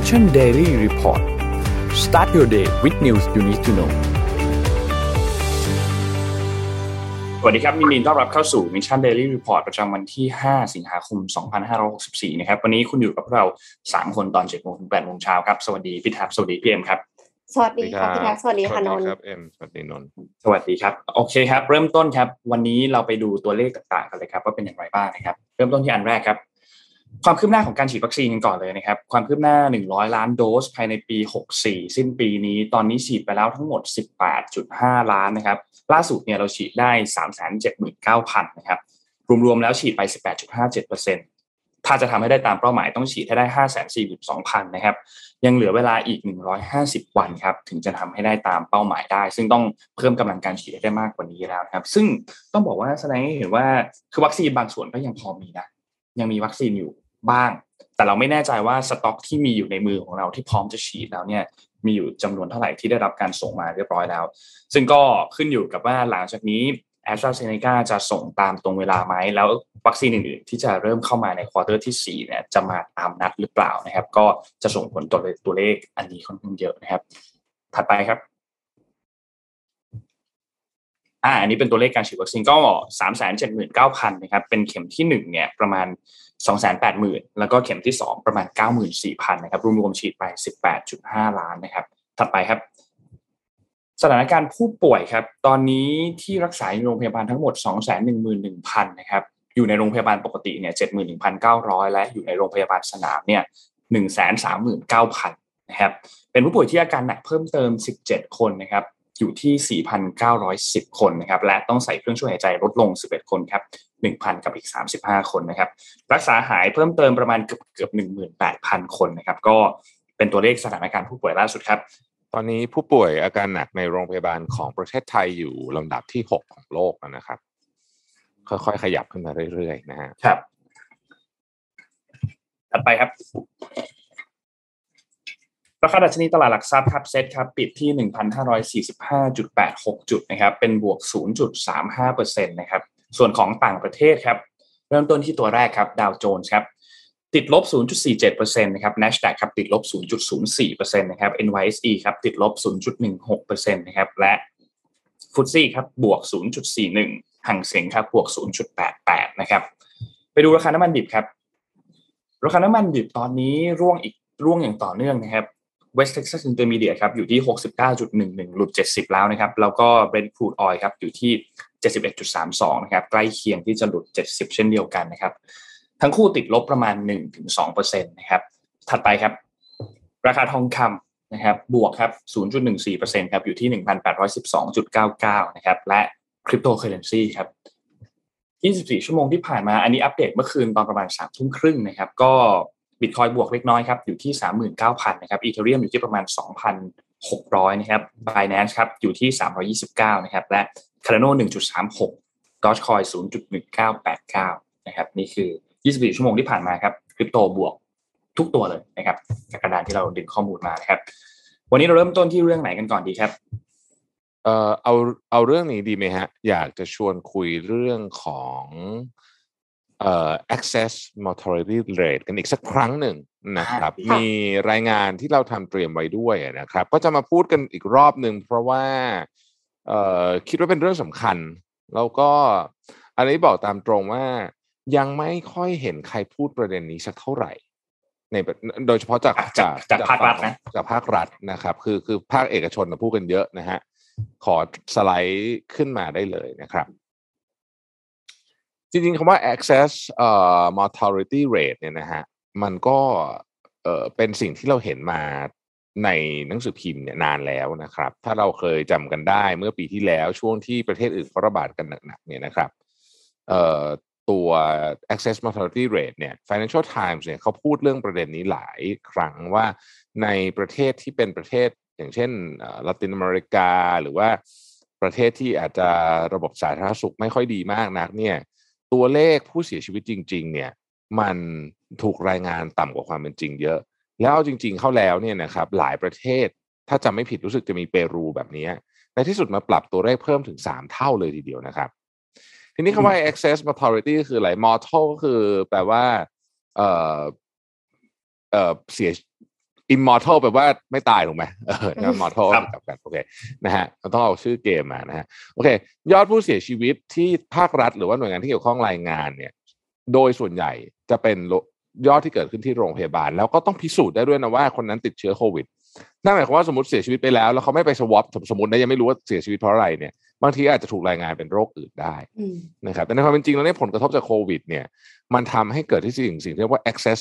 Mission Daily Report Start your day with news you need to know สวัสดีครับยินดีต้อนรับเข้าสู่ Mission Daily Report ประจำวันที่5สิงหาคม2564นะครับวันนี้คุณอยู่กับเรา3คนตอน 7:00 นถึง 8:00 นเช้าครับสวัสดีพี่แท็บสวัสดีพี่เอ็มครับสวัสดีค่ะพี่แท็บสวัสดีค่ะนนท์ครับเอ็มสวัสดีนนท์สวัสดีครับโอเคครับเริ่มต้นครับวันนี้เราไปดูตัวเลขต่างๆกันเลยครับว่าเป็นอย่างไรบ้างนะครับเริ่มต้นที่อันแรกครับความคืบหน้าของการฉีดวัคซีนกันก่อนเลยนะครับความคืบหน้า100ล้านโดสภายในปี64สิ้นปีนี้ตอนนี้ฉีดไปแล้วทั้งหมด 18.5 ล้านนะครับล่าสุดเนี่ยเราฉีดได้ 379,000 นะครับรวมๆแล้วฉีดไป 18.57%ถ้าจะทำให้ได้ตามเป้าหมายต้องฉีดให้ได้ 542,000 นะครับยังเหลือเวลาอีก150วันครับถึงจะทำให้ได้ตามเป้าหมายได้ซึ่งต้องเพิ่มกำลังการฉีดให้ได้มากกว่านี้แล้วครับซึ่งต้องบอกว่าแสดงให้เห็นว่าคือวัคซีนบางส่วนก็ยังพอมีนะยังมีวัคซีนอยู่บ้างแต่เราไม่แน่ใจว่าสต็อกที่มีอยู่ในมือของเราที่พร้อมจะฉีดแล้วเนี่ยมีอยู่จำนวนเท่าไหร่ที่ได้รับการส่งมาเรียบร้อยแล้วซึ่งก็ขึ้นอยู่กับว่าหลังจากนี้AstraZeneca จะส่งตามตรงเวลาไหมแล้ววัคซีนอื่นๆที่จะเริ่มเข้ามาในควอเตอร์ที่4เนี่ยจะมาตามนัดหรือเปล่านะครับก็จะส่งผลต่อตัวเลขอันนี้ค่อนข้างเยอะนะครับถัดไปครับอันนี้เป็นตัวเลขการฉีดวัคซีนก็ 379,000 นะครับเป็นเข็มที่1เนี่ยประมาณ 280,000 แล้วก็เข็มที่2ประมาณ 94,000 นะครับรวมๆฉีดไป 18.5 ล้านนะครับถัดไปครับสถานการณ์ผู้ป่วยครับตอนนี้ที่รักษาอยู่โรงพยาบาลทั้งหมด 211,000 นะครับอยู่ในโรงพยาบาลปกติเนี่ย 71,900 และอยู่ในโรงพยาบาลสนามเนี่ย 139,000 นะครับเป็นผู้ป่วยที่อาการหนักเพิ่มเติม17คนนะครับอยู่ที่ 4,910 คนนะครับและต้องใส่เครื่องช่วยหายใจลดลง11คนครับ 1,000 กับอีก35คนนะครับรักษาหายเพิ่มเติมประมาณเกือบ 18,000 คนนะครับก็เป็นตัวเลขสถานการณ์ผู้ป่วยล่าสุดครับตอนนี้ผู้ป่วยอาการหนักในโรงพยาบาลของประเทศไทยอยู่ลำดับที่6ของโลกนะครับค่อยๆขยับขึ้นมาเรื่อยๆนะฮะครับถัดไปครับราคาดัชนีตลาดหลักทรัพย์ครับเซ็ตครับปิดที่ 1,545.86 จุดนะครับเป็นบวก 0.35% นะครับส่วนของต่างประเทศครับเริ่มต้นที่ตัวแรกครับดาวโจนส์ครับติดลบ 0.47% นะครับ Nasdaq ครับติดลบ 0.04% นะครับ NYSE ครับติดลบ 0.16% นะครับและ FTSE ครับบวก 0.41 หังเส็งครับบวก 0.88 นะครับไปดูราคาน้ำมันดิบครับราคาน้ำมันดิบตอนนี้ร่วงอย่างต่อเนื่องนะครับ West Texas Intermediate ครับอยู่ที่ 69.11 หลุด70แล้วนะครับแล้วก็ Brent Crude Oil ครับอยู่ที่ 71.32 นะครับใกล้เคียงที่จะหลุด70เช่นเดียวกันนะครับทั้งคู่ติดลบประมาณ 1-2% นะครับถัดไปครับราคาทองคำนะครับบวกครับ 0.14% ครับอยู่ที่ 1,812.99 นะครับและคริปโตเคอเรนซีครับ24ชั่วโมงที่ผ่านมาอันนี้อัปเดตเมื่อคืนตอนประมาณ 3:30 น.นะครับก็ Bitcoin บวกเล็กน้อยครับอยู่ที่ 39,000 นะครับ Ethereum อยู่ที่ประมาณ 2,600 นะครับ Binance ครับอยู่ที่ 329 นะครับและ Cardano 1.36 Dogecoin 0.1989 นะครับนี่คือ24ชั่วโมงที่ผ่านมาครับคริปโตบวกทุกตัวเลยนะครับจากกระดานที่เราดึงข้อมูลมานะครับวันนี้เราเริ่มต้นที่เรื่องไหนกันก่อนดีครับเอาเรื่องนี้ดีไหมฮะอยากจะชวนคุยเรื่องของaccess mortality rate กันอีกสักครั้งหนึ่งนะครับมีรายงานที่เราทำเตรียมไว้ด้วยนะครับก็จะมาพูดกันอีกรอบหนึ่งเพราะว่าคิดว่าเป็นเรื่องสำคัญแล้วก็อันนี้บอกตามตรงว่ายังไม่ค่อยเห็นใครพูดประเด็นนี้สักเท่าไหร่ในโดยเฉพาะจากภาครัฐนะจากภาครัฐนะครับคือภาคเอกชนพูดกันเยอะนะฮะขอสไลด์ขึ้นมาได้เลยนะครับจริงๆคำว่า access mortality rate เนี่ยนะฮะมันก็เป็นสิ่งที่เราเห็นมาในหนังสือพิมพ์เนี่ยนานแล้วนะครับถ้าเราเคยจำกันได้เมื่อปีที่แล้วช่วงที่ประเทศอื่นเขาระบาดกันหนักๆเนี่ยนะครับตัว access mortality rate เนี่ย Financial Times เนี่ยเขาพูดเรื่องประเด็นนี้หลายครั้งว่าในประเทศที่เป็นประเทศอย่างเช่นละตินอเมริกาหรือว่าประเทศที่อาจจะระบบสาธารณสุขไม่ค่อยดีมากนักเนี่ยตัวเลขผู้เสียชีวิตจริงๆเนี่ยมันถูกรายงานต่ำกว่าความเป็นจริงเยอะแล้วจริงๆเข้าแล้วเนี่ยนะครับหลายประเทศถ้าจำไม่ผิดรู้สึกจะมีเปรูแบบนี้ในที่สุดมาปรับตัวเลขเพิ่มถึง3เท่าเลยทีเดียวนะครับทีนี้คำว่า access mortality ก็คืออะไร mortal ก็คือแปลว่าเสีย immortal แปลว่าไม่ตายถูกไหมimmortal กับกันโอเคนะฮะต้องเอาชื่อเกมมานะฮะโอเคยอดผู้เสียชีวิตที่ภาครัฐหรือว่าหน่วยงานที่เกี่ยวข้องรายงานเนี่ยโดยส่วนใหญ่จะเป็นยอดที่เกิดขึ้นที่โรงพยาบาลแล้วก็ต้องพิสูจน์ได้ด้วยนะว่าคนนั้นติดเชื้อโควิดนั่นหมายความว่าสมมติเสียชีวิตไปแล้วแล้วเขาไม่ไปสวอปสมมตินะยังไม่รู้ว่าเสียชีวิตเพราะอะไรเนี่ยบางทีอาจจะถูกรายงานเป็นโรคอื่นได้นะครับแต่ในความเป็นจริงแล้วเนี่ยผลกระทบจากโควิดเนี่ยมันทำให้เกิดที่สิ่งที่เรียกว่า excess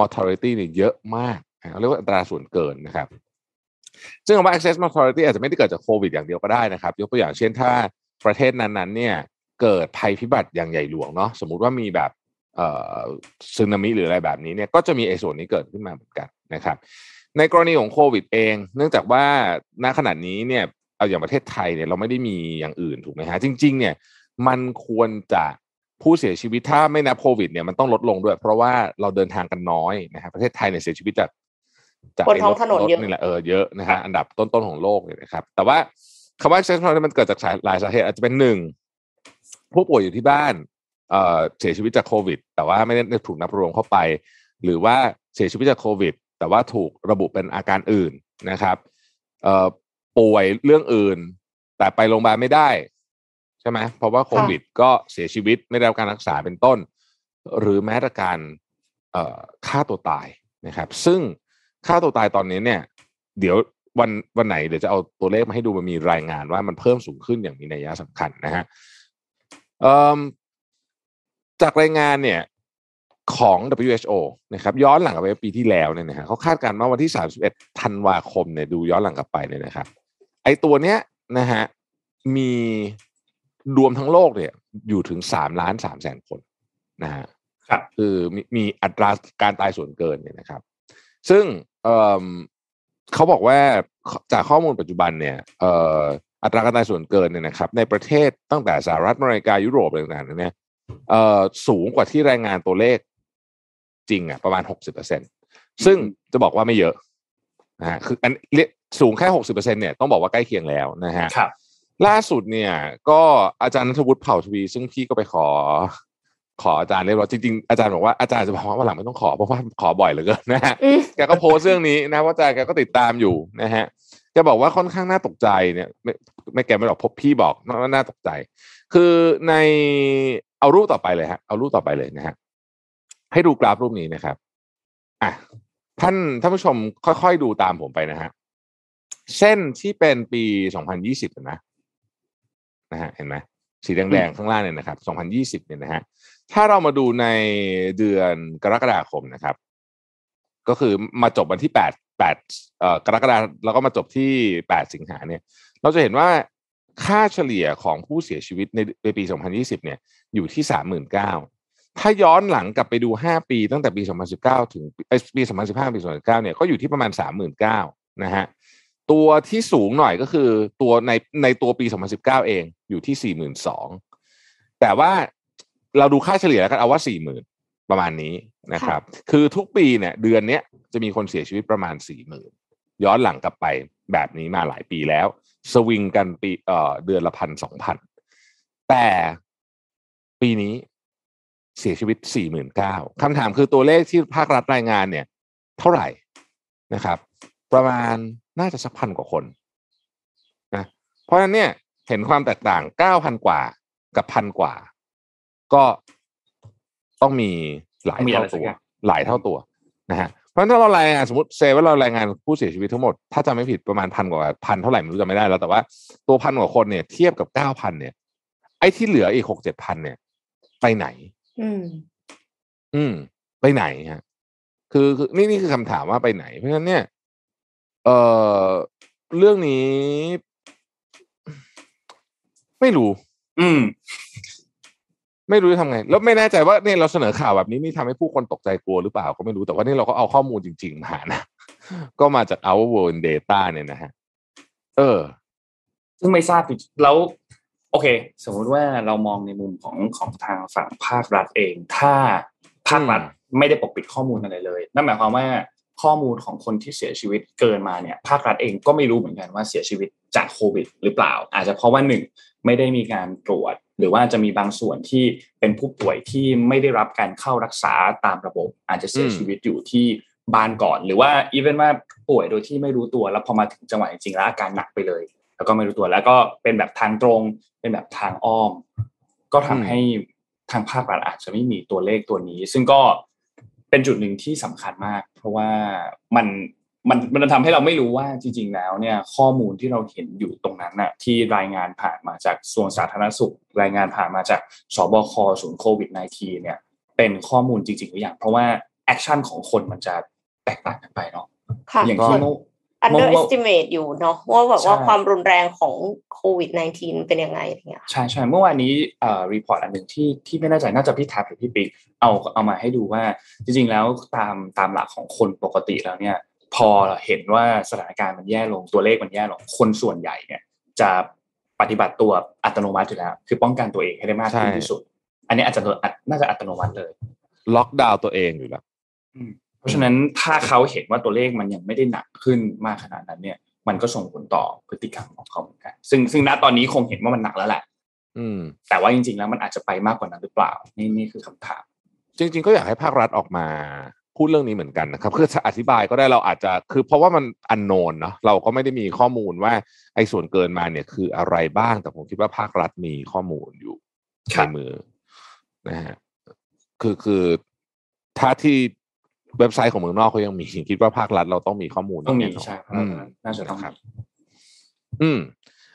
mortality เนี่ยเยอะมากเขาเรียกว่าอัตราส่วนเกินนะครับซึ่งคำว่า excess mortality อาจจะไม่ได้เกิดจากโควิดอย่างเดียวก็ได้นะครับยกตัวอย่างเช่นถ้าประเทศนั้นๆเนี่ยเกิดภัยพิบัติอย่างใหญ่หลวงเนาะสมมติว่ามีแบบสึนามิหรืออะไรแบบนี้เนี่ยก็จะมีไอ้ส่วนนี้เกิดขึ้นมาเหมือนกันนะครับในกรณีของโควิดเองเนื่องจากว่าณขณะนี้เนี่ยเอาอย่างประเทศไทยเนี่ยเราไม่ได้มีอย่างอื่นถูกไหมฮะจริงๆเนี่ยมันควรจะผู้เสียชีวิตถ้าไม่นับโควิดเนี่ยมันต้องลดลงด้วยเพราะว่าเราเดินทางกันน้อยนะครับประเทศไทยเนี่ยเสียชีวิตจากบนท้องถนนเยอะนี่แหละเยอะนะฮะอันดับต้นๆของโลกเลยนะครับแต่ว่าคำว่า excess mortality มันเกิดจากหลายสาเหตุอาจจะเป็นหนึ่งผู้ป่วยอยู่ที่บ้านเสียชีวิตจากโควิดแต่ว่าไม่ได้ถูกนับรวมเข้าไปหรือว่าเสียชีวิตจากโควิดแต่ว่าถูกระบุเป็นอาการอื่นนะครับป่วยเรื่องอื่นแต่ไปโรงพยาบาลไม่ได้ใช่ไหมเพราะว่าโควิดก็เสียชีวิตไม่ได้รับการรักษาเป็นต้นหรือแม้แต่การฆ่าตัวตายนะครับซึ่งฆ่าตัวตายตอนนี้เนี่ยเดี๋ยววันไหนเดี๋ยวจะเอาตัวเลขมาให้ดูมันมีรายงานว่ามันเพิ่มสูงขึ้นอย่างมีนัยสำคัญนะฮะจากรายงานเนี่ยของ WHO นะครับย้อนหลังกลับไปปีที่แล้วเนี่ยนะฮะเขาคาดการณ์ว่าวันที่31ธันวาคมเนี่ยดูย้อนหลังกลับไปเนี่ยนะครับไอ้ตัวเนี้ยนะฮะมีรวมทั้งโลกเนี่ยอยู่ถึง 3,300,000 คนนะฮะครับคือมีอัตราการตายส่วนเกินเนี่ยนะครับซึ่งเขาบอกว่าจากข้อมูลปัจจุบันเนี่ยอัตราการตายส่วนเกินเนี่ยนะครับในประเทศตั้งแต่สหรัฐอเมริกายุโรปอะไรต่างๆเนี่ยสูงกว่าที่รายงานตัวเลขจริงอ่ะประมาณ 60% ซึ่งจะบอกว่าไม่เยอะนะฮะคืออันสูงแค่ 60% เนี่ยต้องบอกว่าใกล้เคียงแล้วนะฮะครับล่าสุดเนี่ยก็อาจารย์ณัฐวุฒิเผ่าทวีซึ่งพี่ก็ไปขออาจารย์เรียบร้อยจริงๆอาจารย์บอกว่าอาจารย์จะบอกว่าวันหลังไม่ต้องขอเพราะว่าขอบ่อยเหลือเกินนะฮะแกก็โพสต์เรื่องนี้นะว่าอาจารย์แกก็ติดตามอยู่นะฮะจะบอกว่าค่อนข้างน่าตกใจเนี่ยไม่แกไม่หรอกพบพี่บอกว่าน่าตกใจคือในเอารูปต่อไปเลยฮะเอารูปต่อไปเลยนะฮะให้ดูกราฟรูปนี้นะครับอ่ะท่านผู้ชมค่อยๆดูตามผมไปนะฮะเส้นที่เป็นปี2020นะฮะเห็นไหมสีแดงๆข้างล่างเนี่ยนะครับ2020เนี่ยนะฮะถ้าเรามาดูในเดือนกรกฎาคมนะครับก็คือมาจบวันที่8กรกฎาคมแล้วก็มาจบที่8สิงหาเนี่ยเราจะเห็นว่าค่าเฉลี่ยของผู้เสียชีวิตในปี2020เนี่ยอยู่ที่ 39,000 ถ้าย้อนหลังกลับไปดู5ปีตั้งแต่ปี2019ถึงปี2015ปี2019เนี่ยก็อยู่ที่ประมาณ 39,000 นะฮะตัวที่สูงหน่อยก็คือตัวในตัวปี2019เองอยู่ที่ 42,000 แต่ว่าเราดูค่าเฉลี่ยแล้วกันเอาว่า 40,000 ประมาณนี้นะครับคือทุกปีเนี่ยเดือนเนี้ยจะมีคนเสียชีวิตประมาณ 40,000 ย้อนหลังกลับไปแบบนี้มาหลายปีแล้วสวิงกันปีเดือนละ 1,000-2,000 แต่ปีนี้เสียชีวิต 49,000 คำถามคือตัวเลขที่ภาครัฐรายงานเนี่ยเท่าไหร่นะครับประมาณน่าจะสัก 1,000 กว่าคนนะเพราะฉะนั้นเนี่ยเห็นความแตกต่าง 9,000 กว่ากับ 1,000 กว่าก็ต้องมีหลายเท่าตัวนะฮะเพราะถ้าเรารายงานสมมติเซว่าเรารายงานผู้เสียชีวิตทั้งหมดถ้าจำไม่ผิดประมาณพันเท่าไหร่ไม่รู้จำไม่ได้แล้วแต่ว่าตัวพันกว่าคนเนี่ยเทียบกับ 9,000 เนี่ยไอ้ที่เหลืออีก 6-7,000 เนี่ยไปไหนไปไหนฮะคือนี่คือคำถามว่าไปไหนเพราะฉะนั้นเนี่ยเรื่องนี้ไม่รู้ไม่รู้จะทำไงแล้วไม่แน่ใจว่าเนี่ยเราเสนอข่าวแบบนี้นี่ทำให้ผู้คนตกใจกลัวหรือเปล่าก็ไม่รู้แต่ว่านี่เราก็เอาข้อมูลจริงๆมานะก็มาจาก Our World Data เนี่ยนะฮะซึ่งไม่ทราบแล้วโอเคสมมติว่าเรามองในมุมของทางฝั่งภาครัฐเองถ้าภาครัฐไม่ได้ปกปิดข้อมูลอะไรเลยนั่นหมายความว่าข้อมูลของคนที่เสียชีวิตเกินมาเนี่ยภาครัฐเองก็ไม่รู้เหมือนกันว่าเสียชีวิตจากโควิดหรือเปล่าอาจจะเพราะว่าหนึ่งไม่ได้มีการตรวจหรือว่าจะมีบางส่วนที่เป็นผู้ป่วยที่ไม่ได้รับการเข้ารักษาตามระบบอาจจะเสียชีวิตอยู่ที่ บานก่อนหรือว่าอีเวนต์ว่าป่วยโดยที่ไม่รู้ตัวแล้วพอมาถึงจังหวะจริงๆแล้วอาการหนักไปเลยแล้วก็ไม่รู้ตัวแล้วก็เป็นแบบทางตรงเป็นแบบทางอ้อมก็ทำให้ทางภาครัฐอาจจะไม่มีตัวเลขตัวนี้ซึ่งก็เป็นจุดหนึ่งที่สำคัญมากเพราะว่ามันทำให้เราไม่รู้ว่าจริงๆแล้วเนี่ยข้อมูลที่เราเห็นอยู่ตรงนั้นน่ะที่รายงานผ่านมาจากกระทรวงสาธารณสุขรายงานผ่านมาจากสบคศูนย์โควิด -19 เนี่ยเป็นข้อมูลจริงๆหรือยังเพราะว่าแอคชั่นของคนมันจะแตกต่างกันไปเนาะอย่างที่underestimate อยู่เนาะว่าแบบว่าความรุนแรงของโควิด -19 เป็นยังไงอะไรเงี้ยใช่ๆเมื่อวานนี้รีพอร์ตอันนึงที่ไม่แน่ใจน่าจะพี่แท็บหรือพี่ปิ๊กเอามาให้ดูว่าจริงๆแล้วตามหลักของคนปกติแล้วเนี่ยพอเห็นว่าสถานการณ์มันแย่ลงตัวเลขมันแย่ลงคนส่วนใหญ่เนี่ยจะปฏิบัติตัวอัตโนมัติอยู่แล้วคือป้องกันตัวเองให้ได้มากที่สุดอันนี้อาจจะน่าจะอัตโนมัติเลยล็อกดาวน์ตัวเองอยู่แล้วเพราะฉะนั้นถ้าเขาเห็นว่าตัวเลขมันยังไม่ได้หนักขึ้นมากขนาดนั้นเนี่ยมันก็ส่งผลต่อพฤติกรรมของเขาเหมือนกันซึ่งณตอนนี้คงเห็นว่ามันหนักแล้วแหละแต่ว่าจริงๆแล้วมันอาจจะไปมากกว่านั้นหรือเปล่านี่คือคำถามจริงๆก็อยากให้ภาครัฐออกมาพูดเรื่องนี้เหมือนกันนะครับคืออธิบายก็ได้เราอาจจะคือเพราะว่ามันอันโนนเนาะเราก็ไม่ได้มีข้อมูลว่าไอ้ส่วนเกินมาเนี่ยคืออะไรบ้างแต่ผมคิดว่าภาครัฐมีข้อมูลอยู่ในมือนะฮะคือถ้าที่เว็บไซต์ของเมืองนอกเขายังมีคิดว่าภาครัฐเราต้องมีข้อมูลต้องมีใช่น่าสนใจครับ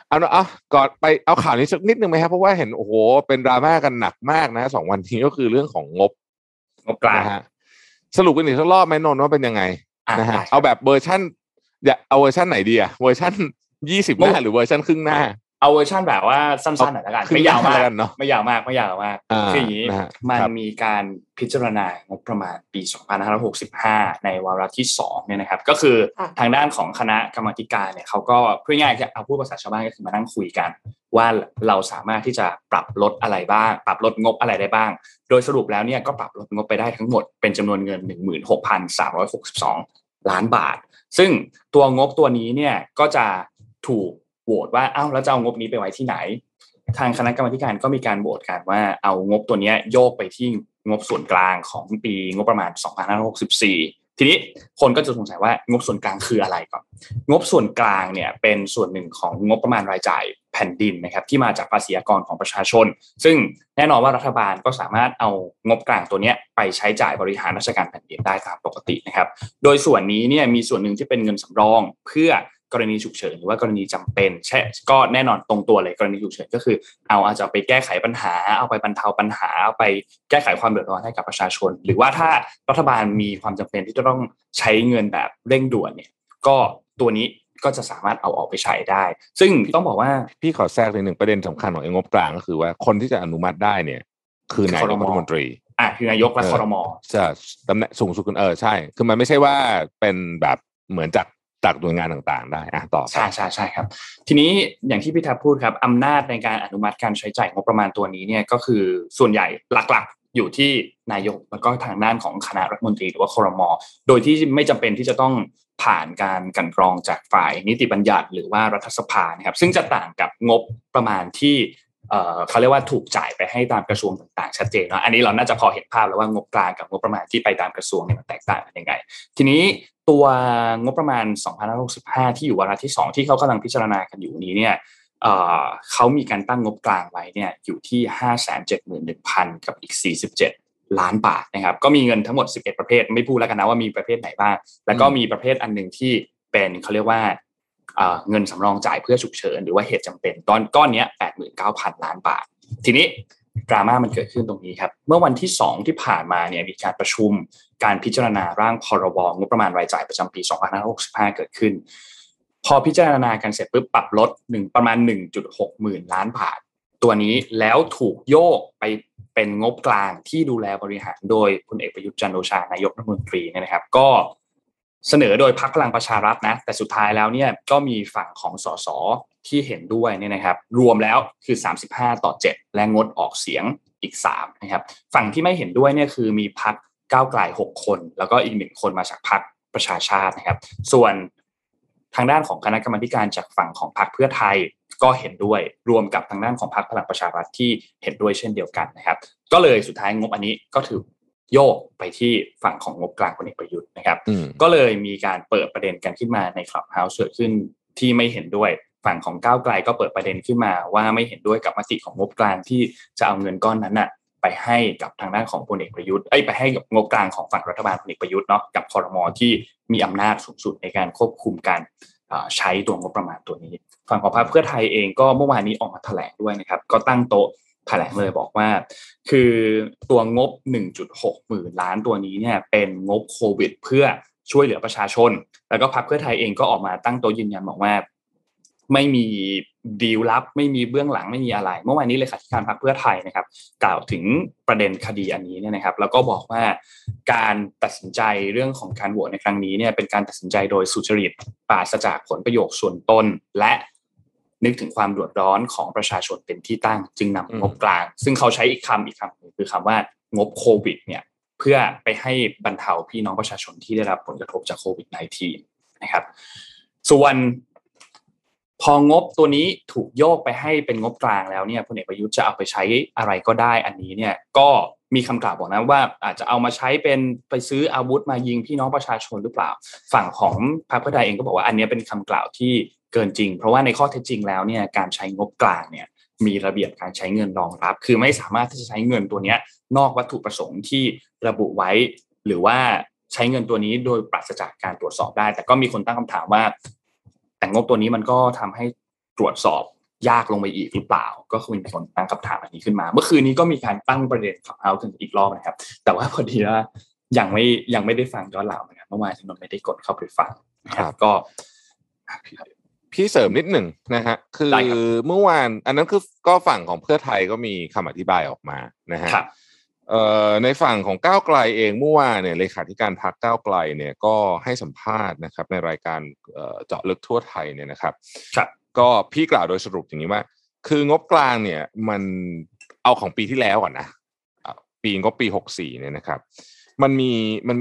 เอาก่อนไปเอาข่าวนี้สักนิดนึงไหมครับเพราะว่าเห็นโอ้โหเป็นดราม่ากันหนักมากนะสองวันนี้ก็คือเรื่องของงบกลางนะฮะสรุปกันอีกสักรอบไหมนนท์ว่าเป็นยังไงนะฮะเอาแบบเวอร์ชันอยากเอาเวอร์ชันไหนดีอะเวอร์ชัน20หน้าหรือเวอร์ชันครึ่งหน้าเอาเวอร์ชันแบบว่าสั้นๆหน่อยละกันไม่ยาวมากเนาะไม่ยาวมากคืออย่างนี้มันมีการพิจารณางบประมาณปี2565ในวาระที่2เนี่ยนะครับก็คือทางด้านของคณะกรรมการเนี่ยเขาก็พูดง่ายๆเอาพูดภาษาชาวบ้านก็คือมานั่งคุยกันว่าเราสามารถที่จะปรับลดอะไรบ้างปรับลดงบอะไรได้บ้างโดยสรุปแล้วเนี่ยก็ปรับลดงบไปได้ทั้งหมดเป็นจำนวนเงิน 16,362 ล้านบาทซึ่งตัวงบตัวนี้เนี่ยก็จะถูกโหวตว่าเอ้าแล้วจะเอางบนี้ไปไว้ที่ไหนทางคณะกรรมการก็มีการโหวตกันว่าเอางบตัวนี้โยกไปที่งบส่วนกลางของปีงบประมาณ2564ทีนี้คนก็จะสงสัยว่างบส่วนกลางคืออะไรก่อนงบส่วนกลางเนี่ยเป็นส่วนหนึ่งของงบประมาณรายจ่ายแผ่นดินนะครับที่มาจากภาษีอากรของประชาชนซึ่งแน่นอนว่ารัฐบาลก็สามารถเอางบกลางตัวนี้ไปใช้จ่ายบริหารราชการแผ่นดินได้ตามปกตินะครับโดยส่วนนี้เนี่ยมีส่วนหนึ่งที่เป็นเงินสำรองเพื่อกรณีฉุกเฉินหรือว่ากรณีจำเป็นใช่ก็แน่นอนตรงตัวเลยกรณีฉุกเฉินก็คือเอาอาจจะไปแก้ไขปัญหาเอาไปบรรเทาปัญหาเอาไปแก้ไขความเดือดร้อนให้กับประชาชนหรือว่าถ้ารัฐบาลมีความจำเป็นที่จะต้องใช้เงินแบบเร่งด่วนเนี่ยก็ตัวนี้ก็จะสามารถเอาออกไปใช้ได้ซึ่งต้องบอกว่าพี่ขอแทรกนิดนึงประเด็นสำคัญของงบกลางก็คือว่าคนที่จะอนุมัติได้เนี่ยคือนายกรัฐมนตรีคือนายกและครม.จะตำแหน่งสูงสุดกันใช่คือมันไม่ใช่ว่าเป็นแบบเหมือนจากหน่วยงานต่างๆได้ต่อใช่ๆๆครับทีนี้อย่างที่พี่ทัพพูดครับอำนาจในการอนุมัติการใช้จ่ายงบประมาณตัวนี้เนี่ยก็คือส่วนใหญ่หลักๆอยู่ที่นายกแล้วก็ทางด้านของคณะรัฐมนตรีหรือว่าครม.โดยที่ไม่จำเป็นที่จะต้องผ่านการกลั่นกรองจากฝ่ายนิติบัญญัติหรือว่ารัฐสภานะครับซึ่งจะต่างกับงบประมาณที่เขาเรียกว่าถูกจ่ายไปให้ตามกระทรวงต่างๆชัดเจนเนาะอันนี้เราน่าจะพอเห็นภาพแล้วว่างบกลางกับงบประมาณที่ไปตามกระทรวงเนี่ยมันแตกต่างกันยังไงทีนี้ตัวงบประมาณ2565ที่อยู่วาระที่2ที่เขากำลังพิจารณากันอยู่นี้เนี่ยเขามีการตั้งงบกลางไว้เนี่ยอยู่ที่ 571,000 กับอีก47ล้านบาทนะครับก็มีเงินทั้งหมด11ประเภทไม่พูดแล้วกันนะว่ามีประเภทไหนบ้างแล้วก็มีประเภทอันนึงที่เป็นเขาเรียกว่าเงินสำรองจ่ายเพื่อฉุกเฉินหรือว่าเหตุจำเป็นตอนก้อนนี้ 89,000 ล้านบาททีนี้ดราม่ามันเกิดขึ้นตรงนี้ครับเมื่อวันที่2ที่ผ่านมาเนี่ยมีการประชุมการพิจารณาร่างพรบงบประมาณรายจ่ายประจำปี2565เกิดขึ้นพอพิจารณากันเสร็จปุ๊บปรับลดประมาณ 1.6 หมื่นล้านบาทตัวนี้แล้วถูกโยกไปเป็นงบกลางที่ดูแลบริหารโดยพลเอกประยุทธ์จันทร์โอชานายกรัฐมนตรีนะครับก็เสนอโดยพรรคพลังประชารัฐนะแต่สุดท้ายแล้วเนี่ยก็มีฝั่งของสสที่เห็นด้วยเนี่ยนะครับรวมแล้วคือ35-7และงดออกเสียงอีก3นะครับฝั่งที่ไม่เห็นด้วยเนี่ยคือมีพรรคก้าวไกล6คนแล้วก็อีก1คนมาจากพรรคประชาชาตินะครับส่วนทางด้านของคณะกรรมการจากฝั่งของพรรคเพื่อไทยก็เห็นด้วยรวมกับทางด้านของพรรคพลังประชารัฐที่เห็นด้วยเช่นเดียวกันนะครับก็เลยสุดท้ายงบอันนี้ก็ถือ โยกไปที่ฝั่งของงบกลางพลเอกประยุทธ์นะครับก็เลยมีการเปิดประเด็นกันขึ้นมาในคลับเฮาส์เกิดขึ้นที่ไม่เห็นด้วยฝั่งของก้าวไกลก็เปิดประเด็นขึ้นมาว่าไม่เห็นด้วยกับมติของงบกลางที่จะเอาเงินก้อนนั้นนะไปให้กับทางด้านของพลเอกประยุทธ์ไปให้กับงบกลางของฝั่งรัฐบาลพลเอกประยุทธ์เนาะกับครม.ที่มีอำนาจสูงสุดในการควบคุมการใช้ตัวงบประมาณตัวนี้ฝั่งของพรรคเพื่อไทยเองก็เมื่อวานนี้ออกมาแถลงด้วยนะครับก็ตั้งโต๊ะแถลงเลยบอกว่าคือตัวงบ 1.6 หมื่นล้านตัวนี้เนี่ยเป็นงบโควิดเพื่อช่วยเหลือประชาชนแล้วก็พรรคเพื่อไทยเองก็ออกมาตั้งโต๊ะยืนยันบอกว่าไม่มีดีลลับไม่มีเบื้องหลังไม่มีอะไรเมื่อวานนี้เลขาธิการพรรคเพื่อไทยนะครับกล่าวถึงประเด็นคดีอันนี้เนี่ยนะครับแล้วก็บอกว่าการตัดสินใจเรื่องของการโหวตในครั้งนี้เนี่ยเป็นการตัดสินใจโดยสุจริตปราศจากผลประโยชน์ส่วนตนและนึกถึงความเดือดร้อนของประชาชนเป็นที่ตั้งจึงนำงบกลางซึ่งเขาใช้อีกคำคือคำว่างบโควิดเนี่ยเพื่อไปให้บรรเทาพี่น้องประชาชนที่ได้รับผลกระทบจากโควิด -19 นะครับส่วนพองบตัวนี้ถูกโยกไปให้เป็นงบกลางแล้วเนี่ยพลเอกประยุทธ์จะเอาไปใช้อะไรก็ได้อันนี้เนี่ยก็มีคำกล่าวบอกนะว่าอาจจะเอามาใช้เป็นไปซื้ออาวุธมายิงพี่น้องประชาชนหรือเปล่าฝั่งของพรรคเพื่อไทยเองก็บอกว่าอันนี้เป็นคำกล่าวที่เกินจริงเพราะว่าในข้อเท็จจริงแล้วเนี่ยการใช้งบกลางเนี่ยมีระเบียบการใช้เงินรองรับคือไม่สามารถที่จะใช้เงินตัวนี้นอกวัตถุประสงค์ที่ระบุไว้หรือว่าใช้เงินตัวนี้โดยปราศจากการตรวจสอบได้แต่ก็มีคนตั้งคำถามว่าแต่งบตัวนี้มันก็ทำให้ตรวจสอบยากลงไปอีกหรือเปล่าก็คือมีคนตั้งคำถามอันนี้ขึ้นมาเมื่อคืนนี้ก็มีการตั้งประเด็นขับเฮากันอีกรอบนะครับแต่ว่าพอดีว่ายังไม่ได้ฟังย้อนหลังนะครับเมื่อวานที่นนท์ไม่ได้กดเข้าไปฟังครับก็พี่เสริมนิดหนึ่งนะฮะคือเมื่อวานอันนั้นคือก็ฝั่งของเพื่อไทยก็มีคำอธิบายออกมานะฮะในฝั่งของก้าวไกลเองเมื่อวานเนี่ยเลขาธิการพรรคก้าวไกลเนี่ยก็ให้สัมภาษณ์นะครับในรายการเจาะลึกทั่วไทยเนี่ยนะครับก็พี่กล่าวโดยสรุปอย่างนี้ว่าคืองบกลางเนี่ยมันเอาของปีที่แล้วก่อนนะปีงบปี64เนี่ยนะครับมัน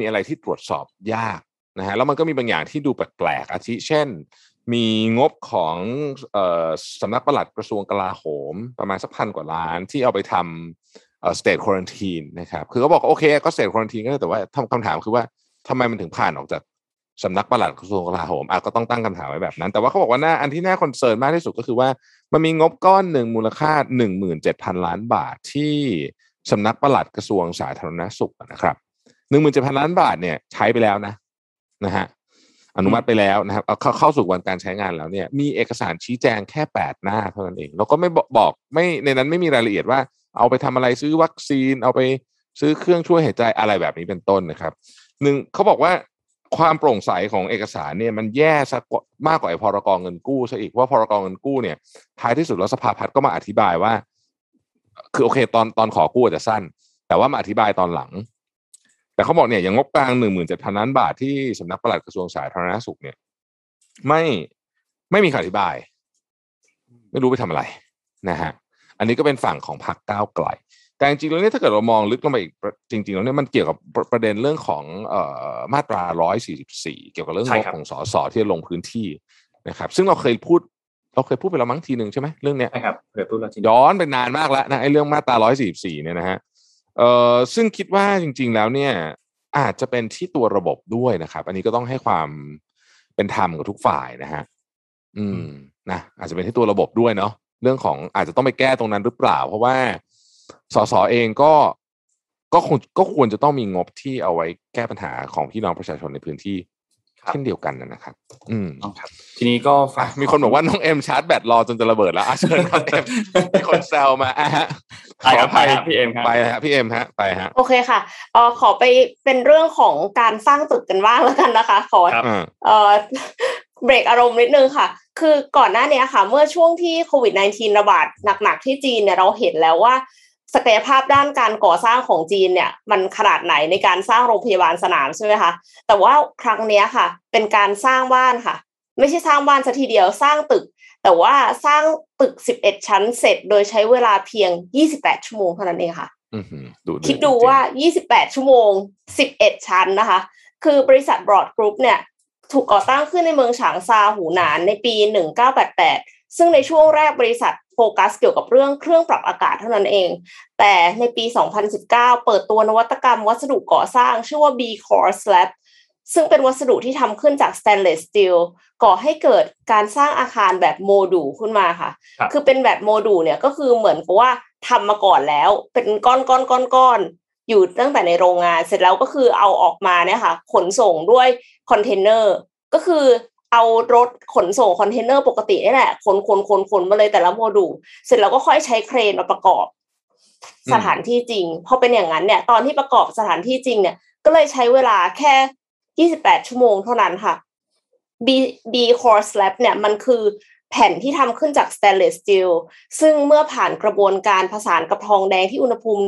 มีอะไรที่ตรวจสอบยากนะฮะแล้วมันก็มีบางอย่างที่ดูแปลกๆอาทิเช่นมีงบของสำนักปลัดกระทรวงกลาโหมประมาณสัก1,000 กว่าล้านที่เอาไปทำstate quarantine นะครับคือเขาบอกโอเคก็ state quarantine ก็ได้แต่ว่าคำถามคือว่าทำไมมันถึงผ่านออกจากสำนักปลัดกระทรวงกลาโหมก็ต้องตั้งคำถามไว้แบบนั้นแต่ว่าเขาบอกว่าอันที่น่าคอนเซิร์นมากที่สุดก็คือว่ามันมีงบก้อนหนึ่งมูลค่า 17,000 ล้านบาทที่สำนักปลัดกระทรวงสาธารณสุขนะครับ 17,000 ล้านบาทเนี่ยใช้ไปแล้วนะฮะอนุมัติไปแล้วนะครับเข้าสู่วันการใช้งานแล้วเนี่ยมีเอกสารชี้แจงแค่8 หน้าเท่านั้นเองแล้วก็ไม่บอกไม่ในนั้นไม่มีรายละเอียดว่าเอาไปทำอะไรซื้อวัคซีนเอาไปซื้อเครื่องช่วยหายใจอะไรแบบนี้เป็นต้นนะครับเขาบอกว่าความโปร่งใสของเอกสารเนี่ยมันแย่ซะมากกว่าพรก.เงินกู้ซะอีกว่าพรก.เงินกู้เนี่ยท้ายที่สุดแล้วสภาพัฒน์ก็มาอธิบายว่าคือโอเคตอนขอกู้อาจจะสั้นแต่ว่ามาอธิบายตอนหลังแต่เขาบอกเนี่ยอย่างงบกลาง 17,000 ล้านบาทที่สำนักปลัดกระทรวงสาธารณสุขเนี่ยไม่มีคำอธิบายไม่รู้ไปทำอะไรนะฮะอันนี้ก็เป็นฝั่งของพรรคก้าวไกลแต่จริงๆแล้วเนี่ยถ้าเกิดเรามองลึกลงไปอีกจริงๆแล้วเนี่ยมันเกี่ยวกับประเด็นเรื่องของมาตรา144เกี่ยวกับเรื่องงบของสสที่ลงพื้นที่นะครับซึ่งเราเคยพูดไปแล้วมั้งทีนึงใช่ไหมเรื่องเนี้ยใช่ครับเคยพูดแล้วทีย้อนไปนานมากแล้วนะไอ้เรื่องมาตรา144เนี่ยนะฮะซึ่งคิดว่าจริงๆแล้วเนี่ยอาจจะเป็นที่ตัวระบบด้วยนะครับอันนี้ก็ต้องให้ความเป็นธรรมกับทุกฝ่ายนะฮะนะอาจจะเป็นที่ตัวระบบด้วยเนาะเรื่องของอาจจะต้องไปแก้ตรงนั้นหรือเปล่าเพราะว่าสสเองก็ควรจะต้องมีงบที่เอาไว้แก้ปัญหาของพี่น้องประชาชนในพื้นที่เช่นเดียวกันนะครับครับทีนี้ก็มีคนบอกว่าน้องเอ็มชาร์จแบตรอจนจะระเบิดแล้วเชิญครับเอ็มมีคนแซวมาขอไปพี่เอ็มครับไปฮะพี่เอ็มฮะไปฮะโอเคค่ะขอไปเป็นเรื่องของการสร้างตึกกันบ้างแล้วกันนะคะขอเบรกอารมณ์นิดนึงค่ะคือก่อนหน้านี้ค่ะเมื่อช่วงที่โควิด -19 ระบาดหนักๆที่จีนเนี่ยเราเห็นแล้วว่าศักยภาพด้านการก่อสร้างของจีนเนี่ยมันขนาดไหนในการสร้างโรงพยาบาลสนามใช่ไหมคะแต่ว่าครั้งนี้ค่ะเป็นการสร้างบ้านค่ะไม่ใช่สร้างบ้านซะทีเดียวสร้างตึกแต่ว่าสร้างตึก11ชั้นเสร็จโดยใช้เวลาเพียง28ชั่วโมงเท่านั้นเองค่ะคิดดูว่า28ชั่วโมง11ชั้นนะคะคือบริษัท Broad Group เนี่ยถูกก่อตั้งขึ้นในเมืองฉางซาหูหนานในปี1988 ซึ่งในช่วงแรกบริษัทโฟกัสเกี่ยวกับเรื่องเครื่องปรับอากาศเท่านั้นเองแต่ในปี2019เปิดตัวนวัตกรรมวัสดุก่อสร้างชื่อว่า B-coreslab ซึ่งเป็นวัสดุที่ทำขึ้นจาก stainless steel ก่อให้เกิดการสร้างอาคารแบบโมดูลขึ้นมาค่ะคือเป็นแบบโมดูลเนี่ยก็คือเหมือนกับว่าทำมาก่อนแล้วเป็นก้อนๆๆอยู่ตั้งแต่ในโรงงานเสร็จแล้วก็คือเอาออกมาเนี่ยค่ะขนส่งด้วยคอนเทนเนอร์ก็คือเอารถขนส่งคอนเทนเนอร์ปกตินี่แหละขนมาเลยแต่ละโมดูลเสร็จแล้วก็ค่อยใช้เครนมาประกอบสถานที่จริงพอเป็นอย่างนั้นเนี่ยตอนที่ประกอบสถานที่จริงเนี่ยก็เลยใช้เวลาแค่28ชั่วโมงเท่านั้นค่ะ B-coreslab เนี่ยมันคือแผ่นที่ทำขึ้นจาก stainless steel ซึ่งเมื่อผ่านกระบวนการผสานกับทองแดงที่อุณหภูมิ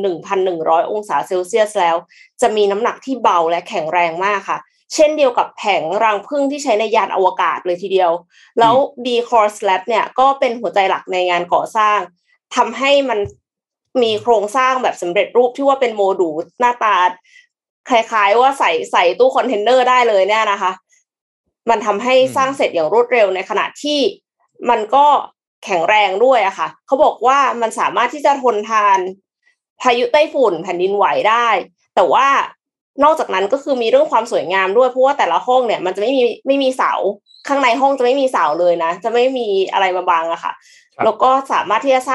1,100 องศาเซลเซียสแล้วจะมีน้ำหนักที่เบาและแข็งแรงมากค่ะเช่นเดียวกับแผงรังผึ้งที่ใช้ในยานอวกาศเลยทีเดียวแล้ว B-coreslab เนี่ยก็เป็นหัวใจหลักในงานก่อสร้างทำให้มันมีโครงสร้างแบบสำเร็จรูปที่ว่าเป็นโมดูลหน้าตาคล้ายๆว่าใส่ตู้คอนเทนเนอร์ได้เลยเนี่ยนะคะมันทำให้สร้างเสร็จอย่างรวดเร็วในขณะที่มันก็แข็งแรงด้วยอะค่ะเขาบอกว่ามันสามารถที่จะทนทานพายุไต้ฝุ่นแผ่นดินไหวได้แต่ว่านอกจากนั้นก็คือมีเรื่องความสวยงามด้วยเพราะว่าแต่ละห้องเนี่ยมันจะไม่มีเสาข้างในห้องจะไม่มีเสาเลยนะจะไม่มีอะไรมาบังอะค่ะแล้วก็สามารถที่จะสร้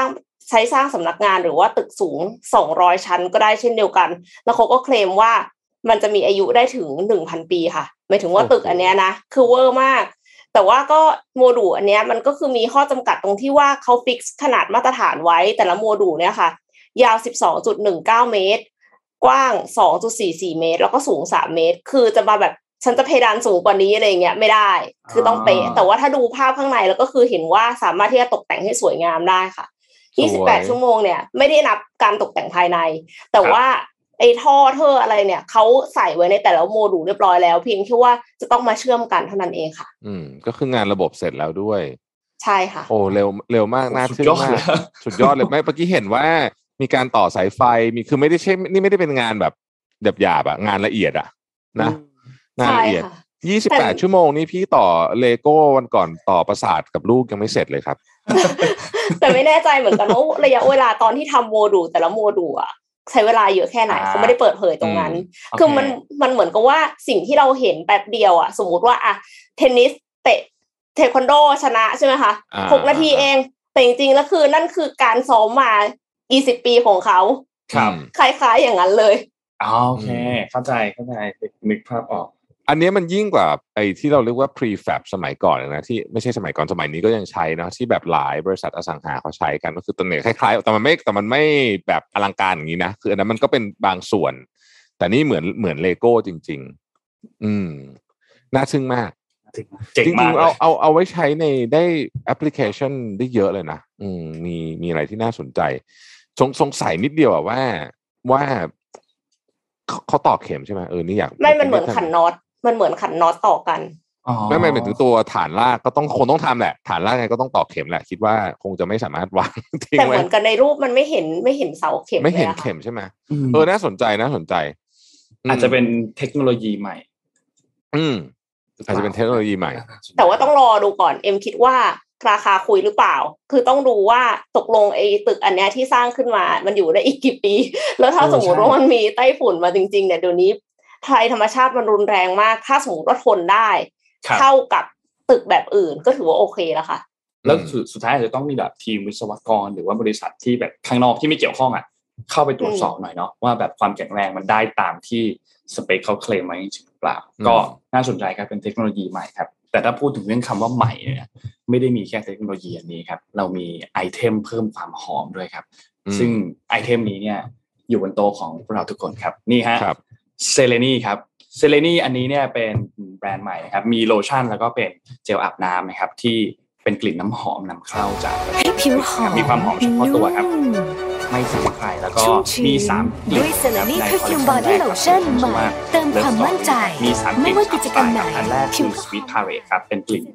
างสำนักงานหรือว่าตึกสูง200ชั้นก็ได้เช่นเดียวกันแล้วเขาก็เคลมว่ามันจะมีอายุได้ถึง 1,000 ปีค่ะหมายถึงว่าตึกอันเนี้ยนะคือเวอร์มากแต่ว่าก็โมดูลอันเนี้ยมันก็คือมีข้อจำกัดตรงที่ว่าเขาฟิกซ์ขนาดมาตรฐานไว้แต่ละโมดูลเนี่ยค่ะยาว 12.19 เมตรกว้าง 2.44 เมตรแล้วก็สูง3เมตรคือจะมาแบบฉันจะเพดานสูงกว่านี้อะไรเงี้ยไม่ได้คือต้องเป๊ะแต่ว่าถ้าดูภาพข้างในแล้วก็คือเห็นว่าสามารถที่จะตกแต่งให้สวยงามได้ค่ะ28ชั่วโมงเนี่ยไม่ได้นับการตกแต่งภายในแต่ว่าไอ้ท่อเธออะไรเนี่ยเขาใส่ไว้ในแต่ละโมดูลเรียบร้อยแล้วเพียงแค่ว่าจะต้องมาเชื่อมกันเท่านั้นเองค่ะก็คืองานระบบเสร็จแล้วด้วยใช่ค่ะโอ้เร็วมากน่าทึ่งมากสุดยอดเลยเมื่อกี้เห็นว่ามีการต่อสายไฟมีคือไม่ได้ใช่นี่ไม่ได้เป็นงานแบบหยาบๆอ่ะงานละเอียดอ่ะนะงานละเอียด28ชั่วโมงนี่พี่ต่อเลโก้วันก่อนต่อประสาทกับลูกยังไม่เสร็จเลยครับ แต่ไม่แน่ใจเหมือนกันว่าระยะเวลาตอนที่ทำโมดูลแต่ละโมดูลอ่ะใช้เวลาเยอะแค่ไหนเขาไม่ได้เปิดเผยตรงนั้นคือ okay. มันเหมือนกับว่าสิ่งที่เราเห็นแป๊บเดียวอ่ะสมมติว่าอ่ะเทนนิสเตะเทควันโดชนะใช่ไหมคะ6นาทีเองแต่จริงๆแล้วคือนั่นคือการซ้อมมา20ปีของเขาคล้ายๆอย่างนั้นเลยโอเคเข้าใจนึกภาพออกอันนี้มันยิ่งกว่าไอ้ที่เราเรียกว่า prefab สมัยก่อนนะที่ไม่ใช่สมัยก่อนสมัยนี้ก็ยังใช้นะที่แบบหลายบริษัทอสังหาเขาใช้กันก็คือตัวเนี่ยคล้ายๆแต่มันไม่แบบอลังการอย่างนี้นะคืออันนั้นมันก็เป็นบางส่วนแต่นี่เหมือนเลโก้จริงๆน่าทึ่งมากจริงๆเอาไว้ใช้ในได้แอปพลิเคชันได้เยอะเลยนะมีอะไรที่น่าสนใจสงสัยนิดเดียวอะว่าเขาต่อเข็มใช่ไหมนี่อยากมันเหมือนขันน็อตต่อกันไม่หมายถึงตัวฐานรากก็ต้องคงต้องทำแหละฐานรากไงก็ต้องต่อเข็มแหละคิดว่าคงจะไม่สามารถวางทิ้งไว้แต่เหมือนกันในรูปมันไม่เห็นเสาเข็มไม่เห็นเข็มใช่ไหมน่าสนใจอาจจะเป็นเทคโนโลยีใหม่อาจจะเป็นเทคโนโลยีใหม่แต่ว่าต้องรอดูก่อนเอ็มคิดว่าราคาคุยหรือเปล่าคือต้องดูว่าตกลงไอ้ตึกอันเนี้ยที่สร้างขึ้นมามันอยู่ได้อีกกี่ปีแล้วถ้าสมมติว่ามันมีไต้ฝุ่นมาจริงๆเนี่ยเดี๋ยวนี้ภัยธรรมชาติมันรุนแรงมากถ้าสมมติว่าทนได้เท่ากับตึกแบบอื่นก็ถือว่าโอเคแล้วค่ะแล้วสุดท้ายอาจจะต้องมีแบบทีมวิศวกรหรือว่าบริษัทที่แบบข้างนอกที่ไม่เกี่ยวข้องอ่ะเข้าไปตรวจสอบหน่อยเนาะว่าแบบความแข็งแรงมันได้ตามที่สเปคเขาเคลมไว้จริงหรือเปล่าก็น่าสนใจครับเป็นเทคโนโลยีใหม่ครับแต่ถ้าพูดถึงเรื่องคำว่าใหม่เนี่ยไม่ได้มีแค่เทคโนโลยีอันนี้ครับเรามีไอเทมเพิ่มความหอมด้วยครับซึ่งไอเทมนี้เนี่ยอยู่บนโต๊ะของพวกเราทุกคนครับนี่ฮะเซเลนีครับเซเลนีอันนี้เนี่ยเป็นแบรนด์ใหม่นะครับมีโลชั่นแล้วก็เป็นเจลอาบน้ำนะครับที่เป็นกลิ่นน้ำหอมนำเข้าจากผิวหอมมีความหอมเฉพาะตัวครับไม่สำคัญแล้วก็มี3กลิ่นด้วยเซเลนีคือคิวบอดี้โลชั่นใหม่เติมความมั่นใจไม่ว่ากิจกรรมไหนผิวสวีทพาเรตครับเป็นกลิ่น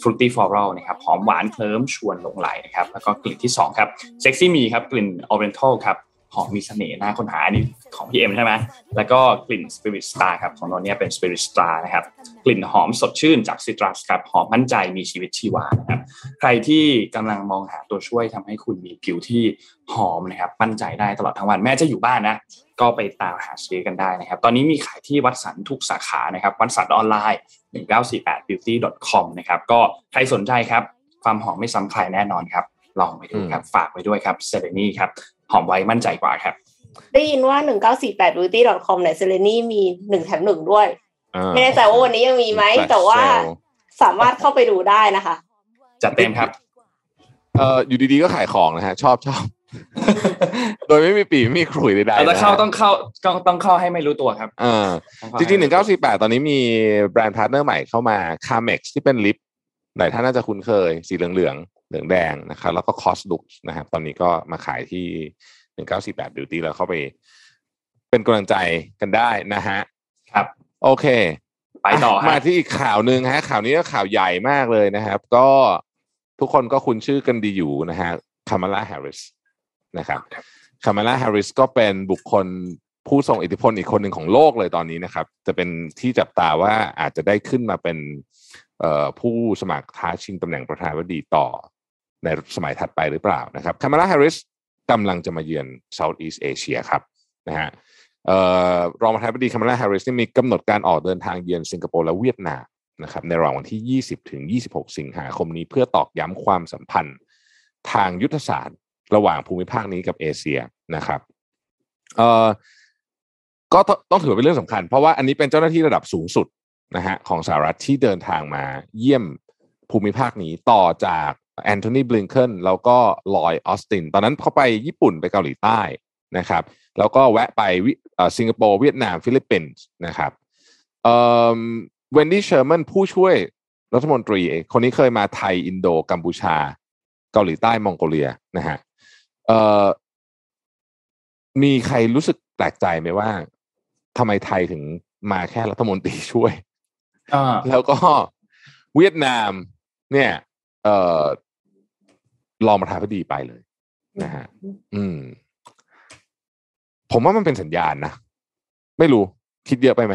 ฟรุตตี้ฟลอรัลนะครับหอมหวานเคลิ้มชวนหลงไหลนะครับแล้วก็กลิ่นที่2ครับเซ็กซี่มีครับกลิ่นออเรนทัลครับ หอมมีเสน่ห์น่าค้นหาอันนี้ของพี่เอ็มใช่ไหมแล้วก็กลิ่น Spirit Star ครับของเราเนี่ยเป็น Spirit Star นะครับกลิ่นหอมสดชื่นจากซิตรัสครับหอมมั่นใจมีชีวิตชีวานะครับใครที่กำลังมองหาตัวช่วยทำให้คุณมีผิวที่หอมนะครับมั่นใจได้ตลอดทั้งวันแม้จะอยู่บ้านนะก็ไปตามหาซื้อกันได้นะครับตอนนี้มีขายที่วัดสันทุกสาขานะครับวัดสันออนไลน์ 1948beauty.com นะครับก็ใครสนใจครับความหอมไม่ซ้ำใครแน่นอนครับลองไปดูครับฝากไว้ด้วยครับเซเลนี่ครับหอมไว้มั่นใจกว่าครับได้ยินว่า 1948beauty.com เนี่ยเซเลนี่มี1แถม1ด้วยไม่แน่ใจว่าวันนี้ยังมีไหมแต่ว่าสามารถเข้าไปดูได้นะคะจัดเต็มครับอยู่ดีๆก็ขายของนะฮะชอบโดยไม่มีปีไม่มีขลุ่ยใดๆแล้วเข้าต้องเข้าให้ไม่รู้ตัวครับจริงๆ1948ตอนนี้มีแบรนด์พาร์ทเนอร์ใหม่เข้ามา Kamex ที่เป็นลิปหลายท่านน่าจะคุ้นเคยสีเหลืองแดงนะครับแล้วก็ Coslook นะครับตอนนี้ก็มาขายที่1948 Beauty แล้วเข้าไปเป็นกำลังใจกันได้นะฮะครับโอเคไปต่อมาที่อีกข่าวนึงฮะข่าวนี้ก็ข่าวใหญ่มากเลยนะครับก็ทุกคนก็คุ้นชื่อกันดีอยู่นะฮะ Kamala Harrisนะครับ Kamala Harris ก็เป็นบุคคลผู้ทรงอิทธิพลอีกคนหนึ่งของโลกเลยตอนนี้นะครับจะเป็นที่จับตาว่าอาจจะได้ขึ้นมาเป็นผู้สมัครท้าชิงตำแหน่งประธานาธิบดีต่อในสมัยถัดไปหรือเปล่านะครับ Kamala Harris กำลังจะมาเยือน Southeast Asia ครับนะฮะรองประธานาธิบดี Kamala Harris นี่มีกำหนดการออกเดินทางเยือนสิงคโปร์และเวียดนามนะครับในระหว่างวันที่ 20-26 สิงหาคมนี้เพื่อตอกย้ำความสัมพันธ์ทางยุทธศาสตร์ระหว่างภูมิภาคนี้กับเอเชียนะครับก็ต้องถือเป็นเรื่องสำคัญเพราะว่าอันนี้เป็นเจ้าหน้าที่ระดับสูงสุดนะฮะของสหรัฐที่เดินทางมาเยี่ยมภูมิภาคนี้ต่อจาก Anthony Blinken แล้วก็ Lloyd Austin ตอนนั้นเขาไปญี่ปุ่นไปเกาหลีใต้นะครับแล้วก็แวะไปสิงคโปร์เวียดนามฟิลิปปินส์นะครับWendy Sherman ผู้ช่วยรัฐมนตรีคนนี้เคยมาไทยอินโดกัมพูชาเกาหลีใต้มองโกเลียนะฮะมีใครรู้สึกแปลกใจไหมว่าทำไมไทยถึงมาแค่รัฐมนตรีช่วยแล้วก็เวียดนามเนี่ยรองประธานาธิบดีไปเลยนะฮะผมว่ามันเป็นสัญญาณนะไม่รู้คิดเยอะไปไหม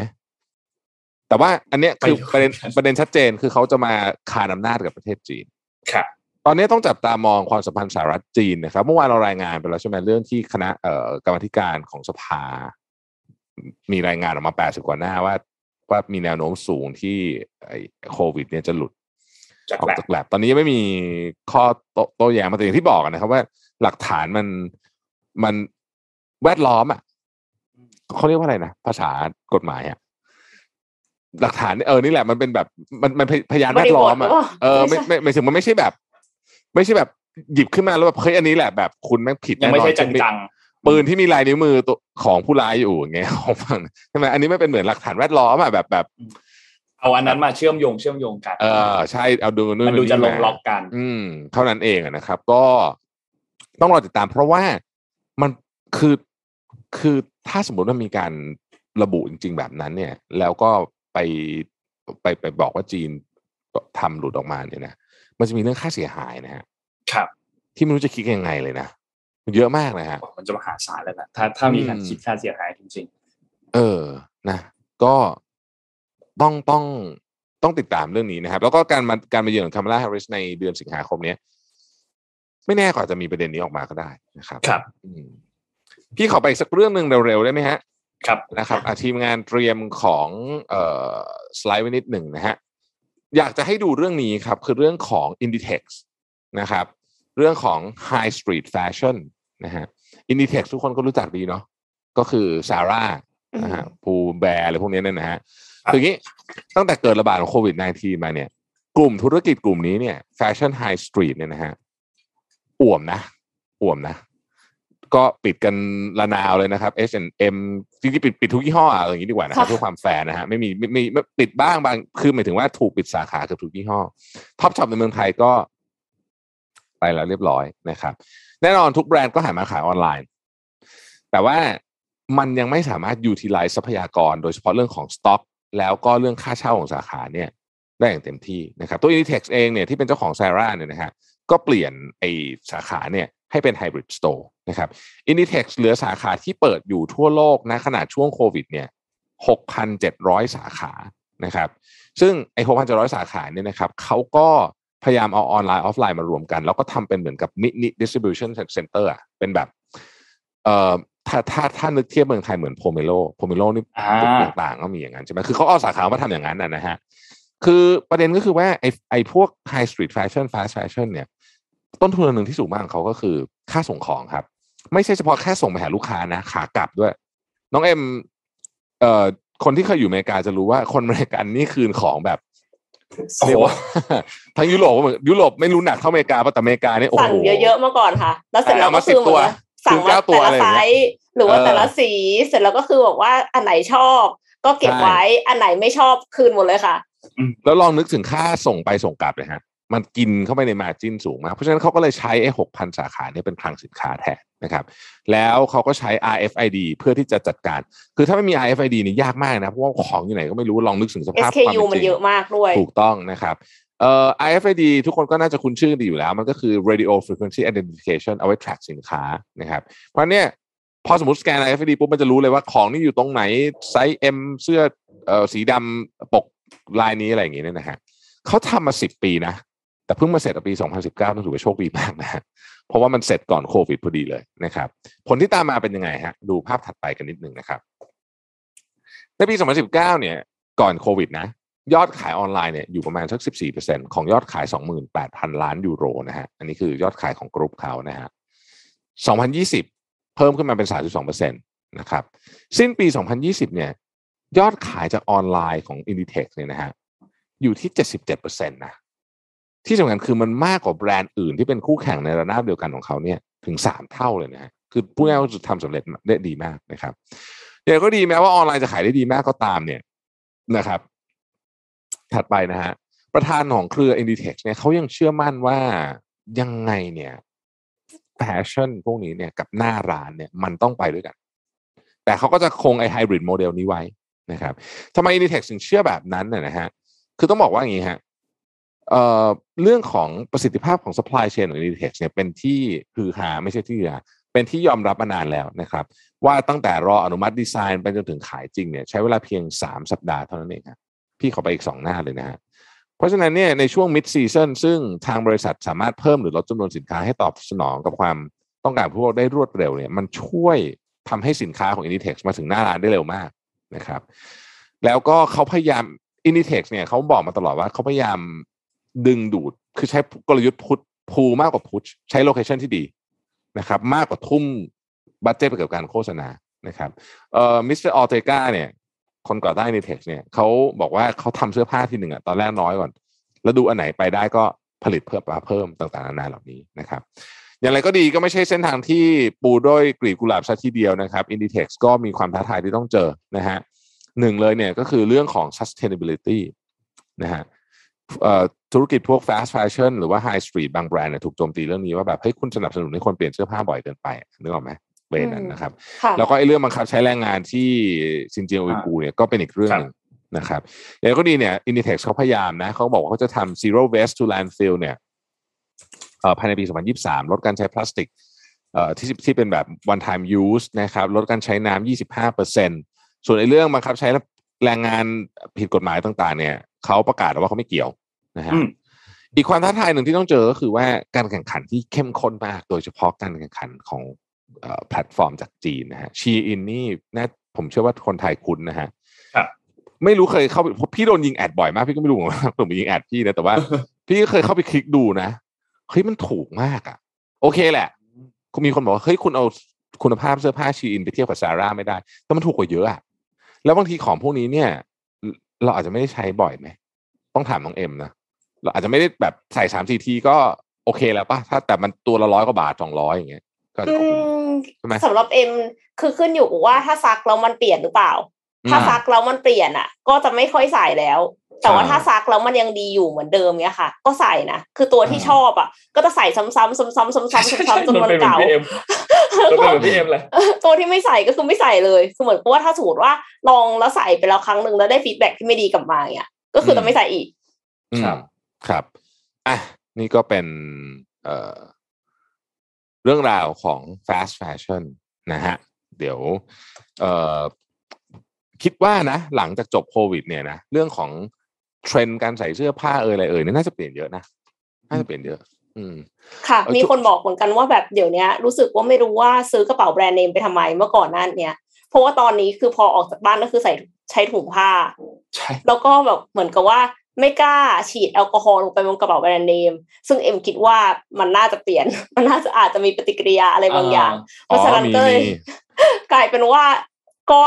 แต่ว่าอันเนี้ยคือประเด็นชัดเจนคือเขาจะมาคานอำนาจกับประเทศจีนค่ะตอนนี้ต้องจับตามองความสัมพันธ์สหรัฐจีนนะครับเมื่อวานเรารายงานไปแล้วใช่ไหมเรื่องที่คณะกรรมาธิการของสภามีรายงานออกมา80กว่าหน้าว่ามีแนวโน้มสูงที่โควิดเนี่ยจะหลุดออกจากแลบตอนนี้ยังไม่มีข้อโต้แย้งมาแต่อย่างที่บอกนะครับว่าหลักฐานมันแวดล้อมอ่ะเขาเรียกว่าอะไรนะภาษากฎหมายอ่ะหลักฐานนี่แหละมันเป็นแบบมันพยานแวดล้อมอ่ะไม่ถึงมันไม่ใช่แบบหยิบขึ้นมาแล้วแบบเฮ้ยอันนี้แหละแบบคุณแม่งผิดแน่นอนไม่ใช่จังปืนที่มีลายนิ้วมือตัวของผู้ร้ายอยู่อย่างเงี้ยของฝั่งใช่ไหมอันนี้ไม่เป็นเหมือนหลักฐานแวดล้อมอ่ะแบบเอาอันนั้นมาเชื่อมโยงกันใช่เอาดูนู่นดูจะลงล็อกกันเท่านั้นเองนะครับก็ต้องรอติดตามเพราะว่ามันคือถ้าสมมติว่ามีการระบุจริงๆแบบนั้นเนี่ยแล้วก็ไปบอกว่าจีนทำหลุดออกมาเนี่ยนะมันจะมีเรื่องค่าเสียหายนะฮะครับที่ไม่รู้จะคิดยังไงเลยนะมันเยอะมากนะฮะมันจะมหาศาลเลยนะถ้ามีการคิดค่าเสียหายจริงๆนะก็ต้องติดตามเรื่องนี้นะครับแล้วก็การมาเยือนของKamala Harrisในเดือนสิงหาคมนี้ไม่แน่ก็จะมีประเด็นนี้ออกมาก็ได้นะครับครับพี่ขอไปสักเรื่องนึงเร็วๆได้ไหมฮะครับนะครับทีมงานเตรียมของสไลด์ไว้นิดหนึ่งนะฮะอยากจะให้ดูเรื่องนี้ครับคือเรื่องของ Inditex นะครับเรื่องของ High Street Fashion นะฮะ Inditex ทุกคนก็รู้จักดีเนาะก็คือซาร่านะฮะพูแบร์อะไรพวกนี้เนี่ยนะฮะคืออย่างนี้ตั้งแต่เกิดระบาดของโควิด-19 มาเนี่ยกลุ่มธุรกิจกลุ่มนี้เนี่ย Fashion High Street เนี่ยนะฮะอ่วมนะก็ปิดกันระนาวเลยนะครับ H&M จริงๆปิดทุกยี่ห้ออะไรอย่างนี้ดีกว่านะครับเพื่อความแฟร์นะฮะไม่มีปิดบ้างบางคือหมายถึงว่าถูกปิดสาขาเกือบทุกยี่ห้อท็อปช็อปในเมืองไทยก็ไปแล้วเรียบร้อยนะครับแน่นอนทุกแบรนด์ก็หันมาขายออนไลน์แต่ว่ามันยังไม่สามารถ utilize ทรัพยากรโดยเฉพาะเรื่องของสต็อกแล้วก็เรื่องค่าเช่าของสาขาเนี่ยได้อย่างเต็มที่นะครับตัว Inditex เองเนี่ยที่เป็นเจ้าของ Zara เนี่ยนะฮะก็เปลี่ยนไอ้สาขาเนี่ยให้เป็น hybrid store นะครับ Inditex เหลือสาขาที่เปิดอยู่ทั่วโลกนะขนาดช่วงโควิดเนี่ย 6,700 สาขานะครับซึ่งไอ้ 6,700 สาขาเนี่ยนะครับเขาก็พยายามเอาออนไลน์ออฟไลน์มารวมกันแล้วก็ทำเป็นเหมือนกับมินิดิสทริบิวชั่นเซ็นเตอร์อ่ะเป็นแบบถ้านึกเทียบเมืองไทยเหมือนโพเมโลนี่ต่างๆก็มีอย่างนั้นใช่ไหมคือเขาเอาสาขามาทำอย่างนั้นนะฮะคือประเด็นก็คือว่าไอ้พวก High Street Fashion Fast Fashion เนี่ยต้นทุนหนึ่งที่สูงมากของเขาก็คือค่าส่งของครับไม่ใช่เฉพาะแค่ส่งไปหาลูกค้านะขากลับด้วยน้องเอ็มคนที่เคยอยู่อเมริกาจะรู้ว่าคนอเมริกันนี่คืนของแบบโอ้โหทั้งยุโรปไม่รู้หนักเท่าอเมริกาป่ะแต่อเมริกาเนี่ยโอ้โหสั่งเยอะๆมาก่อนค่ะแล้วเสร็จแล้วก็ซื้อตัวสั่งมาแต่ละไซส์หรือว่าแต่ละสีเสร็จแล้วก็คือบอกว่าอันไหนชอบก็เก็บไว้อันไหนไม่ชอบคืนหมดเลยค่ะแล้วลองนึกถึงค่าส่งไปส่งกลับเลยฮะมันกินเข้าไปในมาร์จิ้นสูงมากเพราะฉะนั้นเขาก็เลยใช้ไอ้ 6,000 สาขาเนี่ยเป็นคลังสินค้าแทนนะครับแล้วเขาก็ใช้ RFID เพื่อที่จะจัดการคือถ้าไม่มี RFID นี่ยากมากนะเพราะว่าของอยู่ไหนก็ไม่รู้ลองนึกถึงสภาพความจริง SKU มันเยอะมากด้วยถูกต้องนะครับRFID ทุกคนก็น่าจะคุ้นชื่อดีอยู่แล้วมันก็คือ Radio Frequency Identification เอาไว้ track สินค้านะครับเพราะเนี่ยพอสมมติสแกน RFID ปุ๊บมันจะรู้เลยว่าของนี่อยู่ตรงไหนไซส์ M เสื้อสีดำปกลายนี้อะไรอย่างงี้เนี่ยนะฮะเขาทำมา10ปีนะแต่เพิ่งมาเสร็จปี2019ต้องถือว่าโชคดีมากนะเพราะว่ามันเสร็จก่อนโควิดพอดีเลยนะครับผลที่ตามมาเป็นยังไงฮะดูภาพถัดไปกันนิดนึงนะครับในปี2019เนี่ยก่อนโควิดนะยอดขายออนไลน์เนี่ยอยู่ประมาณสัก 14% ของยอดขาย 28,000 ล้านยูโรนะฮะอันนี้คือยอดขายของกรุ๊ปเขานะฮะ2020เพิ่มขึ้นมาเป็น 32% นะครับสิ้นปี2020เนี่ยยอดขายจากออนไลน์ของ Inditex เนี่ยนะฮะอยู่ที่ 77% นะที่สำคัญคือมันมากกว่าแบรนด์อื่นที่เป็นคู่แข่งในระนาบเดียวกันของเขาเนี่ยถึง3เท่าเลยนะฮะคือพูดง่ายๆทำสำเร็จได้ดีมากนะครับแต่ก็ดีแม้ว่าออนไลน์จะขายได้ดีมากก็ตามเนี่ยนะครับถัดไปนะฮะประธานของเครือ Inditex เนี่ยเขายังเชื่อมั่นว่ายังไงเนี่ยแฟชั่นพวกนี้เนี่ยกับหน้าร้านเนี่ยมันต้องไปด้วยกันแต่เขาก็จะคงไอ้ไฮบริดโมเดลนี้ไว้นะครับทำไม Inditex ถึงเชื่อแบบนั้นนะฮะคือต้องบอกว่าอย่างนี้ฮะเรื่องของประสิทธิภาพของ supply chain ของ Inditex เนี่ยเป็นที่ฮือฮาไม่ใช่ที่ฮือฮาเป็นที่ยอมรับมานานแล้วนะครับว่าตั้งแต่รออนุมัติดีไซน์ไปจนถึงขายจริงเนี่ยใช้เวลาเพียง3สัปดาห์เท่านั้นเองครับพี่ขอไปอีก2หน้าเลยนะฮะเพราะฉะนั้นเนี่ยในช่วง mid season ซึ่งทางบริษัทสามารถเพิ่มหรือลดจำนวนสินค้าให้ตอบสนองกับความต้องการผู้บริโภคได้รวดเร็วเนี่ยมันช่วยทำให้สินค้าของ Inditex มาถึงหน้าร้านได้เร็วมากนะครับแล้วก็เขาพยายาม Inditex เนี่ยเขาบอกมาตลอดว่าเขาพยายามดึงดูดคือใช้กลยุทธ์พูมากกว่าพุชใช้โลเคชั่นที่ดีนะครับมากกว่าทุ่มบัดเจ็ตไปกับการโฆษณานะครับมิสเตอร์ออเตกาเนี่ยคนก่อตั้ง Inditex เนี่ยเขาบอกว่าเขาทำเสื้อผ้าทีหนึ่งอ่ะตอนแรกน้อยก่อนแล้วดูอันไหนไปได้ก็ผลิตเพิ่มต่างๆนานาเหล่านี้นะครับอย่างไรก็ดีก็ไม่ใช่เส้นทางที่ปูด้วยกลีบกุหลาบซะทีเดียวนะครับ Inditex ก็มีความท้าทายที่ต้องเจอนะฮะหนึ่งเลยเนี่ยก็คือเรื่องของ sustainability นะฮะธุรกิจพวก fast fashion หรือว่า high street บางแบรนด์เนี่ยถูกโจมตีเรื่องนี้ว่าแบบเฮ้ยคุณสนับสนุนให้คนเปลี่ยนเสื้อผ้าบ่อยเกินไปนึกออกไหมเบรนด์นั้นนะครับแล้วก็ไอ้เรื่องบังคับใช้แรงงานที่ซินเจียงอุยกูร์เนี่ยก็เป็นอีกเรื่องนึงนะครับแล้วก็ดีเนี่ย Inditex เขาพยายามนะเขาบอกว่าเขาจะทำ zero waste to landfill เนี่ยภายในปี2023ลดการใช้พลาสติกที่เป็นแบบ one time use นะครับลดการใช้น้ำ 25% ส่วนไอ้เรื่องบังคับใช้แรงงานผิดกฎหมายต่างๆเนี่ยเขาประกาศว่าเขาไม่เกี่ยวนะฮะอีกความท้าทายหนึ่งที่ต้องเจอก็คือว่าการแข่งขันที่เข้มข้นมากโดยเฉพาะการแข่งขันของแพลตฟอร์มจากจีนนะฮะชีอินนี่นะผมเชื่อว่าคนไทยคุ้นนะฮะไม่รู้เคยเข้าพี่โดนยิงแอดบ่อยมากพี่ก็ไม่รู้ว่าผมยิงแอดพี่นะแต่ว่าพี่ก็เคยเข้าไปคลิกดูนะเฮ้ยมันถูกมากอ่ะโอเคแหละคุณมีคนบอกว่าเฮ้ยคุณเอาคุณภาพเสื้อผ้าชีอินไปเทียบกับซาร่าไม่ได้แต่มันถูกกว่าเยอะอ่ะแล้วบางทีของพวกนี้เนี่ยเราอาจจะไม่ได้ใช้บ่อยไหมต้องถามน้องเอ็มนะเราอาจจะไม่ได้แบบใส่ 3-4 ทีก็โอเคแล้วป่ะถ้าแต่มันตัวละ100กว่าบาท200อย่างเงี้ยก็ใช่มั้ยสำหรับเอ็มคือขึ้นอยู่ว่าถ้าซักแล้วมันเปลี่ยนหรือเปล่าถ้าซักแล้วมันเปลี่ยนอ่ะก็จะไม่ค่อยใส่แล้วแต่ว่าถ้าซักแล้วมันยังดีอยู่เหมือนเดิมเงี้ยค่ะก็ใส่นะคือตัวที่ชอบอ่ะก็จะใส่ซ้ำๆจนมันเก่าตัวแบบพี่เอ็มเลยตัวที่ไม่ใส่ก็คือไม่ใส่เลยคือเหมือนเพราะว่าถ้าสมมติว่าลองแล้วใส่ไปแล้วครั้งนึงแล้วได้ฟีดแบคที่ไม่ดีกลับมาเนี่ยก็คือจะไม่ใส่อีกครับอ่ะนี่ก็เป็น เรื่องราวของ fast fashion นะฮะเดี๋ยวคิดว่านะหลังจากจบโควิดเนี่ยนะเรื่องของเทรนด์การใส่เสื้อผ้าอะไรเนี่ยน่าจะเปลี่ยนเยอะนะน่าจะเปลี่ยนเยอะค่ะมีคนบอกเหมือนกันว่าแบบเดี๋ยวนี้รู้สึกว่าไม่รู้ว่าซื้อกระเป๋าแบรนด์เนมไปทำไมเมื่อก่อนนั่นเนี่ยเพราะว่าตอนนี้คือพอออกจากบ้านก็คือใช้ถุงผ้าแล้วก็แบบเหมือนกับว่าไม่กล้าฉีดแอลกอฮอล์ลงไปบนกระเป๋าแบรนด์เนมซึ่งเอ็มคิดว่ามันน่าจะเปลี่ยนมันน่าจะอาจจะมีปฏิกิริยาอะไรบางอย่างเพราะฉะนั้นก็กลายเป็นว่าก็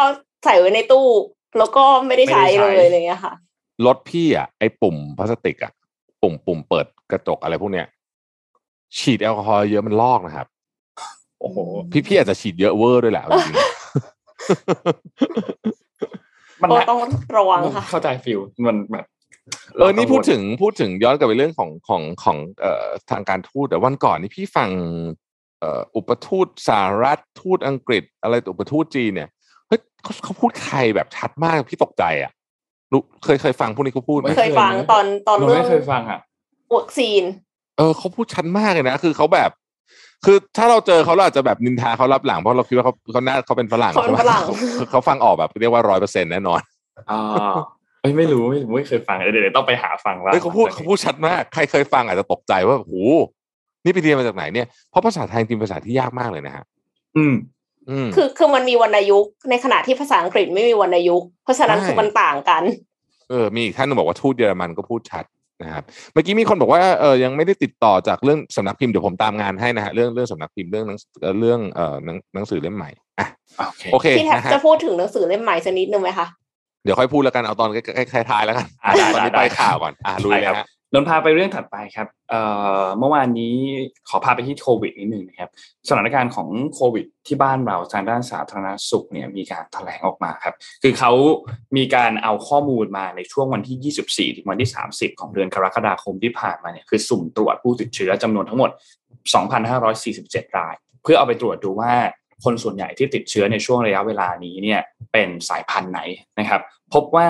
ใส่ไว้ในตู้แล้วก็ไม่ได้ใช้เลยอะไรเงี้ยค่ะรถพี่อ่ะไอ้ปุ่มพลาสติกอ่ะปุ่มเปิดกระจกอะไรพวกเนี้ยฉีดแอลกอฮอล์เยอะมันลอกนะครับโอ้โหพี่อาจจะฉีดเยอะเวอร์ด้วยแหละจริงมันต้องระวังค่ะเข้าใจฟิลมันแบบนี่พูดถึงย้อนกลับไปเรื่องของทางการทูตแต่วันก่อนนี่พี่ฟังอุปทูตสหรัฐทูตอังกฤษอะไรอุปทูตจีนเนี่ยเฮ้ยเขาพูดไทยแบบชัดมากพี่ตกใจอ่ะเคยฟังพวกนี้เขาพูดไหมเคยฟังตอนเรื่องไม่เคยฟังอ่ะวัคซีนเขาพูดชัดมากเลยนะคือเขาแบบคือถ้าเราเจอเขาเราอาจจะแบบนินทาเขารับหลังเพราะเราคิดว่าเขาเป็นฝรั่งเขาฟังออกแบบเรียกว่า 100% แน่นอนไม่เคยฟังเดี๋ยวต้องไปหาฟังแล้วเขาพูดชัดมากใครเคยฟังอาจจะตกใจว่าโหนี่ไปเรียนมาจากไหนเนี่ยเพราะภาษาไทยจริงภาษาที่ยากมากเลยนะฮะคือมันมีวรรณยุกต์ในขณะที่ภาษาอังกฤษไม่มีวรรณยุกต์เพราะฉะนั้นคือมันต่างกันมีอีกท่านนึงบอกว่าทูตเยอรมันก็พูดชัดนะครับเมื่อกี้มีคนบอกว่ายังไม่ได้ติดต่อจากเรื่องสำนักพิมพ์เดี๋ยวผมตามงานให้นะฮะเรื่องสำนักพิมพ์เรื่องหนังสือเล่มใหม่อ่ะโอเคพี่แทบจะพูดถึงหนังสือเล่มใหม่สักนิดนึงไหมคะเดี๋ยวค่อยพูดแล้วกันเอาตอนใกล้ท้ายแล้วกันตอนนี้ไปข่าวก่อนลุยเลยครับนนท์พาไปเรื่องถัดไปครับเมื่อวานนี้ขอพาไปที่โควิดนิดนึงนะครับสถานการณ์ของโควิดที่บ้านเราทางด้านสาธารณสุขเนี่ยมีการแถลงออกมาครับคือเขามีการเอาข้อมูลมาในช่วงวันที่24ถึงวันที่30ของเดือนกรกฎาคมที่ผ่านมาเนี่ยคือสุ่มตรวจผู้ติดเชื้อจำนวนทั้งหมด 2,547 รายเพื่อเอาไปตรวจดูว่าคนส่วนใหญ่ที่ติดเชื้อในช่วงระยะเวลานี้เนี่ยเป็นสายพันธุ์ไหนนะครับพบว่า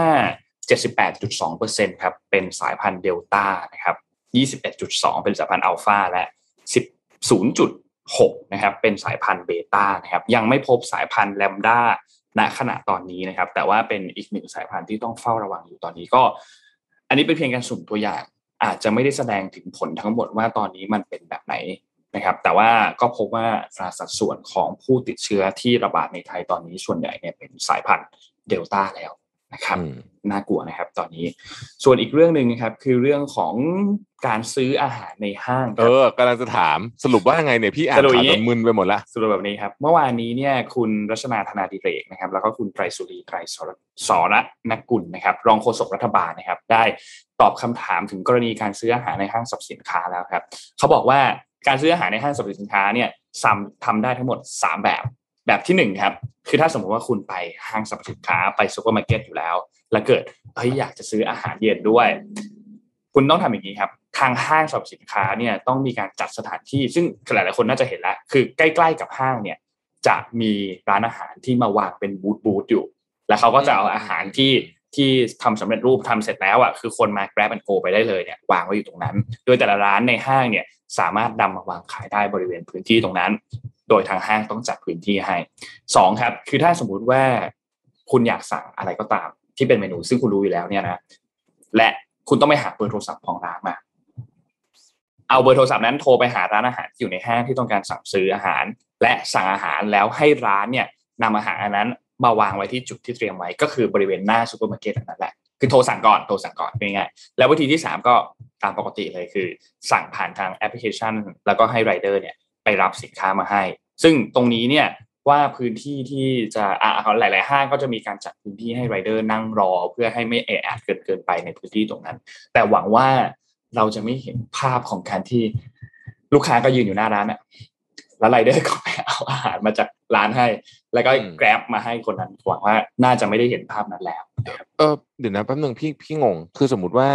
78.2% ครับเป็นสายพันธุ์เดลต้านะครับ 21.2 เป็นสายพันธุ์อัลฟาและ 10.6 นะครับเป็นสายพันธุ์เบต้านะครับยังไม่พบสายพันธุ์แลมด้าณขณะตอนนี้นะครับแต่ว่าเป็นอีกหนึ่งสายพันธุ์ที่ต้องเฝ้าระวังอยู่ตอนนี้ก็อันนี้เป็นเพียงการสุ่มตัวอย่างอาจจะไม่ได้แสดงถึงผลทั้งหมดว่าตอนนี้มันเป็นแบบไหนนะครับแต่ว่าก็พบว่าสัดส่วนของผู้ติดเชื้อที่ระบาดในไทยตอนนี้ส่วนใหญ่เนี่ยเป็นสายพันธุ์เดลต้าแล้วนะครับน่ากลัวนะครับตอนนี้ส่วนอีกเรื่องนึงนะครับคือเรื่องของการซื้ออาหารในห้างกำลังจะถามสรุปว่าไงเนี่ยพี่อ่านข่าวจนมึนไปหมดละสรุปแบบนี้ครับเมื่อวานนี้เนี่ยคุณรัชนาธนาดิเรกนะครับแล้วก็คุณไตรสุรีไตรสรณกุลนะครับรองโฆษกรัฐบาลนะครับได้ตอบคำถามถึงกรณีการซื้ออาหารในห้างสรรพสินค้าแล้วครับเขาบอกว่าการซื้ออาหารในห้างสรรพสินค้าเนี่ยทำได้ทั้งหมด3แบบที่1ครับคือถ้าสมมติว่าคุณไปห้างสรรพสินค้าไปซุปเปอร์มาร์เก็ตอยู่แล้วแล้วเกิดอยากจะซื้ออาหารเย็นด้วยคุณต้องทำอย่างนี้ครับทางห้างสรรพสินค้าเนี่ยต้องมีการจัดสถานที่ซึ่งหลายๆคนน่าจะเห็นแล้วคือใกล้ๆกับห้างเนี่ยจะมีร้านอาหารที่มาวางเป็นบูธอยู่แล้วเขาก็จะเอาอาหารที่ทำสำเร็จรูปทำเสร็จแล้วอ่ะคือคนมา grab and go ไปได้เลยเนี่ยวางไว้อยู่ตรงนั้นโดยแต่ละร้านในห้างเนี่ยสามารถนำมาวางขายได้บริเวณพื้นที่ตรงนั้นโดยทางห้างต้องจัดพื้นที่ให้2ครับคือถ้าสมมุติว่าคุณอยากสั่งอะไรก็ตามที่เป็นเมนูซึ่งคุณรู้อยู่แล้วเนี่ยนะและคุณต้องไปหาเบอร์โทรศัพท์ของร้านมาเอาเบอร์โทรศัพท์นั้นโทรไปหาร้านอาหารที่อยู่ในห้างที่ต้องการสั่งซื้ออาหารและสั่งอาหารแล้วให้ร้านเนี่ยนำอาหารอันนั้นมาวางไว้ที่จุดที่เตรียมไว้ก็คือบริเวณหน้าซุปเปอร์มาร์เก็ตนั่นแหละคือโทรสั่งก่อนเป็นไงแล้ววิธีที่3ก็ตามปกติเลยคือสั่งผ่านทางแอปพลิเคชันแล้วก็ให้ไรเดอร์เนี่ยไปรับสินค้ามาให้ซึ่งตรงนี้เนี่ยว่าพื้นที่ที่จะหลายๆห้างก็จะมีการจัดพื้นที่ให้ไรเดอร์นั่งรอเพื่อให้ไม่แออัดเกินไปในพื้นที่ตรงนั้นแต่หวังว่าเราจะไม่เห็นภาพของการที่ลูกค้าก็ยืนอยู่หน้าร้านน่ะแล้วไรเดอร์ก็ไปเอาอาหารมาจากร้านให้แล้วก็แกร็บมาให้คนนั้นหวังว่าน่าจะไม่ได้เห็นภาพนั้นแล้วเดี๋ยวนะแป๊บนึงพี่งงคือสมมติว่า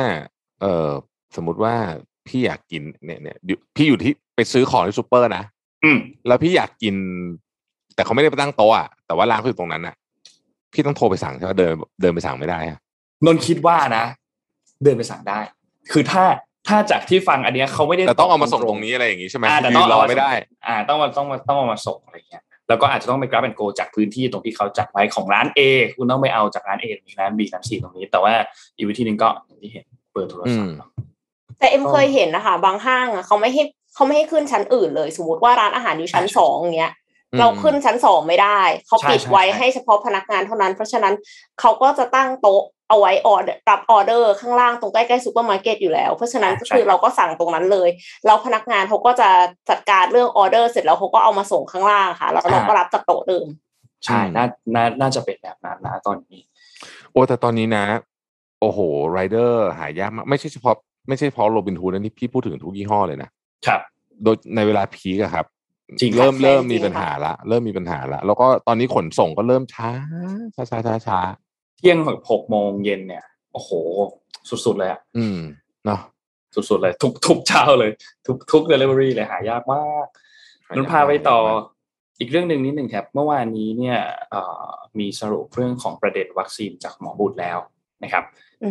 พี่อยากกินเนี่ยพี่อยู่ที่ไปซื้อของที่ซุปเปอร์นะแล้วพี่อยากกินแต่เขาไม่ได้ไปตั้งโต๊ะแต่ว่าร้านเขาอยู่ตรงนั้นน่ะพี่ต้องโทรไปสั่งใช่ไหมเดินไปสั่งไม่ได้นนท์คิดว่านะเดินไปสั่งได้คือถ้า ถ้าจากที่ฟังอันเนี้ยเขาไม่ได้แต่ต้องเอามาส่งตรงนี้อะไรอย่างงี้ใช่มั้ยยืนรอไม่ได้ต้องมาส่งอะไรอย่างเงี้ยแล้วก็อาจจะต้องไปกราฟแอนด์โกจากพื้นที่ตรงที่เขาจัดไว้ของร้าน A คุณต้องไปเอาจากร้าน A มีร้าน B ร้าน C ตรงนี้แต่ว่าอีกวิธีนึงก็อย่างที่เห็นเปิดโทรศัพท์แต่เอ็มเคยเห็นนะคะบางห้างอ่ะเขาไม่ให้ขึ้นชั้นอื่นเลยสมมติว่าร้านอาหารอยู่ชั้น2อย่างเงี้ยเราขึ้นชั้น2ไม่ได้เขาปิดไว้ให้เฉพาะพนักงานเท่านั้นเพราะฉะนั้นเขาก็จะตั้งโต๊ะเอาไว้ออเดอร์รับออเดอร์ข้างล่างตรงใกล้ๆซุปเปอร์มาร์เก็ตอยู่แล้วเพราะฉะนั้นก็คือเราก็สั่งตรงนั้นเลยเราพนักงานเขาก็จะจัดการเรื่องออเดอร์เสร็จแล้วเขาก็เอามาส่งข้างล่างค่ะแล้วเราก็รับจากโต๊ะเดิมใช่น่าจะเป็นแบบนั้นนะตอนนี้โอ้แต่ตอนนี้นะโอ้โหไรเดอร์หายากมากไม่ใช่เฉพาะโรบินฮูดนะนี่พี่พูดถึงทุกยี่ห้อเลยนะครับโดยในเวลาพีคครับเริ่มมีปัญหาละแล้วก็ตอนนี้ขนส่งก็เริ่มช้าเที่ยงถึง 18:00 นเนี่ยโอ้โหสุดๆเลยอ่ะเนาะสุดๆเลยทุกเช้าเลยทุก delivery เลยหายากมากนนพาไปต่ออีกเรื่องนึงนิดนึงครับเมื่อวานนี้เนี่ยมีสรุปเรื่องของประเด็นวัคซีนจากหมอบุตรแล้วนะครับ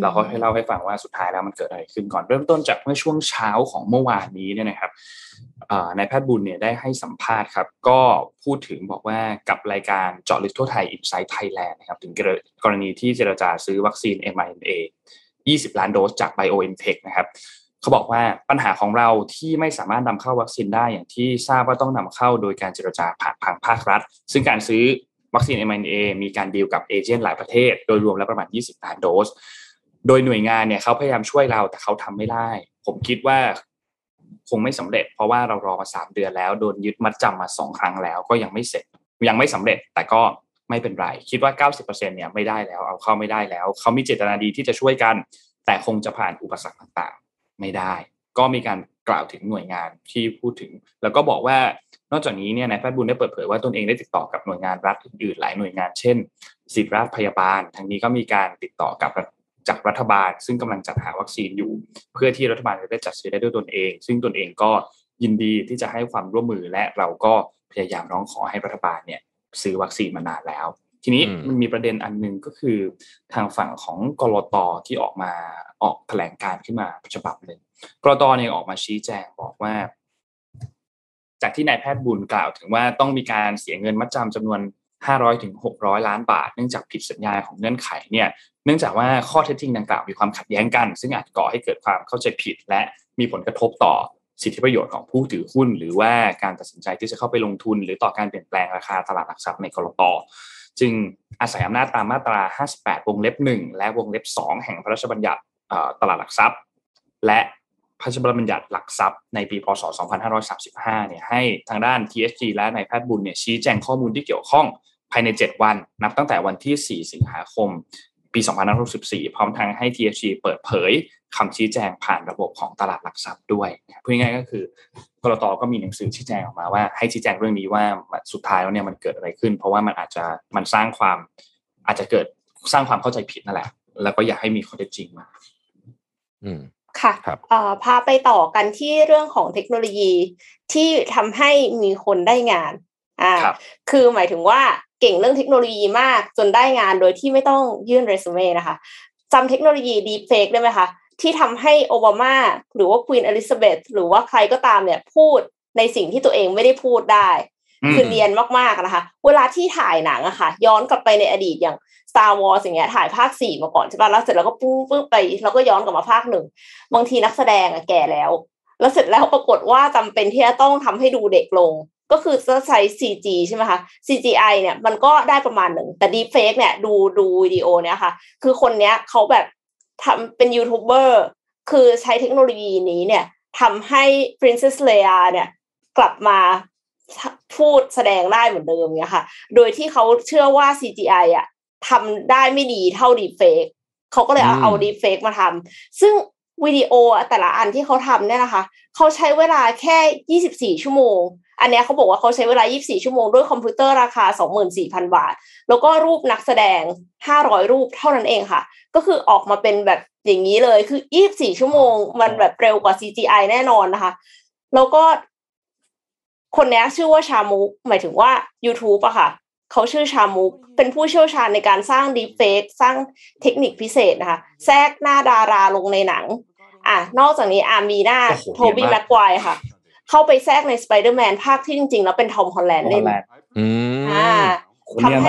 เราก็ให้เล่าให้ฟังว่าสุดท้ายแล้วมันเกิดอะไรขึ้นก่อนเริ่มต้นจากเมื่อช่วงเช้าของเมื่อวานนี้เนี่ยนะครับนายแพทย์บุญเนี่ยได้ให้สัมภาษณ์ครับก็พูดถึงบอกว่ากับรายการเจาะลึกทั่วไทย Inside Thailand นะครับถึงกรณีที่เจรจาซื้อวัคซีน mRNA 20 ล้านโดสจาก BioNTech นะครับเขาบอกว่าปัญหาของเราที่ไม่สามารถนำเข้าวัคซีนได้อย่างที่ทราบว่าต้องนำเข้าโดยการเจรจาผ่านทางภาครัฐซึ่งการซื้อวัคซีน mRNA มีการดีลกับเอเจนต์หลายประเทศโดยรวมแล้วประมาณ20ล้านโดสโดยหน่วยงานเนี่ยเขาพยายามช่วยเราแต่เขาทำไม่ได้ผมคิดว่าคงไม่สำเร็จเพราะว่าเรารอมา3เดือนแล้วโดนยึดมัดจำมา2ครั้งแล้วก็ยังไม่เสร็จยังไม่สำเร็จแต่ก็ไม่เป็นไรคิดว่า 90% เนี่ยไม่ได้แล้วเอาเข้าไม่ได้แล้วเขามีเจตนาดีที่จะช่วยกันแต่คงจะผ่านอุปสรรคต่างๆไม่ได้ก็มีการกล่าวถึงหน่วยงานที่พูดถึงแล้วก็บอกว่านอกจากนี้เนี่ยนายแพทย์บุญได้เปิดเผยว่าตนเองได้ติดต่อกับหน่วยงานรัฐอื่นๆหลายหน่วยงานเช่นศิริราชพยาบาลทั้งนี้ก็มีการติดต่อกับจากรัฐบาลซึ่งกำลังจัดหาวัคซีนอยู่เพื่อที่รัฐบาลจะได้จัดซื้อได้ด้วยตนเองซึ่งตนเองก็ยินดีที่จะให้ความร่วมมือและเราก็พยายามร้องขอให้รัฐบาลเนี่ยซื้อวัคซีนมานานแล้วทีนี้มันมีประเด็นอันนึงก็คือทางฝั่งของกลต.ที่ออกแถลงการณ์ขึ้นมาฉบับนึงกลต.เนี่ยออกมาชี้แจงบอกว่าจากที่นายแพทย์บุญกล่าวถึงว่าต้องมีการเสียเงินมัดจำจำนวน500ถึง600ล้านบาทเนื่องจากผิดสัญญาของเงื่อนไขเนี่ยเนื่องจากว่าข้อเท็จจริงดังกล่าวมีความขัดแย้งกันซึ่งอาจก่อให้เกิดความเข้าใจผิดและมีผลกระทบต่อสิทธิประโยชน์ของผู้ถือหุ้นหรือว่าการตัดสินใจที่จะเข้าไปลงทุนหรือต่อการเปลี่ยนแปลงราคาตลาดหลักทรัพย์ในกลต.จึงอาศัยอำนาจตามมาตรา58วงเล็บ1และวงเล็บ2แห่งพระราชบัญญัติตลาดหลักทรัพย์และพระราชบัญญัติหลักทรัพย์ในปีพ.ศ. 2535เนี่ยให้ทางด้าน TSG และนายแพทย์บุญเนี่ยชี้แจงข้อมูลที่เกี่ยวข้องภายใน7วันนับตั้งแต่วันที่4สิงหาคมปี2564พร้อมทั้งให้ TSG เปิดเผยคำชี้แจงผ่านระบบของตลาดหลักทรัพย์ด้วยพูดง่ายๆก็คือกลต.ก็มีหนังสือชี้แจงออกมาว่าให้ชี้แจงเรื่องนี้ว่าสุดท้ายแล้วเนี่ยมันเกิดอะไรขึ้นเพราะว่ามันสร้างความอาจจะเกิดสร้างความเข้าใจผิดนั่นแหละแล้วก็อยากให้มีข้อเท็จจริงมาค่ะพาไปต่อกันที่เรื่องของเทคโนโลยีที่ทำให้มีคนได้งานคือหมายถึงว่าเก่งเรื่องเทคโนโลยีมากจนได้งานโดยที่ไม่ต้องยื่นเรซูเม่นะคะจำเทคโนโลยี Deepfake ได้ไหมคะที่ทำให้โอบามาหรือว่าควีนอลิซาเบธหรือว่าใครก็ตามเนี่ยพูดในสิ่งที่ตัวเองไม่ได้พูดได้คือเนียนมากๆนะคะเวลาที่ถ่ายหนังอะค่ะย้อนกลับไปในอดีตอย่าง Star Wars อย่างเงี้ยถ่ายภาค4มาก่อนใช่ป่ะแล้วเสร็จแล้วก็ปุ๊บไปแล้วก็ย้อนกลับมาภาค1บางทีนักแสดงอะแก่แล้วเสร็จแล้วปรากฏว่าจำเป็นที่จะต้องทำให้ดูเด็กลงก็คือจะใช้ CG ใช่ไหมคะ CGI เนี่ยมันก็ได้ประมาณหนึ่งแต่ Deepfake เนี่ยดูวิดีโอเนี่ยค่ะคือคนเนี้ยเขาแบบทำเป็นยูทูบเบอร์คือใช้เทคโนโลยีนี้เนี่ยทำให้ Princess Leia เนี่ยกลับมาพูดแสดงได้เหมือนเดิมเนี่ยค่ะโดยที่เขาเชื่อว่า CGI อ่ะทำได้ไม่ดีเท่า Deepfake เขาก็เลยเอา Deepfake มาทำซึ่งวิดีโอแต่ละอันที่เขาทำเนี่ยนะคะเขาใช้เวลาแค่24ชั่วโมงอันเนี้ยเขาบอกว่าเขาใช้เวลา24ชั่วโมงด้วยคอมพิวเตอร์ราคา 24,000 บาทแล้วก็รูปนักแสดง500รูปเท่านั้นเองค่ะก็คือออกมาเป็นแบบอย่างนี้เลยคือ24ชั่วโมงมันแบบเร็วกว่า CGI แน่นอนนะคะแล้วก็คนนี้ชื่อว่า Chamuk หมายถึงว่า YouTube อะค่ะเขาชื่อ Chamuk เป็นผู้เชี่ยวชาญในการสร้าง Deepfake สร้างเทคนิคพิเศษนะคะแทรกหน้าดาราลงในหนัง อ่ะนอกจากนี้มีหน้าโทบี้แม็กไกวร์ค่ะเข้าไปแทรกในสไปเดอร์แมนภาคที่จริงๆแล้วเป็นทอมฮอลแลนด์เล่นทำใ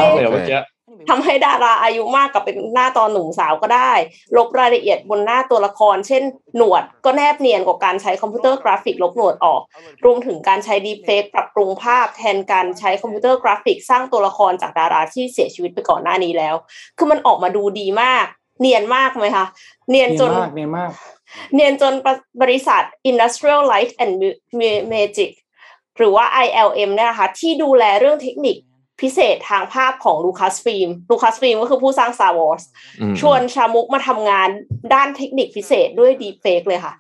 ห้ดาราอายุมากกับเป็นหน้าตอนหนุ่มสาวก็ได้ลบรายละเอียดบนหน้าตัวละครเช่นหนวดก็แนบเนียนกว่าการใช้คอมพิวเตอร์กราฟิกลบหนวดออกรวมถึงการใช้ดีเฟคปรับปรุงภาพแทนการใช้คอมพิวเตอร์กราฟิกสร้างตัวละครจากดาราที่เสียชีวิตไปก่อนหน้านี้แล้วคือมันออกมาดูดีมากเนียนมากไหมคะเนียนจนบริษัท Industrial Light and Magic หรือว่า ILM เนี่ยนะคะที่ดูแลเรื่องเทคนิคพิเศษทางภาพของ Lucasfilmก็คือผู้สร้าง Star Wars ชวน Chamuk มาทำงานด้านเทคนิคพิเศษด้วย Deepfake เลยค่ะ